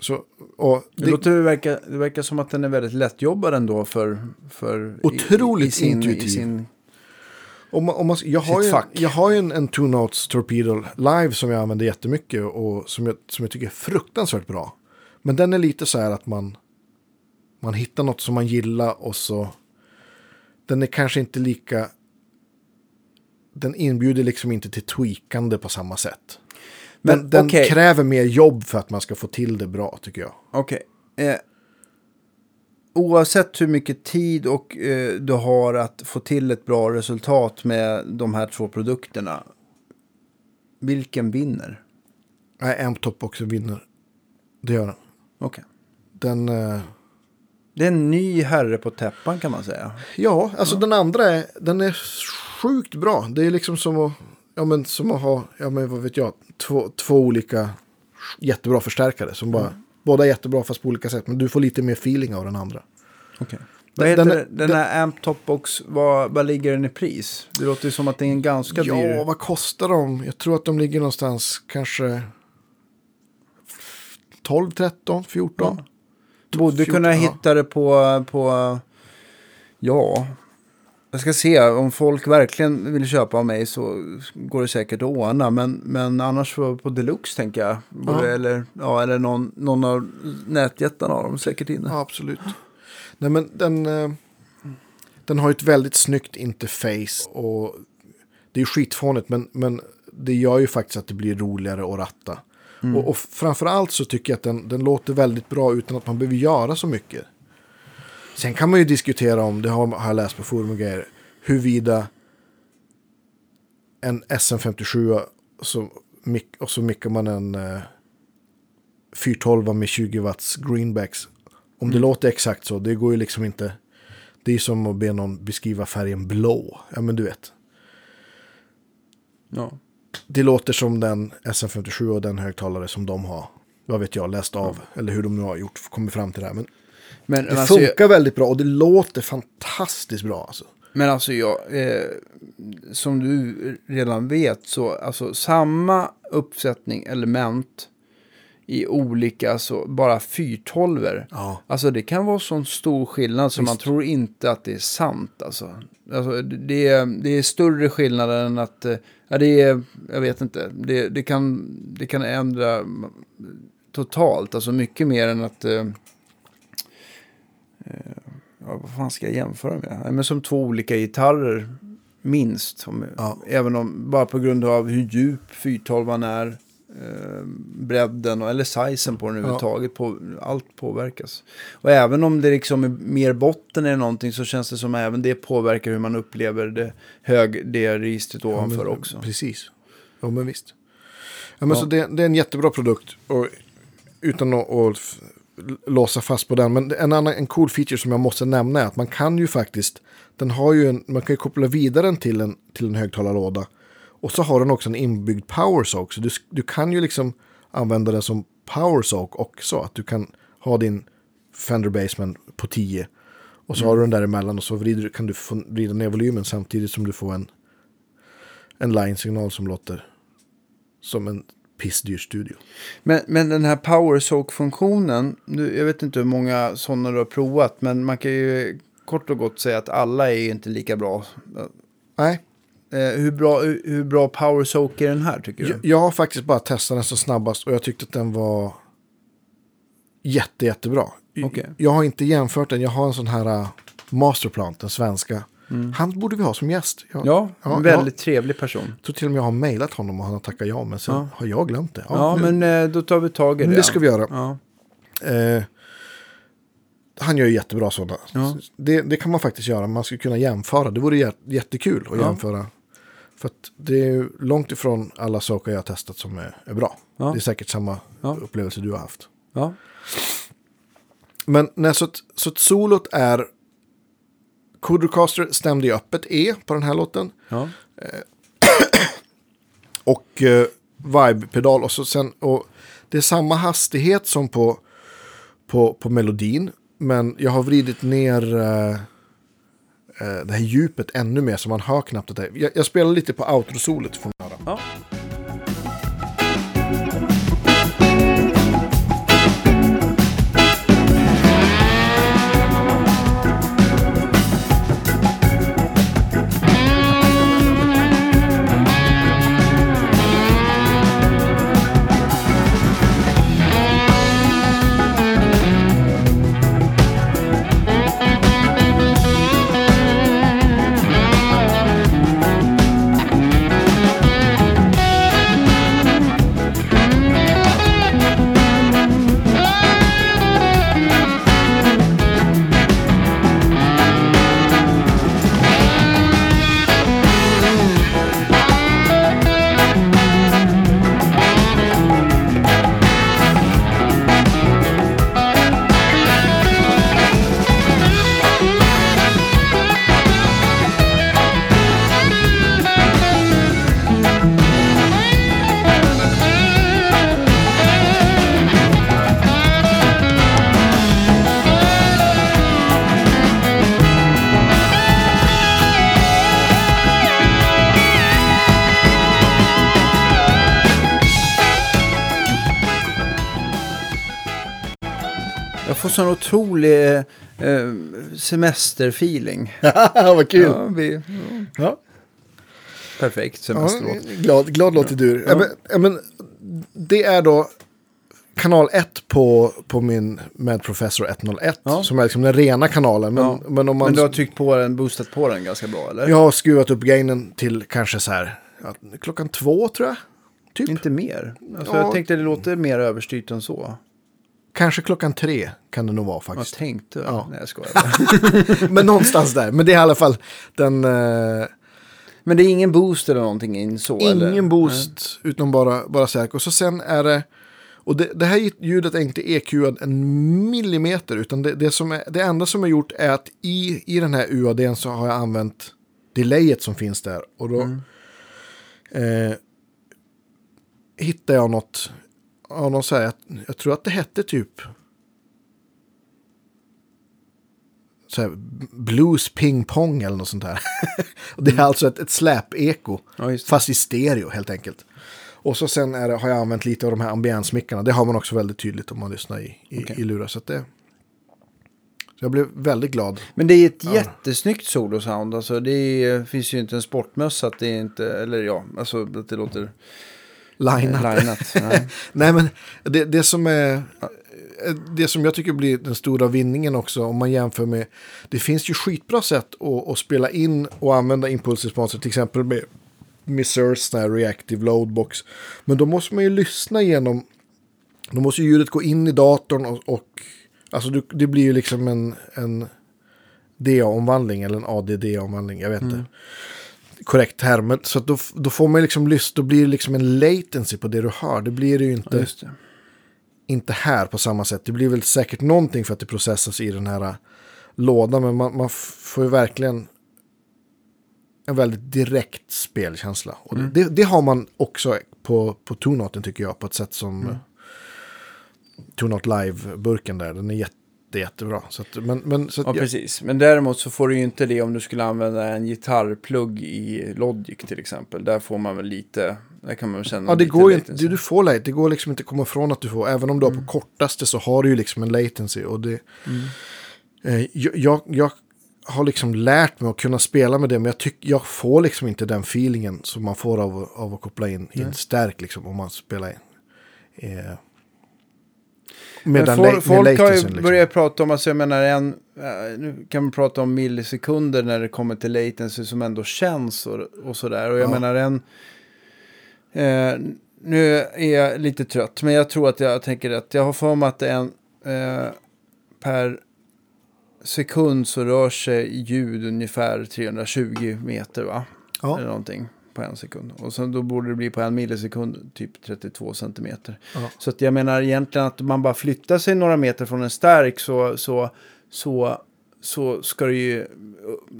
Så, och det, det, låter, det, verkar, det verkar som att den är väldigt lättjobbad ändå för, för otroligt i, i sin, intuitiv. I sin, om man, om man, jag, har en, jag har ju en, en Two Notes Torpedo Live som jag använder jättemycket och som jag, som jag tycker är fruktansvärt bra. Men den är lite så här att man, man hittar något som man gillar och så den är kanske inte lika, den inbjuder liksom inte till tweakande på samma sätt. Men, men den okay. kräver mer jobb för att man ska få till det bra, tycker jag. Okej. Okay. Eh, oavsett hur mycket tid och eh, du har att få till ett bra resultat med de här två produkterna, vilken vinner? Nej, Amptop också vinner. Det gör den. Okej. Okay. Den... Eh... Det är en ny herre på täppan, kan man säga. Ja, alltså ja. Den andra är, den är sjukt bra. Det är liksom som att... Ja, men som att ha, ja men vad vet jag, två, två olika jättebra förstärkare som bara, mm. båda är jättebra fast på olika sätt, men du får lite mer feeling av den andra. Okej. Vad heter den, den här Amptop box, vad, vad ligger den i pris? Det låter ju som att det är en ganska dyr... Ja, vad kostar de? Jag tror att de ligger någonstans kanske tolv, tretton, fjorton. Ja. Du borde fjorton, kunna ja. hitta det på, på ja... Jag ska se, om folk verkligen vill köpa av mig så går det säkert att ordna. Men, men annars var på Deluxe, tänker jag. Både, ja. Eller, ja, eller någon, någon av nätjättarna har de säkert inne. Ja, absolut. Nej, men den, den har ju ett väldigt snyggt interface. Och det är ju skitfånigt, men, men det gör ju faktiskt att det blir roligare att ratta. Mm. Och, och framförallt så tycker jag att den, den låter väldigt bra utan att man behöver göra så mycket. Sen kan man ju diskutera om, det har jag läst på forum och grejer, huruvida en S M femtiosju så mic- och så mickar man en eh, fyrahundratolv med tjugo watts greenbacks. Om mm. det låter exakt så, det går ju liksom inte. Det är som att be någon beskriva färgen blå. Ja, men du vet. Ja. Det låter som den S M femtiosju och den högtalare som de har, vad vet jag, läst av. Mm. Eller hur de nu har gjort, kommit fram till det här, men Men, det alltså, funkar väldigt bra och det låter fantastiskt bra. Alltså. Men alltså, jag, eh, som du redan vet, så alltså, samma uppsättning element i olika, så bara fyrtolver. Ja. Alltså det kan vara sån stor skillnad som man tror inte att det är sant. Alltså, alltså det, är, det är större skillnad än att, ja, det är, jag vet inte, det, det, kan, det kan ändra totalt, alltså mycket mer än att, eh, ja, vad fan ska jag jämföra med? Ja, men som två olika gitarrer minst, om, ja. Även om, bara på grund av hur djup fyrtolvan är, Eh, bredden och, eller sizen på den överhuvudtaget, på, allt påverkas. Och även om det liksom är mer botten eller någonting, så känns det som även det påverkar hur man upplever det, hög, det registret ovanför, ja, men, också. Precis, ja men visst. Ja, men ja. Så det, det är en jättebra produkt, och utan att, att låsa fast på den, men en annan en cool feature som jag måste nämna är att man kan ju faktiskt, den har ju en, man kan ju koppla vidare den till en, till en högtalarlåda. Och så har den också en inbyggd powersock. Så du, du kan ju liksom använda den som powersock också. Att du kan ha din Fender Bassman på tio. Och så mm. har du den däremellan. Och så vrider, kan du få, vrida ner volymen samtidigt som du får en, en line-signal som låter som en pissdyr studio. Men, men den här powersock-funktionen. Nu, jag vet inte hur många sådana du har provat. Men man kan ju kort och gott säga att alla är ju inte lika bra. Nej. Hur bra, hur bra power soak är den här, tycker du? Jag, jag har faktiskt bara testat den så snabbast, och jag tyckte att den var jätte, jättebra. Okay. Jag har inte jämfört den. Jag har en sån här masterplant, den svenska. Mm. Han borde vi ha som gäst. Jag, ja, ja, en väldigt ja. trevlig person. Jag tror till och med jag har mejlat honom och han har tackat ja, men sen ja. har jag glömt det. Ja, ja men då tar vi tag i det. Det ska vi göra. Ja. Eh, Han gör ju jättebra sådana. Ja. Det, det kan man faktiskt göra. Man skulle kunna jämföra. Det vore jättekul att ja. jämföra. För att det är långt ifrån alla saker jag har testat som är, är bra. Ja. Det är säkert samma ja. upplevelse du har haft. Ja. Men nej, så, att, så att solot är... Coodercaster stämde ju öppet E på den här låten. Ja. och eh, vibe-pedal. Och så sen, och det är samma hastighet som på, på, på melodin. Men jag har vridit ner uh, uh, det här djupet ännu mer, så man hör knappt att det är. Jag, jag spelar lite på outro-solet från här. Ja. Sån otrolig eh, semesterfeeling. Vad kul. Ja, vi, ja. Ja. Perfekt semesterlåt. Ja, glad glad låter du. Ja. Ja, men det är då kanal ett på på min med Professor ett noll ett, ja. Som är liksom den rena kanalen, men ja. men om man men du har tryckt på den, boostat på den ganska bra, eller? Jag har skruvat upp gainen till kanske så här klockan två, tror jag. Typ. Inte mer. Alltså, ja. jag tänkte det låter mer överstyrt än så. Kanske klockan tre kan det nog vara faktiskt. Jag tänkte, ja. nej jag skojar. Men någonstans där, men det är i alla fall den... Eh... Men det är ingen boost eller någonting in så? Ingen eller? boost, nej. Utan bara, bara särk. Och så sen är det... Och det, det här ljudet är inte E Q:ad en millimeter, utan det, det, som är, det enda som är gjort är att i, i den här U A D:n så har jag använt delayet som finns där. Och då mm. eh, hittar jag något... Ja, någon säger att jag tror att det hette typ så här, blues ping pong eller något sånt där. Det är mm. alltså ett, ett släp-eko, ja, fast i stereo helt enkelt. Och så sen är det, har jag använt lite av de här ambiensmickarna. Det har man också väldigt tydligt om man lyssnar i, i, okay. i lurar. Så att det... Jag blev väldigt glad. Men det är ett ja. jättesnyggt solosound. Alltså det är, finns ju inte en sportmössa att det är inte, eller ja, alltså att det låter lineat. lineat. Nej. Nej, men det, det som är det som jag tycker blir den stora vinningen också om man jämför med, det finns ju skitbra sätt att, att spela in och använda impulsresponser, till exempel med Missers reactive loadbox. Men då måste man ju lyssna igenom, då måste ju ljudet gå in i datorn och, och alltså du, det blir ju liksom en, en D A-omvandling eller en A D D-omvandling, jag vet inte. Mm. Korrekt term. Så att då, då får man liksom lyst, då blir det liksom en latency på det du hör. Det blir det ju inte, ja, just det. Inte här på samma sätt. Det blir väl säkert någonting för att det processas i den här lådan, men man, man får ju verkligen en väldigt direkt spelkänsla. Och mm. det, det har man också på, på tonouten tycker jag, på ett sätt som... Mm. Tornat live-burken där, den är jätte, jättebra. Så att, men, men, så att, ja, precis. Men däremot så får du ju inte det om du skulle använda en gitarrplugg i Logic till exempel. Där får man väl lite, där kan man väl känna ja, det lite går ju, latency. Du får late, det går liksom inte att komma ifrån att du får, även om du mm. har på kortaste så har du ju liksom en latency. Och det, mm. eh, jag, jag har liksom lärt mig att kunna spela med det, men jag, tyck, jag får liksom inte den feelingen som man får av, av att koppla in i en stärk liksom, om man spelar in. Eh, Medan men for, la- folk latency, har ju liksom. börjat prata om, alltså jag menar en, äh, nu kan man prata om millisekunder när det kommer till latency som ändå känns och, och sådär. Och jag ja. menar en, eh, nu är jag lite trött, men jag tror att jag tänker rätt. Jag har för mig att en eh, per sekund så rör sig ljud ungefär trehundratjugo meter va? Ja. Eller någonting. På en sekund. Och sen då borde det bli på en millisekund typ trettiotvå centimeter. Aha. Så att jag menar egentligen att man bara flyttar sig några meter från en stärk så, så, så, så ska, det ju,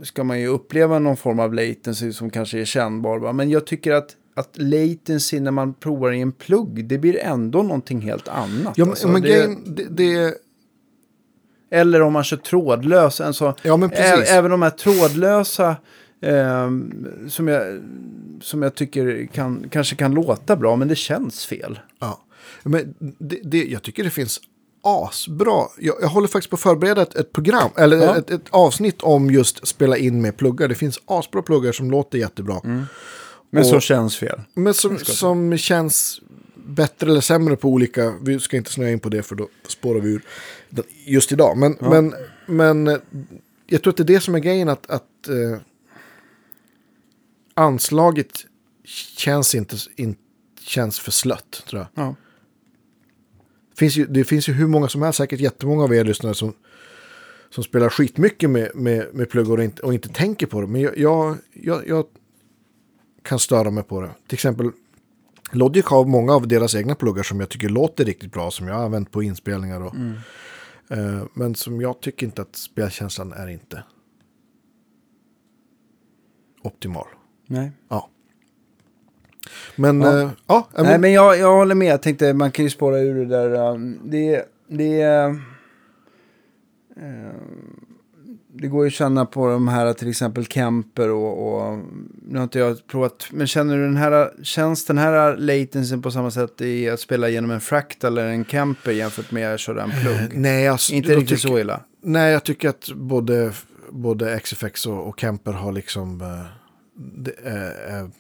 ska man ju uppleva någon form av latency som kanske är kännbar. Va? Men jag tycker att, att latency när man provar i en plugg, det blir ändå någonting helt annat. Ja, men, alltså, men det, grejen, det, det... Eller om man kör trådlös. Alltså, ja, men precis. Ä- även de här trådlösa Um, som, jag, som jag tycker kan, kanske kan låta bra, men det känns fel. Ja, men det, det, jag tycker det finns asbra. Jag, jag håller faktiskt på att förbereda ett, ett program, eller ja. ett, ett avsnitt om just spela in med pluggar. Det finns asbra pluggar som låter jättebra. Mm. Men och, som känns fel. Men som, som känns bättre eller sämre på olika. Vi ska inte snöa in på det för då spårar vi ur just idag. Men, ja. men, men jag tror att det är det som är grejen att, att anslaget känns inte in, känns för slött tror jag. Ja. Finns ju, det finns ju hur många som helst, säkert jättemånga av er lyssnare som, som spelar skitmycket med, med, med pluggar och inte, och inte tänker på det. Men jag, jag, jag, jag kan störa mig på det. Till exempel Logic har många av deras egna pluggar som jag tycker låter riktigt bra, som jag har använt på inspelningar. Och, mm. eh, men som jag tycker inte att spelkänslan är inte optimal. Nej. Ja. Men ja, äh, ja men... Nej, men jag jag håller med. Jag tänkte man kan ju spåra ur det där. Det det äh, det går ju att känna på de här till exempel Kemper och, och nu har inte jag provat, men känner du den här känns den här latencyn på samma sätt i att spela genom en fraktal eller en Kemper jämfört med att köra en plugg? Nej, alltså, inte riktigt tycker, så illa. Nej, jag tycker att både både X F X och, och Kemper har liksom eh, det är, är,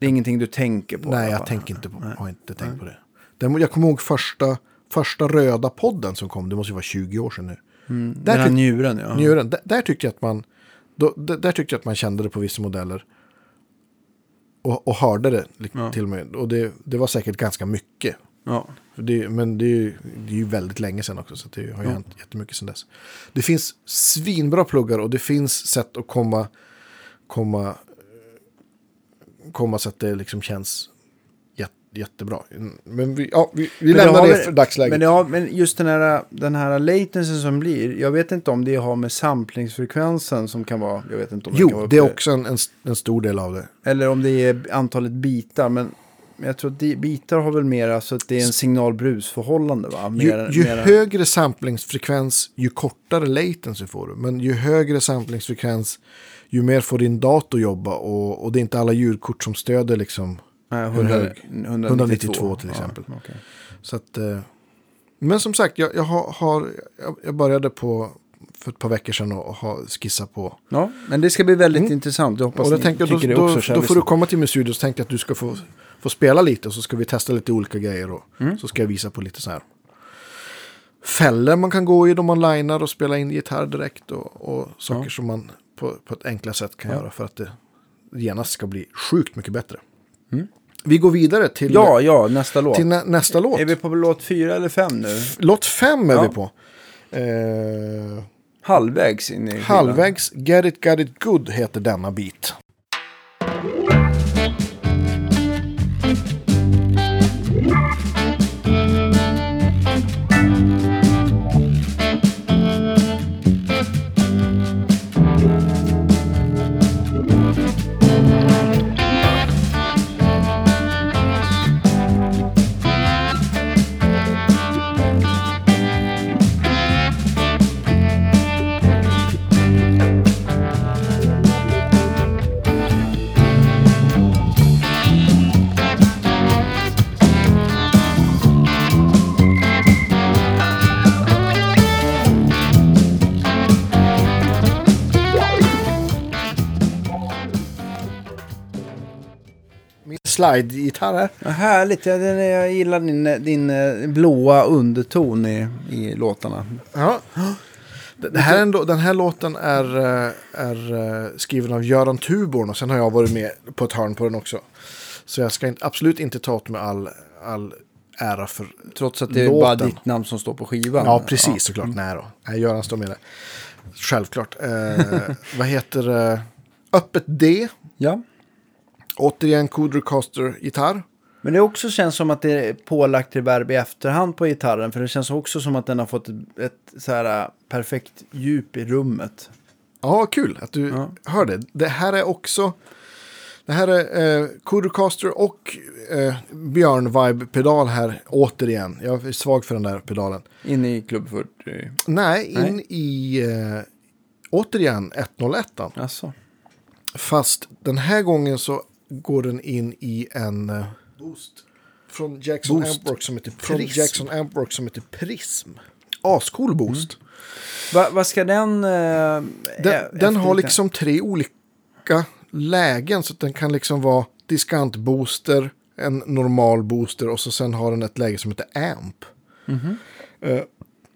det är ingenting du tänker på. Nej, jag bara. tänker inte på, nej. har inte tänkt nej. på det. Den, jag kommer ihåg första, första röda podden som kom. Det måste ju vara tjugo år sedan nu. Mm, där den här tyck, njuren, ja. Njuren, d- där tyckte jag att man då, d- där tyckte jag att man kände det på vissa modeller. Och, och hörde det ja. till och med. Och det, det var säkert ganska mycket. Ja. Det, men det är, ju, det är ju väldigt länge sedan också, så det har ju hänt ja. jättemycket sedan dess. Det finns svinbra pluggar och det finns sätt att komma komma komma så att det liksom känns jätte, jättebra. Men vi, ja, vi, vi lämnar det, det för dagsläget. Men, ja, men just den här, den här latency som blir, jag vet inte om det har med samplingsfrekvensen som kan vara, jag vet inte om Jo, det, kan det är också en, en, en stor del av det. Eller om det är antalet bitar, men jag tror att de, bitar har väl mer, alltså att det är en signalbrusförhållande va? Mer, ju ju mer... högre samplingsfrekvens, ju kortare latency får du. Men ju högre samplingsfrekvens, ju mer får din dator jobba och, och det är inte alla ljudkort som stöder liksom Nej, hundra, hundra nittiotvå till exempel. Ja, okay. Så att, men som sagt, jag, jag, har, jag började på för ett par veckor sedan och ha skissa på. Ja, men det ska bli väldigt mm. intressant. Jag hoppas och då tänker jag, då, också, då, då får du komma till min studio och tänka att du ska få, få spela lite och så ska vi testa lite olika grejer och mm. så ska jag visa på lite så här fällor man kan gå i då man linear och spela in gitarr direkt och, och saker ja. Som man på, på ett enkla sätt kan ja. Göra för att det genast ska bli sjukt mycket bättre. Mm. Vi går vidare till, ja, ja, nästa låt. till nä, nästa låt. Är vi på låt fyra eller fem nu? Låt fem är ja. Vi på. Eh... Halvvägs in i Halvvägs, Get It, Got It Good heter denna bit. Slide-gitarr. Ja, härligt. Jag, jag gillar din, din blåa underton i, i låtarna. Ja. Det här ändå, den här låten är, är skriven av Göran Tuborn och sen har jag varit med på ett hörn på den också. Så jag ska inte, absolut inte ta åt mig all, all ära för trots att det låten. Är bara ditt namn som står på skivan. Ja, precis. Ja. Såklart. Mm. Nej då. Nej, Göran står med det. Självklart. Eh, vad heter eh, Öppet D? Ja. Återigen Coodercaster-gitarr. Men det också känns som att det är pålagt reverb i efterhand på gitarren. För det känns också som att den har fått ett, ett så här perfekt djup i rummet. Ja, kul att du ja. Hör det. Det här är också... Det här är eh, Coodercaster och eh, Björn Vibe-pedal här återigen. Jag är svag för den där pedalen. In i Club fyrtio? Nej, Nej. in i eh, återigen ett noll ett. Alltså. Fast den här gången så... går den in i en uh, boost från Jackson Ampwork som heter Prism. Från Jackson Ampwork som heter Prism. Ascool boost. Mm. Vad va ska den uh, den, e- den har liksom tre olika lägen så att den kan liksom vara diskant booster, en normal booster och så sen har den ett läge som heter amp. Mm-hmm. Uh,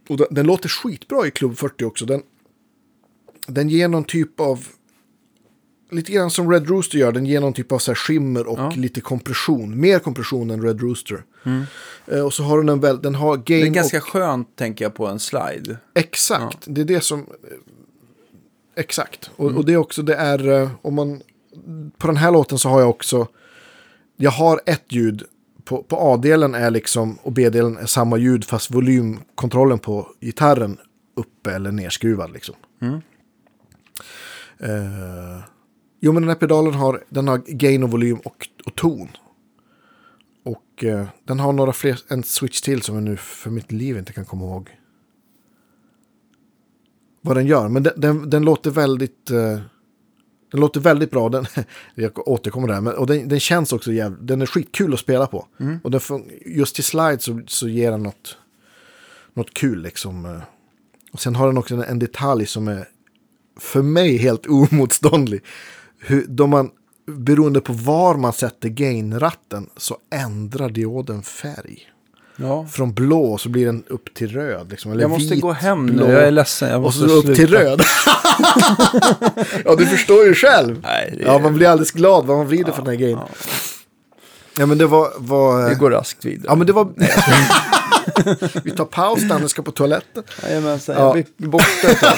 och den, den låter skitbra i Club fyrtio också. Den den ger någon typ av lite grann som Red Rooster gör. Den ger någon typ av så här skimmer och ja. Lite kompression. Mer kompression än Red Rooster. Mm. Eh, och så har den en väl... Den har gain det är ganska och... skönt, tänker jag, på en slide. Exakt. Ja. Det är det som... Exakt. Och, mm. och det är också... Det är... Om man, på den här låten så har jag också... Jag har ett ljud. På, på A-delen är liksom... Och B-delen är samma ljud. Fast volymkontrollen på gitarren... Uppe eller nerskruvad liksom. Mm. Eh... Jo, men den här pedalen har, den har gain och volym och, och ton. Och eh, den har några fler, en switch till som jag nu för mitt liv inte kan komma ihåg vad den gör. Men den, den, den låter väldigt eh, den låter väldigt bra. Den, jag återkommer där. Men, och den, den känns också jävligt, den är skitkul att spela på. Mm. Och den fun- just till slide så, så ger den något, något kul liksom. Och sen har den också en, en detalj som är för mig helt omotståndlig. Hur, då man, beroende på var man sätter gain-ratten så ändrar dioden färg. Ja. Från blå så blir den upp till röd. Liksom, eller jag måste vit, gå hem nu, blå. Jag är ledsen. Jag måste och så upp till röd. Ja, du förstår ju själv. Nej, det är... Ja, man blir alldeles glad vad man vrider ja, för den här gain. Ja. Ja, men det var... var... Det går raskt vidare. Ja, men det var... Vi tar paus när vi ska på toaletten. Jajamensan, ja. Jag blir borta ett tag.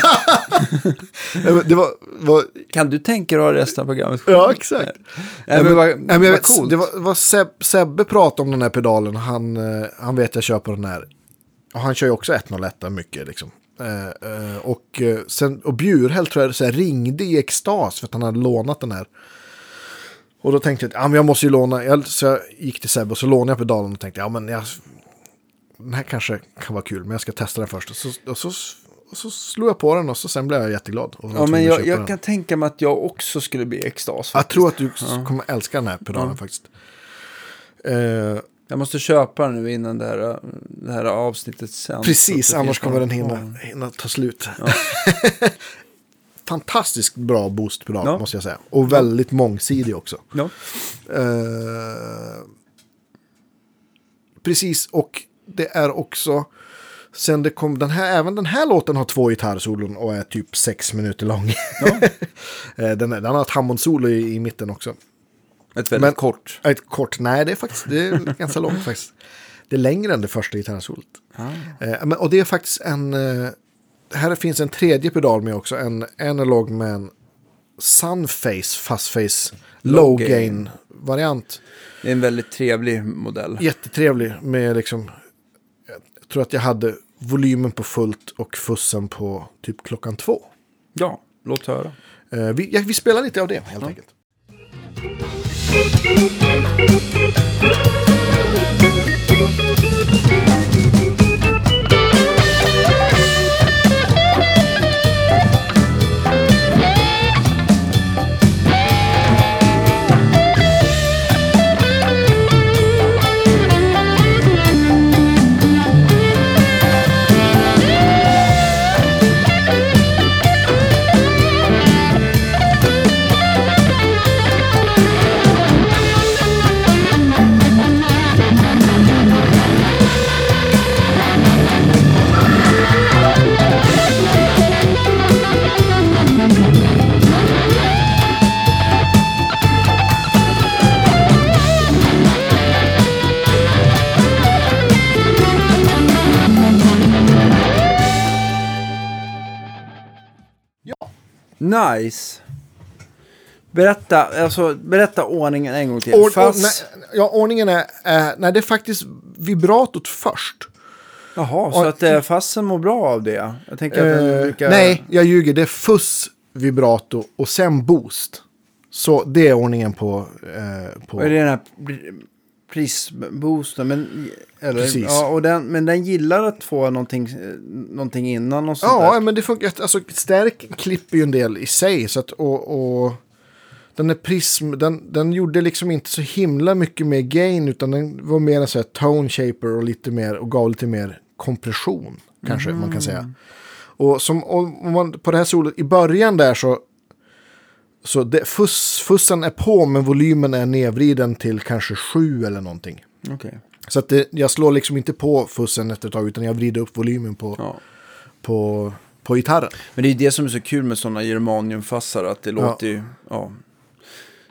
Nej, det var, var... Kan du tänka dig ha resten av programmet? Ja, exakt. Nej, men, nej, men, jag vet, det var, var Seb, Sebbe pratade om den här pedalen. Han, han vet jag köper den här. Och han kör ju också ett noll ett mycket liksom. Eh, eh, och, sen, och Bjurhäll tror jag så här, ringde i extas för att han hade lånat den här. Och då tänkte jag att ah, jag måste ju låna. Jag, så jag gick till Sebbe och så lånade jag pedalen och tänkte ja, men jag... Den här kanske kan vara kul, men jag ska testa den först. Och så, och så, och så slår jag på den och så sen blev jag jätteglad. Och ja, men jag, jag kan tänka mig att jag också skulle bli extas. Faktiskt. Jag tror att du ja. Kommer älska den här pedalen ja. Faktiskt. Eh, jag måste köpa den nu innan det här, det här avsnittet sen. Precis, annars kommer den hinna, hinna ta slut. Ja. Fantastiskt bra boostpedal, no. måste jag säga. Och no. väldigt mångsidig också. No. Eh, precis, och det är också... Sen det kom den här, även den här låten har två gitarrsolon och är typ sex minuter lång. Ja. den, den har ett Hammond-solo i, i mitten också. Ett väldigt Men, kort. Ett kort, nej det är faktiskt det är ganska långt faktiskt. Det är längre än det första gitarrsolot. Ah. Och det är faktiskt en, här finns en tredje pedal med också, en analog med en sunface, fastface, low gain variant. Det är en väldigt trevlig modell. Jättetrevlig med liksom... Jag tror att jag hade volymen på fullt och fussen på typ klockan två. Ja, låt höra. Vi, ja, vi spelar lite av det helt ja. enkelt. Nice. Berätta, alltså, berätta ordningen en gång till. Or, Fast... or, nej, ja, ordningen är... Eh, nej, det är faktiskt vibratot först. Jaha, så och, att eh, fassen mår bra av det? Jag tänker eh, att den brukar... Nej, jag ljuger. Det är fuss, vibrato och sen boost. Så det är ordningen på... Eh, på... Och är det den här prisboosten? Men, eller, precis. Ja, och den, men den gillar att få någonting, någonting innan och sånt ja, där. Men det funkar, alltså stärk klipper ju en del i sig så att, och, och den där prism, den, den gjorde liksom inte så himla mycket mer gain utan den var mer en sån här tone shaper och lite mer, och gav lite mer kompression kanske mm. man kan säga. Och som om man på det här solet i början där så så det, fuss, fussen är på men volymen är nedvriden till kanske sju eller någonting. Okej. Okay. Så att det, jag slår liksom inte på fussen efter ett tag utan jag vrider upp volymen på, ja. på, på gitarren. Men det är ju det som är så kul med sådana germaniumfassar att det låter ja. ju, ja,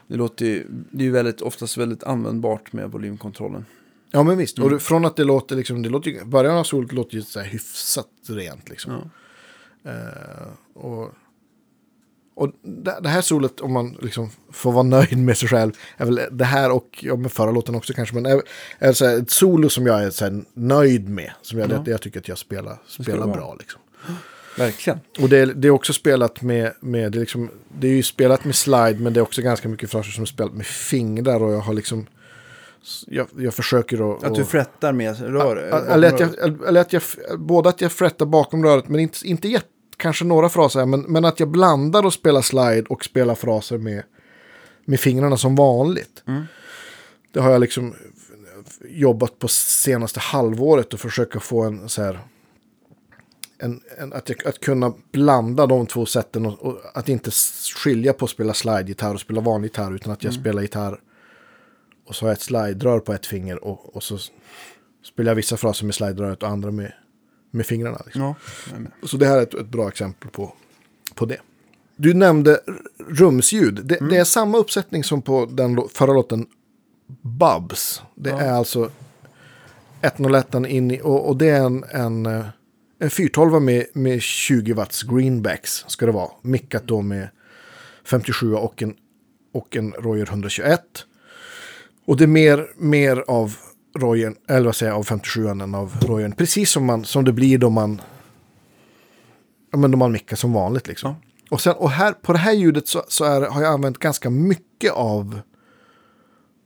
det låter ju, det är ju väldigt, oftast väldigt användbart med volymkontrollen. Ja men visst, mm. och från att det låter liksom, det låter ju, början av solet låter ju så här hyfsat rent liksom. Ja. Uh, och och det, det här solet, om man liksom får vara nöjd med sig själv, är väl det här och ja, med förra låten också kanske, men är, är så här, ett solo som jag är så här, nöjd med, som jag, ja. det, jag tycker att jag spelar, spelar bra liksom. Verkligen. Och det, det är också spelat med, med det, liksom, det är ju spelat med slide, men det är också ganska mycket fraser som är spelat med fingrar och jag har liksom jag, jag försöker att... Att du frättar med röret? Att, eller att jag, eller att jag, både att jag frättar bakom röret, men inte, inte jätte kanske några fraser, men, men att jag blandar och spelar slide och spelar fraser med, med fingrarna som vanligt. Mm. Det har jag liksom jobbat på senaste halvåret och försöka få en så här en, en, att, jag, att kunna blanda de två sätten och, och att inte skilja på att spela slide-gitarr och spela vanlig gitarr utan att jag mm. spelar gitarr och så har jag ett slide-rör på ett finger och, och så spelar jag vissa fraser med slide-röret och andra med med fingrarna. Liksom. Ja, så det här är ett, ett bra exempel på, på det. Du nämnde rumsljud. Det, mm. det är samma uppsättning som på den förra låten Bubs. Det ja. är alltså etnolättan in i, och, och det är en, en, en fyrtolva med, med tjugo watts greenbacks ska det vara. Mickat då med femtiosju och en, och en Royer etthundratjugoett. Och det är mer, mer av Royen, eller vad säger jag, av femtiosjuan av Royen. Precis som, man, som det blir då man ja, men då man mickar som vanligt liksom. Ja. Och, sen, och här, på det här ljudet så, så är, har jag använt ganska mycket av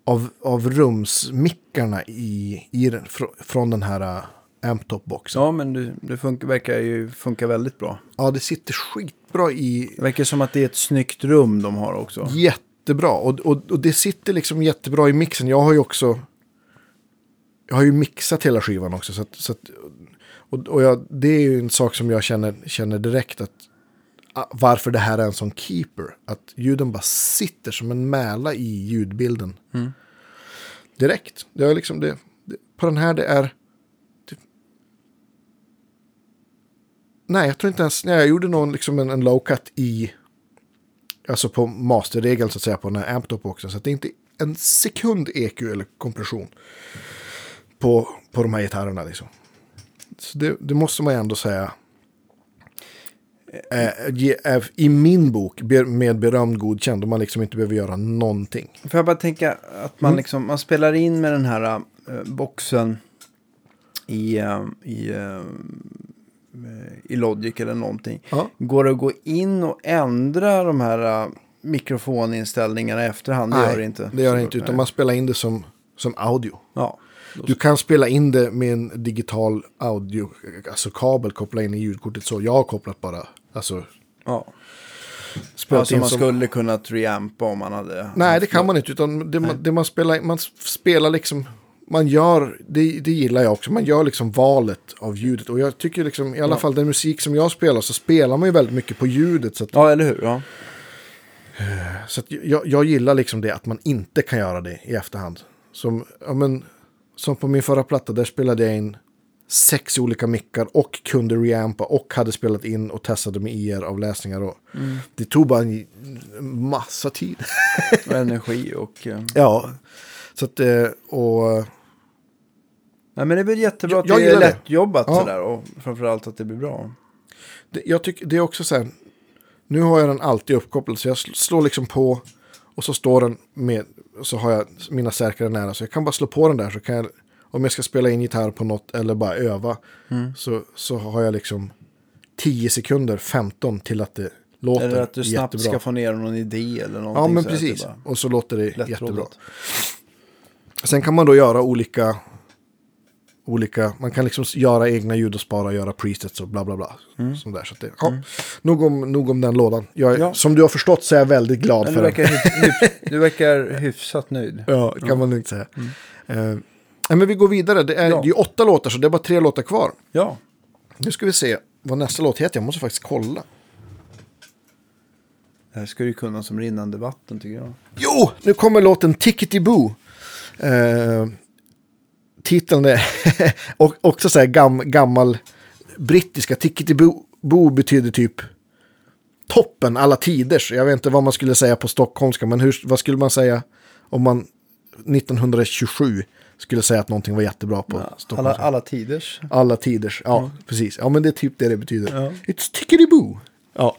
av, av rumsmickarna i, i den, fr, från den här uh, Amptop-boxen. Ja, men det, det funkar, verkar ju funka väldigt bra. Ja, det sitter skitbra i... Det verkar som att det är ett snyggt rum de har också. Jättebra. Och, och, och det sitter liksom jättebra i mixen. Jag har ju också jag har ju mixat hela skivan också. Så att, så att, och och jag, det är ju en sak som jag känner, känner direkt att varför det här är en sån keeper. Att ljuden bara sitter som en mäla i ljudbilden. Mm. Direkt. Det är liksom det, det, på den här det är... Det, nej, jag tror inte ens... Nej, jag gjorde någon, liksom en, en low cut i... Alltså på masterregeln så att säga på den här Amptop också. Så att det är inte en sekund E Q eller kompression på, på de här gitarrerna liksom. Så det, det måste man ändå säga... I min bok med berömd godkänd, om man liksom inte behöver göra någonting. För jag bara tänka att man, mm. liksom, man spelar in med den här äh, boxen i, äh, i, äh, i Logic eller någonting. Ja. Går det att gå in och ändra de här äh, mikrofoninställningarna i efterhand? Nej, det gör det inte. Det gör det inte, utan nej. Man spelar in det som, som audio. Ja. Du kan spela in det med en digital audio, alltså kabel, koppla in i ljudkortet så. Jag har kopplat bara, alltså... Ja, alltså man som... skulle kunna reampa om man hade... Nej, det kan man inte, utan det, man, det man spelar, man spelar liksom, man gör, det, det gillar jag också, man gör liksom valet av ljudet. Och jag tycker liksom, i alla ja. fall den musik som jag spelar så spelar man ju väldigt mycket på ljudet. Så att, ja, eller hur, ja. Så att jag, jag gillar liksom det, att man inte kan göra det i efterhand. Som, ja men... Som på min förra platta, där spelade jag in sex olika mickar och kunde reampa och hade spelat in och testade med I R-avläsningar. Och mm. Det tog bara en massa tid. Och energi och... Ja, så att... Och... Nej, men det blir jättebra att jag, jag det är lättjobbat ja. sådär och framförallt att det blir bra. Det, jag tycker, det är också så här... Nu har jag den alltid uppkopplad så jag slår liksom på och så står den med... Så har jag mina säkra nära. Så jag kan bara slå på den där. Så kan jag, om jag ska spela in gitarr på något. Eller bara öva. Mm. Så, så har jag liksom tio sekunder. femton till att det låter jättebra. Eller att du snabbt jättebra. Ska få ner någon idé. Eller någonting. Ja men så precis. Och så låter det lättrådigt. Jättebra. Sen kan man då göra olika. Olika. Man kan liksom göra egna ljud och spara. Göra presets och bla bla bla. Mm. Som där, så att det, ja. mm. nog, om, nog om den lådan. Jag, ja. Som du har förstått så är jag väldigt glad du för verkar den. Hyf, hyf, du verkar hyfsat nöjd. Ja, kan ja. man inte säga. Mm. Uh, men vi går vidare. Det är, ja. det är åtta låtar så det är bara tre låtar kvar. Ja. Nu ska vi se vad nästa låt heter. Jag måste faktiskt kolla. Det här skulle ju kunna som rinnande vatten tycker jag. Jo, nu kommer låten Tickety Boo. Uh, Titeln är och också så här gam, gammal brittiska. Tickety Boo betyder typ toppen alla tiders. Jag vet inte vad man skulle säga på stockholmska, men hur, vad skulle man säga om man nittonhundratjugosju skulle säga att någonting var jättebra på ja, stockholmska? Alla, alla tiders. Alla tiders, ja mm. precis. Ja men det är typ det det betyder. Ja. It's Tickety Boo. Ja.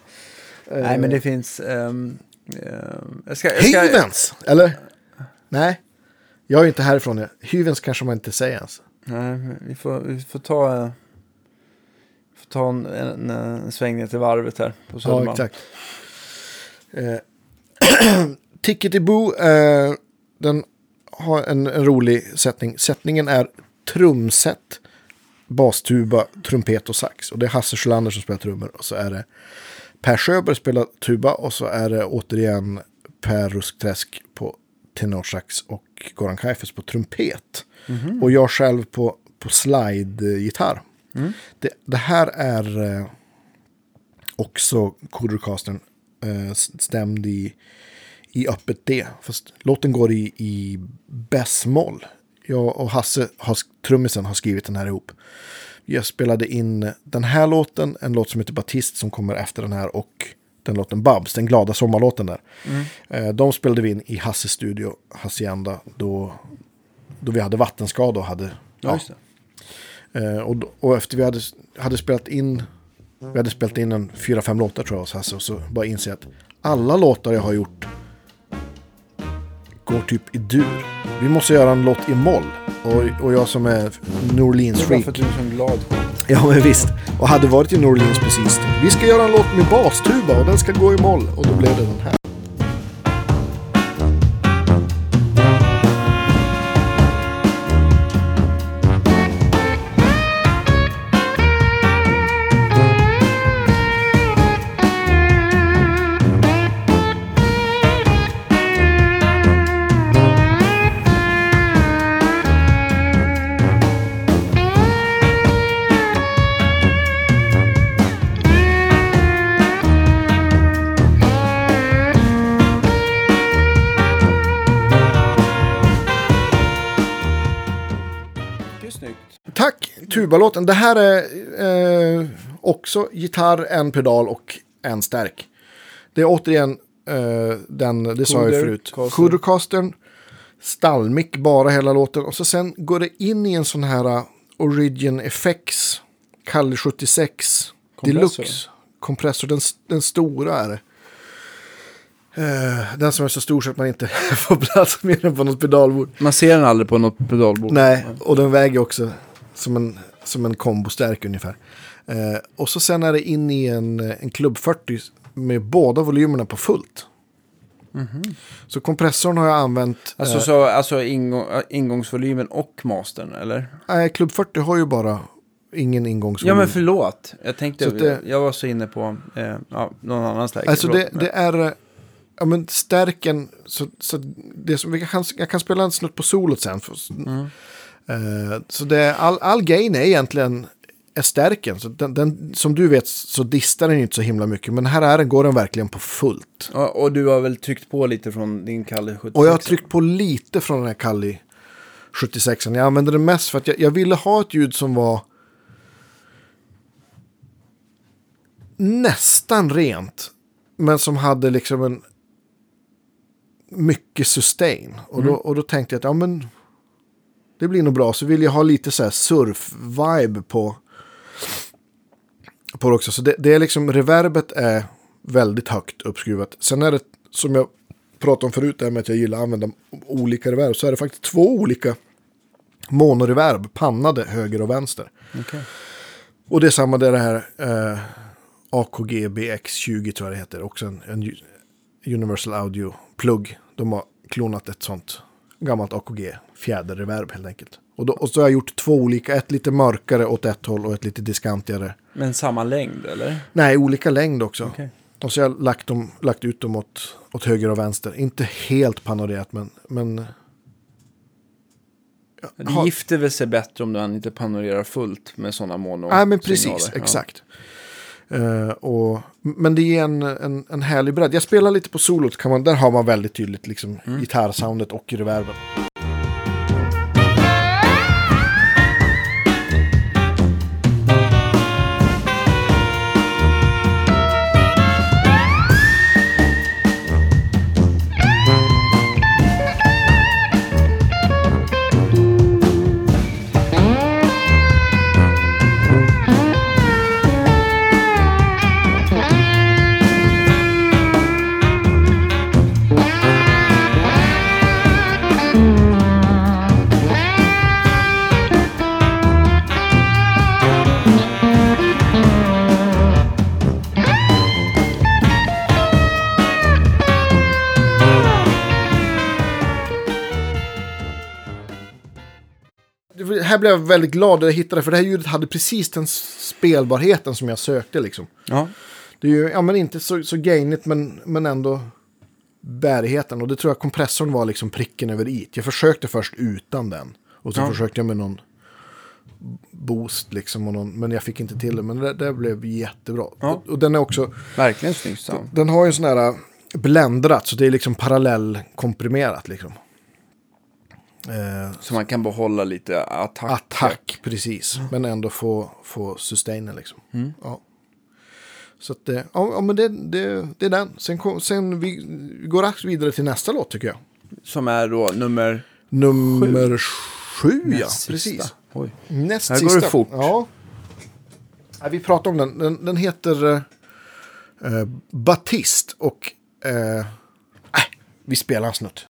Nej uh, men det finns... Um, uh, jag ska, jag ska... Hyvens, eller? Nej. Jag är inte härifrån. Ja. Hyvens kanske man inte säger ens. Nej, vi får, vi får ta, eh, får ta en, en, en sväng ner till varvet här. På ja, exakt. Eh, Tickety Boo, eh, den har en, en rolig sättning. Sättningen är trumset, bastuba, trumpet och sax. Och det är Hasse Sjölander som spelar trummor. Och så är det Per Sjöberg spelar tuba. Och så är det återigen Per Ruskträsk på tenorsax och Goran Kajfeš på trumpet. Mm-hmm. Och jag själv på, på slide-gitarr. Mm. Det, det här är eh, också Coodercaster eh, stämd i, i öppet D. Fast låten går i, i bässmoll. Jag och Hasse, has, trummisen, har skrivit den här ihop. Jag spelade in den här låten, en låt som heter Batist som kommer efter den här och den låten Babs, den glada sommarlåten där. Mm. De spelade vi in i Hasses studio, Hacienda, då, då vi hade vattenskada och hade... Ja, ja. Och, och efter vi hade, hade spelat in vi hade spelat in en fyra, fem låtar tror jag hos Hasse och så bara inser jag att alla låtar jag har gjort går typ i dur. Vi måste göra en låt i moll. Och, och jag som är New Orleans freak. Det är som glad. Ja men visst. Och hade varit i New Orleans precis. Vi ska göra en låt med bastuba och den ska gå i moll. Och då blev det den här. Det är snyggt. Tack, tubalåten. Det här är eh, också gitarr, en pedal och en stärk. Det är återigen eh, den, det Cooder, sa jag förut. Coodercaster. Stallmick bara hela låten. Och så sen går det in i en sån här Origin Effects Kalle sjuttiosex Deluxe kompressor. Den, den stora är det. Uh, den som är så stor så att man inte får plats mer än på något pedalbord. Man ser den aldrig på något pedalbord. Nej, och den väger också som en, som en kombostärk ungefär. Uh, och så sen är det in i en, en Club fyrtio med båda volymerna på fullt. Mm-hmm. Så kompressorn har jag använt... Alltså, uh, så, alltså ingång, ingångsvolymen och mastern, eller? Nej, uh, Club fyrtio har ju bara... ingen ingångsvolym. Ja, men förlåt. Jag tänkte, det, jag var så inne på eh, ja, någon annan stärk. Alltså det, det är ja, men stärken så, så det som, jag, kan, jag kan spela en snutt på solot sen. För, mm. eh, så det är, all, all gain är egentligen är stärken. Så den, den, som du vet så distar den inte så himla mycket. Men här är den, går den verkligen på fullt. Ja, och du har väl tryckt på lite från din Kalle sjuttiosex? Och jag har tryckt på lite från den här Kalle sjuttiosex. Jag använde den mest för att jag, jag ville ha ett ljud som var nästan rent, men som hade liksom en mycket sustain. Och, mm. då, och då tänkte jag att ja, men det blir nog bra. Så vill jag ha lite så här surf-vibe på på det också. Så det, det är liksom, reverbet är väldigt högt uppskruvat. Sen är det, som jag pratade om förut, det här med att jag gillar att använda olika reverb, så är det faktiskt två olika monoreverb, pannade höger och vänster. Okay. Och det är samma där det här eh, A K G B X tjugo tror jag det heter. Också en, en Universal Audio plugg. De har klonat ett sånt gammalt A K G fjäderreverb helt enkelt. Och, då, och så har jag gjort två olika. Ett lite mörkare åt ett håll och ett lite diskantigare. Men samma längd eller? Nej, olika längd också. Okay. Och så har jag lagt, dem, lagt ut dem åt, åt höger och vänster. Inte helt panorerat men... men det har... gifter väl sig bättre om du inte panorerar fullt med sådana mono. Nej, men precis, ja. Exakt. Uh, och, men det är en, en, en härlig bredd. Jag spelar lite på solot, kan man, där har man väldigt tydligt liksom, mm. gitarrsoundet och reverben. Här blev jag väldigt glad när jag hittade, för det här ljudet hade precis den spelbarheten som jag sökte liksom. Ja. Det är ju ja, men inte så, så gainigt men, men ändå bärigheten, och det tror jag kompressorn var liksom pricken över i. Jag försökte först utan den och så ja. försökte jag med någon boost liksom och någon, men jag fick inte till det, men det, det blev jättebra. Ja. Och, och den är också verkligen snygg. Den har ju en sån här bländrat, så det är liksom parallellkomprimerat liksom. Så man kan behålla lite attack. Attack, precis. Mm. Men ändå få, få sustainen liksom. Mm. Ja. Så att det, ja men det, det, det är den. Sen, kom, sen vi, vi går vi vidare till nästa låt tycker jag. Som är då nummer... Nummer sju, sju ja. Sista. Precis. Oj. Näst här sista. Här går det fort. Ja. Ja, vi pratar om den. Den, den heter uh, Batist och uh, äh, vi spelar en snutt.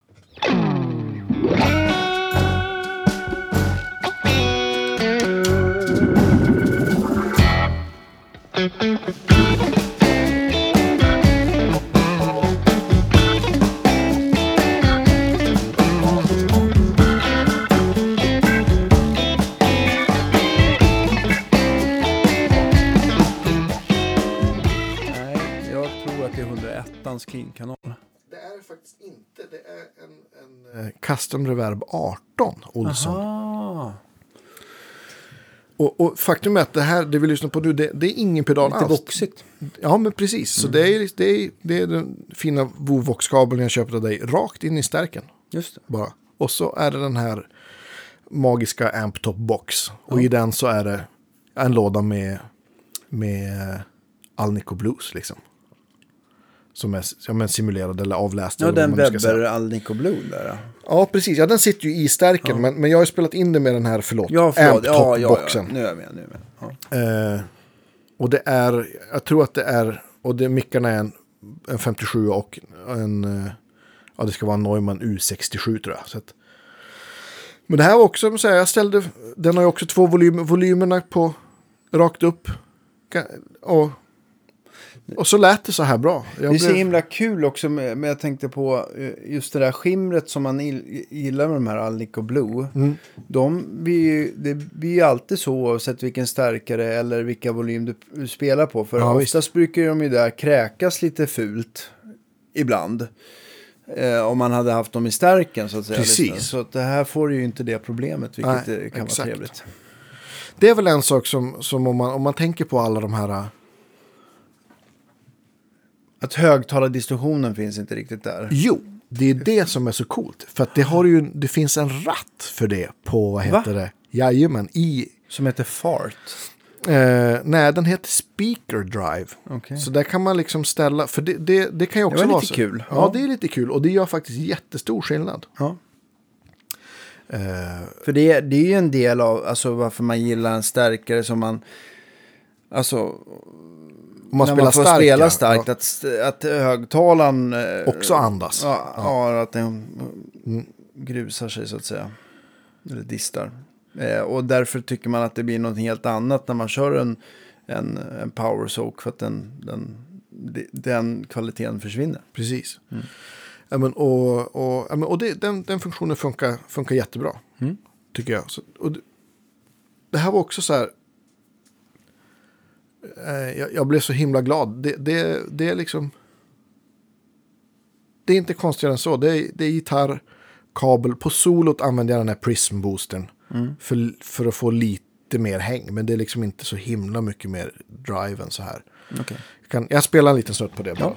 Custom Reverb arton Olsson. Aha. Och, och faktum är att det här det vi lyssnar på nu, det, det är ingen pedal alls. Lite boxigt. Ja men precis, mm. så det är, det, är, det är den fina Vovox-kabeln jag köpte av dig rakt in i stärken. Just det. Bara. Och så är det den här magiska Amptop box. Och mm. i den så är det en låda med, med Alnico Blues liksom. Som är, som är simulerad eller avläst. Ja, eller den Weber Alnico Blue där. Ja. Ja, precis. Ja, den sitter ju i stärken. Ja. Men, men jag har ju spelat in det med den här, förlåt, ja, förlåt. Ja, ja, boxen. Ja, nu är jag med. Nu är jag med. Ja. Eh, och det är, jag tror att det är, och det, mickarna är en, en femtiosju och en, ja det ska vara en Neumann U sextiosju tror jag. Så att, men det här var också, så här, jag ställde, den har ju också två volymer, volymerna på, rakt upp. Och... Och så lät det så här bra. Jag det är blev... så himla kul också. Men jag tänkte på just det där skimret som man gillar med de här Alnico Blue. Mm. De blir, det blir ju alltid så oavsett vilken stärkare eller vilka volym du spelar på. För ja, oftast visst. Brukar de ju där kräkas lite fult ibland. Eh, om man hade haft dem i stärken så att säga. Precis. Så att det här får ju inte det problemet, vilket nej, kan exakt. Vara trevligt. Det är väl en sak som, som om, man, om man tänker på alla de här... Att högtalardistorsionen finns inte riktigt där. Jo, det är det som är så coolt. För att det, har ju, det finns en ratt för det på, vad heter Va? det? Jajamän, i... Som heter Fart? Eh, nej, den heter Speaker Drive. Okay. Så där kan man liksom ställa... För det, det, det kan ju också det var vara lite så. Kul. Ja. Ja, det är lite kul. Och det gör faktiskt jättestor skillnad. Ja. Eh, för det, det är ju en del av alltså, varför man gillar en stärkare som man... Alltså... Om man när spelar man får starka, spela starkt, ja. att, att högtalaren... Också andas. Ja, ja. Att den grusar sig så att säga. Eller distar. Eh, och därför tycker man att det blir något helt annat när man kör en, en, en power soak. För att den, den, den kvaliteten försvinner. Precis. Mm. Ja, men, och och, ja, men, och det, den, den funktionen funkar, funkar jättebra. Mm. Tycker jag. Så, och det, det här var också så här... Jag, jag blev så himla glad. Det, det, det är liksom... Det är inte konstigare än så. Det är, det är gitarr, kabel. På solot använder jag den här Prism-boostern. Mm. För, för att få lite mer häng. Men det är liksom inte så himla mycket mer drive än så här. Okay. Jag, kan, jag spelar en liten snutt på det bara. Ja.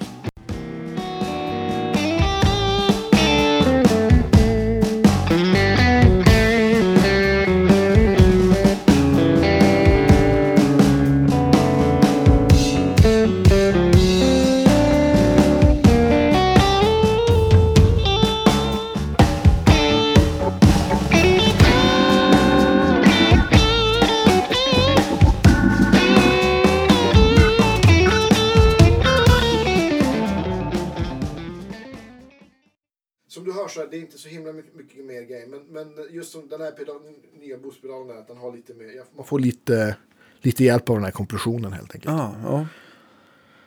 Att den har lite mer, man får lite, lite hjälp av den här kompressionen helt enkelt. Ja, ja.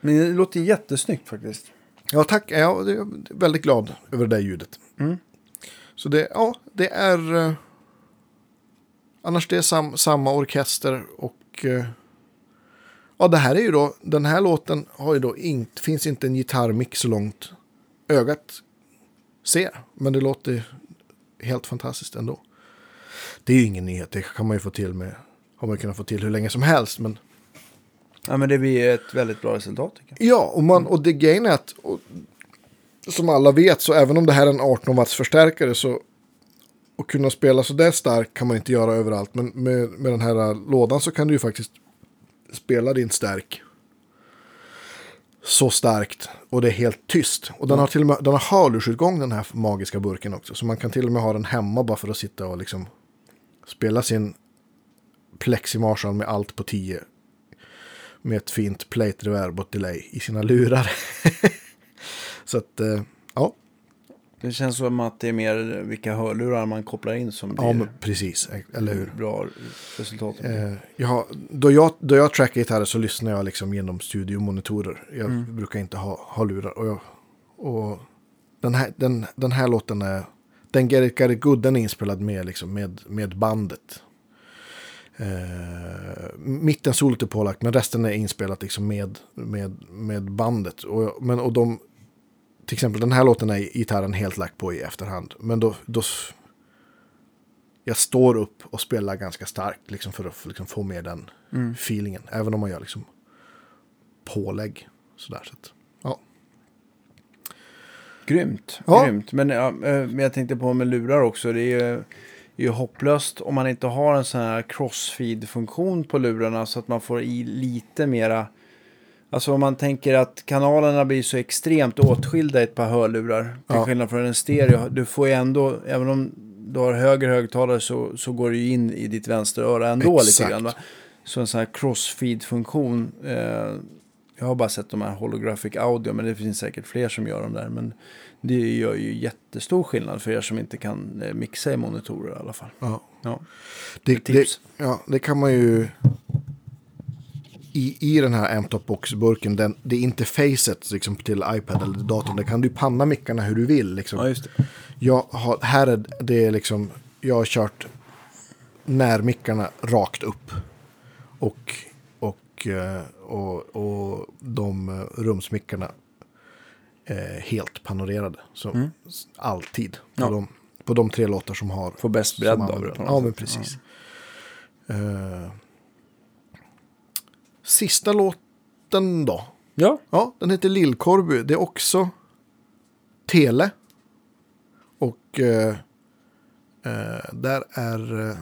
Men det låter jättesnyggt faktiskt. Ja, tack. Ja, jag är väldigt glad över det där ljudet. Mm. Så det, ja, det är eh, annars det är sam, samma orkester och eh, ja, det här är ju då, den här låten har ju då inte, finns inte en gitarrmix så långt ögat ser, men det låter helt fantastiskt ändå. Det är ju ingen nyhet, det kan man ju få till med, har man kunnat få till hur länge som helst. Men... Ja, men det blir ett väldigt bra resultat tycker jag. Ja, och, man, och det grejen är att, och, som alla vet, så även om det här är en arton watts förstärkare så, och kunna spela så där starkt kan man inte göra överallt. Men med, med den här lådan så kan du ju faktiskt spela din stärk så starkt, och det är helt tyst. Och den har till och med, den har hörlursutgång, den här magiska burken också. Så man kan till och med ha den hemma bara för att sitta och liksom spela sin Plexi Marshall med allt på tio med ett fint plate reverb och delay i sina lurar. Så att, ja. Det känns som att det är mer vilka hörlurar man kopplar in som blir, ja, men precis, eller hur? Bra resultat. Eh, jag, då jag, då jag trackar gitarr så lyssnar jag liksom genom studiomonitorer. Jag mm. brukar inte ha hörlurar. Och, jag, och den, här, den, den här låten är... Den Get It, Get It Good, den är inspelad med, liksom, med, med bandet. Eh, mitten solot är pålagt, men resten är inspelat liksom, med, med, med bandet. Och, men, och de, till exempel den här låten är gitarren helt lagt på i efterhand. Men då, då jag står upp och spelar ganska starkt liksom, för att liksom, få med den mm. feelingen. Även om man gör liksom, pålägg. Sådär, så att, ja. Grymt, ja. Grymt. Men, ja, men jag tänkte på med lurar också. Det är ju är ju hopplöst om man inte har en sån här crossfeed-funktion på lurarna så att man får i lite mera. Alltså om man tänker att kanalerna blir så extremt åtskilda i ett par hörlurar. Till ja. skillnad från en stereo. Du får ju ändå, även om du har höger högtalare så, så går du ju in i ditt vänster öra ändå. Exakt. Lite grann. Va? Så en sån här crossfeed-funktion. Eh, jag har bara sett de här holographic audio, men det finns säkert fler som gör dem där. Men det gör ju jättestor skillnad för er som inte kan mixa i monitorer i alla fall. Ja, ja. Det, tips. Det, ja, det kan man ju... I, I den här Amtop-boxburken, den, det interfacet liksom, till iPad eller datorn, där kan du panna mickarna hur du vill. Liksom. Ja, just det. Jag har, här är det liksom, jag har kört närmickarna rakt upp. Och, och, och, och de rumsmickarna eh, helt panorerade. Så mm. alltid. På, ja. de, på de tre låtar som har... Får bäst bredd av det. Ja, men precis. Ja. Uh, Sista låten då. Ja. Ja, den heter Lillkorby. Det är också tele. Och eh, eh, där är eh,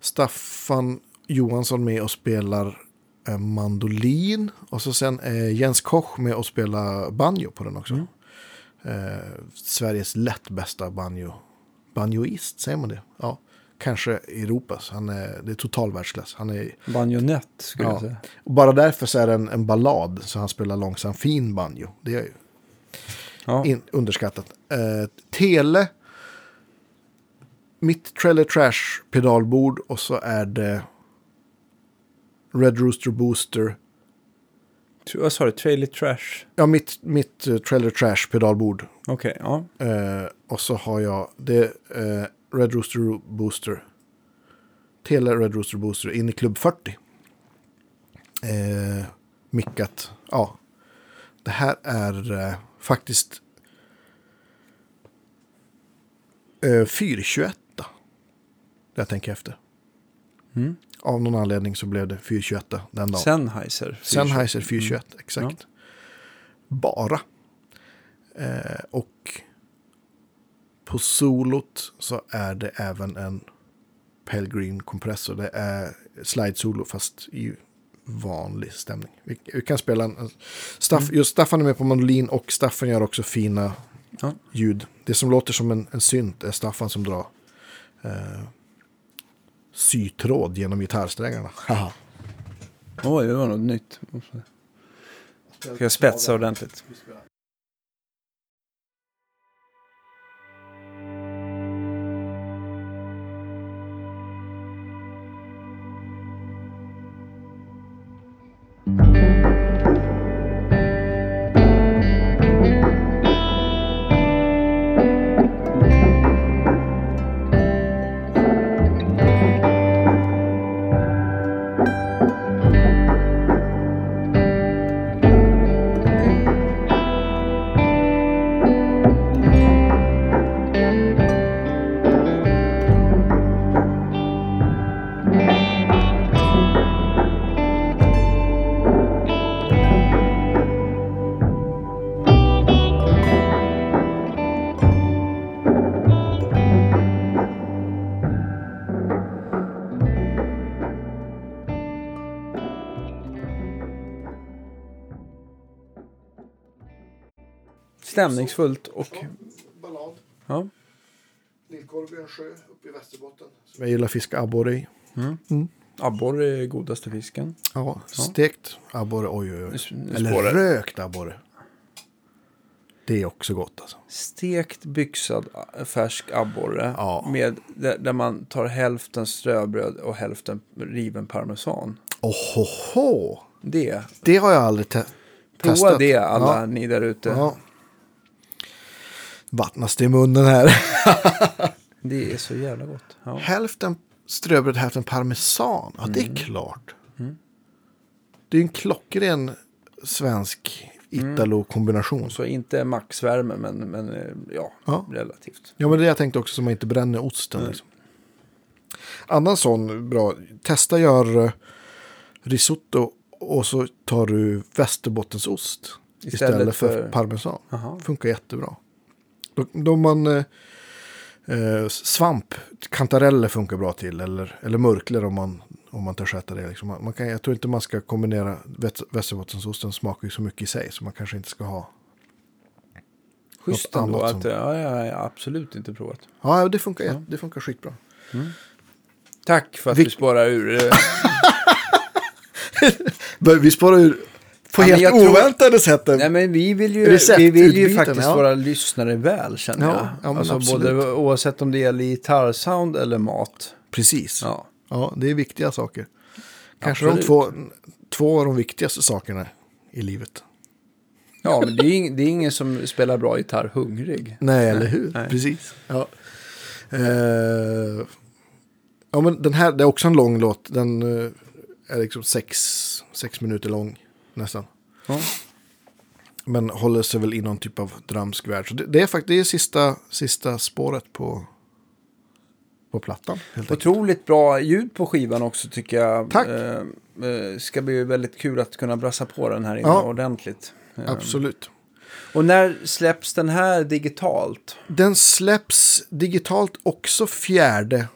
Staffan Johansson med och spelar eh, mandolin. Och så sen eh, Jens Koch med och spelar banjo på den också. Mm. Eh, Sveriges lätt bästa banjo. Banjoist, säger man det? Ja. Kanske i Europas. Han är, det är total världsklass. Han är banjonett skulle ja. jag säga. Och bara därför så är det en, en ballad. Så han spelar långsam fin banjo. Det är ju ja. in, underskattat. Eh, tele. Mitt trailer trash pedalbord. Och så är det Red Rooster Booster. Jag sa det, trailer trash. Ja, mitt, mitt uh, trailer trash pedalbord. Okej, okay, ja. Eh, och så har jag det... Eh, Red Rooster Booster. Tele Red Rooster Booster in i Klubb fyrtio. Eh, mickat. Ja. Det här är eh, faktiskt eh, fyra tjugoett. Jag tänker efter. Mm. Av någon anledning så blev det fyra tjugoett den dagen. Sennheiser. Sennheiser fyra tjugoett, mm. exakt. Ja. Bara. Eh, och på solot så är det även en Pale Green kompressor. Det är slide-solo fast i vanlig stämning. Vi, vi kan spela en... Staff, mm. Just Staffan är med på mandolin och Staffan gör också fina ja. ljud. Det som låter som en, en synt är Staffan som drar eh, sytråd genom gitarrsträngarna. Haha. Oj, det var något nytt. Ska jag spetsa ordentligt? Stämningsfullt och... Ballad. Ja. Lillkorby är en sjö uppe i Västerbotten. Som jag gillar fisk abborre i. Mm. Mm. Abborre är godaste fisken. Ja, stekt abborre. Oj, oj, oj. Eller spårar. Rökt abborre. Det är också gott alltså. Stekt byxad färsk abborre. Ja. Med, där man tar hälften ströbröd och hälften riven parmesan. Ohoho! Det. Det har jag aldrig te- testat. Prova det alla ja. ni där ute. Ja. Vattnas det i munnen här. Det är så jävla gott. Ja. Hälften ströbröd, hälften parmesan. Ja, mm. det är klart. Mm. Det är en klockren svensk italo-kombination. Mm. Så inte maxvärme, men, men ja, ja, relativt. Ja, men det jag tänkte också som man inte bränner osten. Mm. Liksom. Annan sån bra. Testa gör risotto och så tar du Västerbottensost istället, istället för, för parmesan. Aha. Funkar jättebra. Då, då man eh, Eh, svamp, kantareller funkar bra till, eller, eller mörkler om man, om man törs äta det. Liksom. Man, man kan, jag tror inte man ska kombinera västerbottensosten, smakar ju så mycket i sig, så man kanske inte ska ha schysst något annat. Att, som... ja, ja, ja, absolut inte provat. Ja, det funkar, ja. Det funkar skitbra. Mm. Tack för att vi... du sparar ur. Vi sparar ur på ja, helt oväntade tror... sätt. Nej, men vi vill ju, vi vill ju faktiskt ja. våra lyssnare väl, känner ja, jag. Ja, alltså, både, oavsett om det gäller gitarrsound eller mat. Precis. Ja, ja det är viktiga saker. Kanske absolut. de två, två av de viktigaste sakerna i livet. Ja, men det är, ing, det är ingen som spelar bra gitarr hungrig. Nej, eller hur? Nej. Precis. Ja. Uh, ja, men den här, det är också en lång låt. Den uh, är liksom sex, sex minuter lång nästan. Ja. Men håller sig väl i någon typ av drömsk värld. Så det, det är faktiskt det är sista, sista spåret på, på plattan. Otroligt bra ljud på skivan också, tycker jag. Tack! Uh, uh, ska bli väldigt kul att kunna brassa på den här inne ja. ordentligt. Um. Absolut. Och när släpps den här digitalt? Den släpps digitalt också fjärde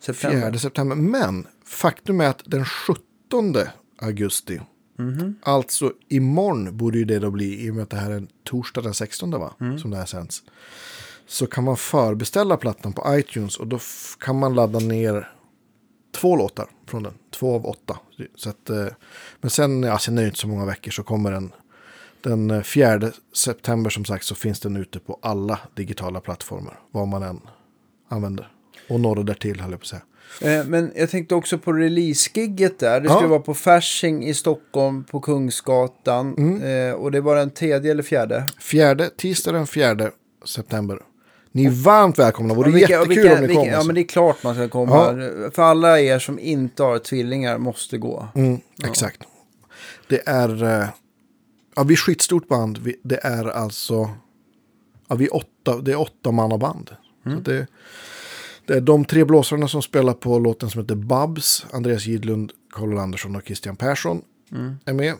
september. Fjärde september. Men faktum är att den sjuttonde augusti, mm-hmm. alltså imorgon borde ju det då bli, i och med att det här är en torsdag den sextonde, va? Mm. Som det här sänds. Så kan man förbeställa plattan på iTunes, och då f- kan man ladda ner två låtar från den. Två av åtta. Så att, men sen, ja, sen är det inte så många veckor, så kommer den den fjärde september, som sagt, så finns den ute på alla digitala plattformar, vad man än använder. Och några därtill, höll jag på att säga. Eh, men jag tänkte också på release-gigget där. Det ja. skulle vara på Fasching i Stockholm på Kungsgatan. Mm. Eh, och det var den tredje eller fjärde? Fjärde, tisdag den fjärde september. Ni är varmt välkomna. Det vore vilka, jättekul vilka, om ni vilka, kom. Ja, men det är klart man ska komma. Ja. För alla er som inte har tvillingar måste gå. Mm, ja. Exakt. Det är... Eh, Ja, vi är skitstort band. Vi, det är alltså... Ja, vi är åtta, det är åtta man av band. Mm. Så det, det är de tre blåsarna som spelar på låten som heter Babs. Andreas Gidlund, Carl Andersson och Christian Persson mm. är med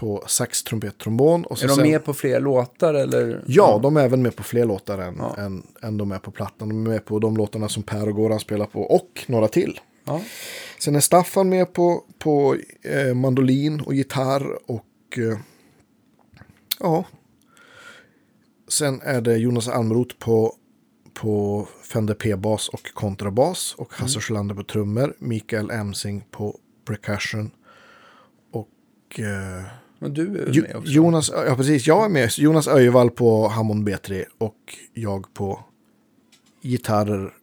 på sax, trumpet, trombon. Och är de sen, med på fler låtar? Eller? Ja, de är även med på fler låtar än, ja. än, än de är på plattan. De är med på de låtarna som Per och Goran spelar på, och några till. Ja. Sen är Staffan med på, på eh, mandolin och gitarr och... Eh, Ja. Sen är det Jonas Almeroth på, på Fender P-bas och kontrabas. Och mm. Hasse Sjölander på trummor. Mikael Emsing på percussion. Och... Eh, och du är ju med också. Jonas, ja, precis. Jag är med. Jonas Öjevall på Hammond B tre. Och jag på gitarrer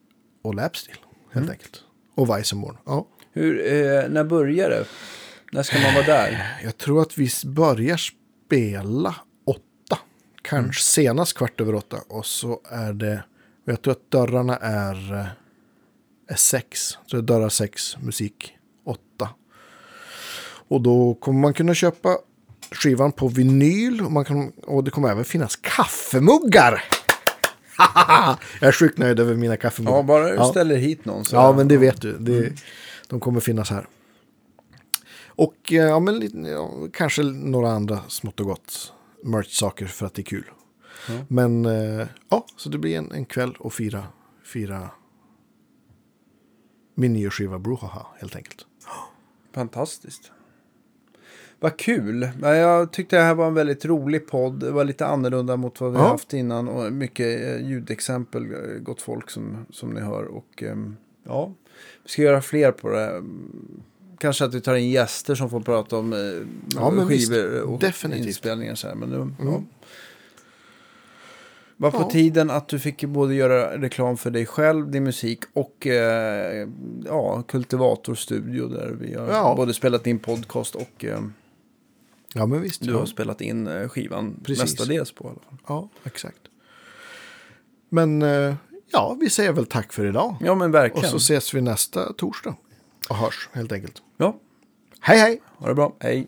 och lapstil. Helt mm. enkelt. Och Weissenborn. Ja. Hur, eh, när börjar det? När ska man vara där? Jag tror att vi börjar... spela åtta. Kanske mm. senast kvart över åtta. Och så är det... Jag tror att dörrarna är, är sex. Så det är dörrar sex, musik åtta. Och då kommer man kunna köpa skivan på vinyl. Och, man kan, och det kommer även finnas kaffemuggar. Jag är sjukt nöjd över mina kaffemuggar. Ja, bara du ställer ja. hit någon. Så ja, men det vet du. Det, mm. De kommer finnas här. Och ja, men, ja, kanske några andra smått och gott merch-saker för att det är kul. Mm. Men ja, så det blir en, en kväll och fira, fira min nya skiva Bruhaha, helt enkelt. Fantastiskt. Vad kul. Jag tyckte det här var en väldigt rolig podd. Det var lite annorlunda mot vad vi ja. haft innan. Och mycket ljudexempel, gott folk som, som ni hör. Och ja, vi ska göra fler på det här. Kanske att vi tar in gäster som får prata om eh, ja, skivor visst, och definitivt. Inspelningar. Så här, men nu, mm. ja. Var på ja. tiden att du fick både göra reklam för dig själv, din musik och eh, ja, Kultivatorstudio där vi har ja. både spelat in podcast och eh, ja, men visst, du ja. har spelat in eh, skivan precis. Mestadels på i alla fall. Ja, exakt. Men eh, ja, vi säger väl tack för idag. Ja, men verkligen. Och så ses vi nästa torsdag. Och hörs, helt enkelt. Ja. Hej, hej. Ha det bra. Hej.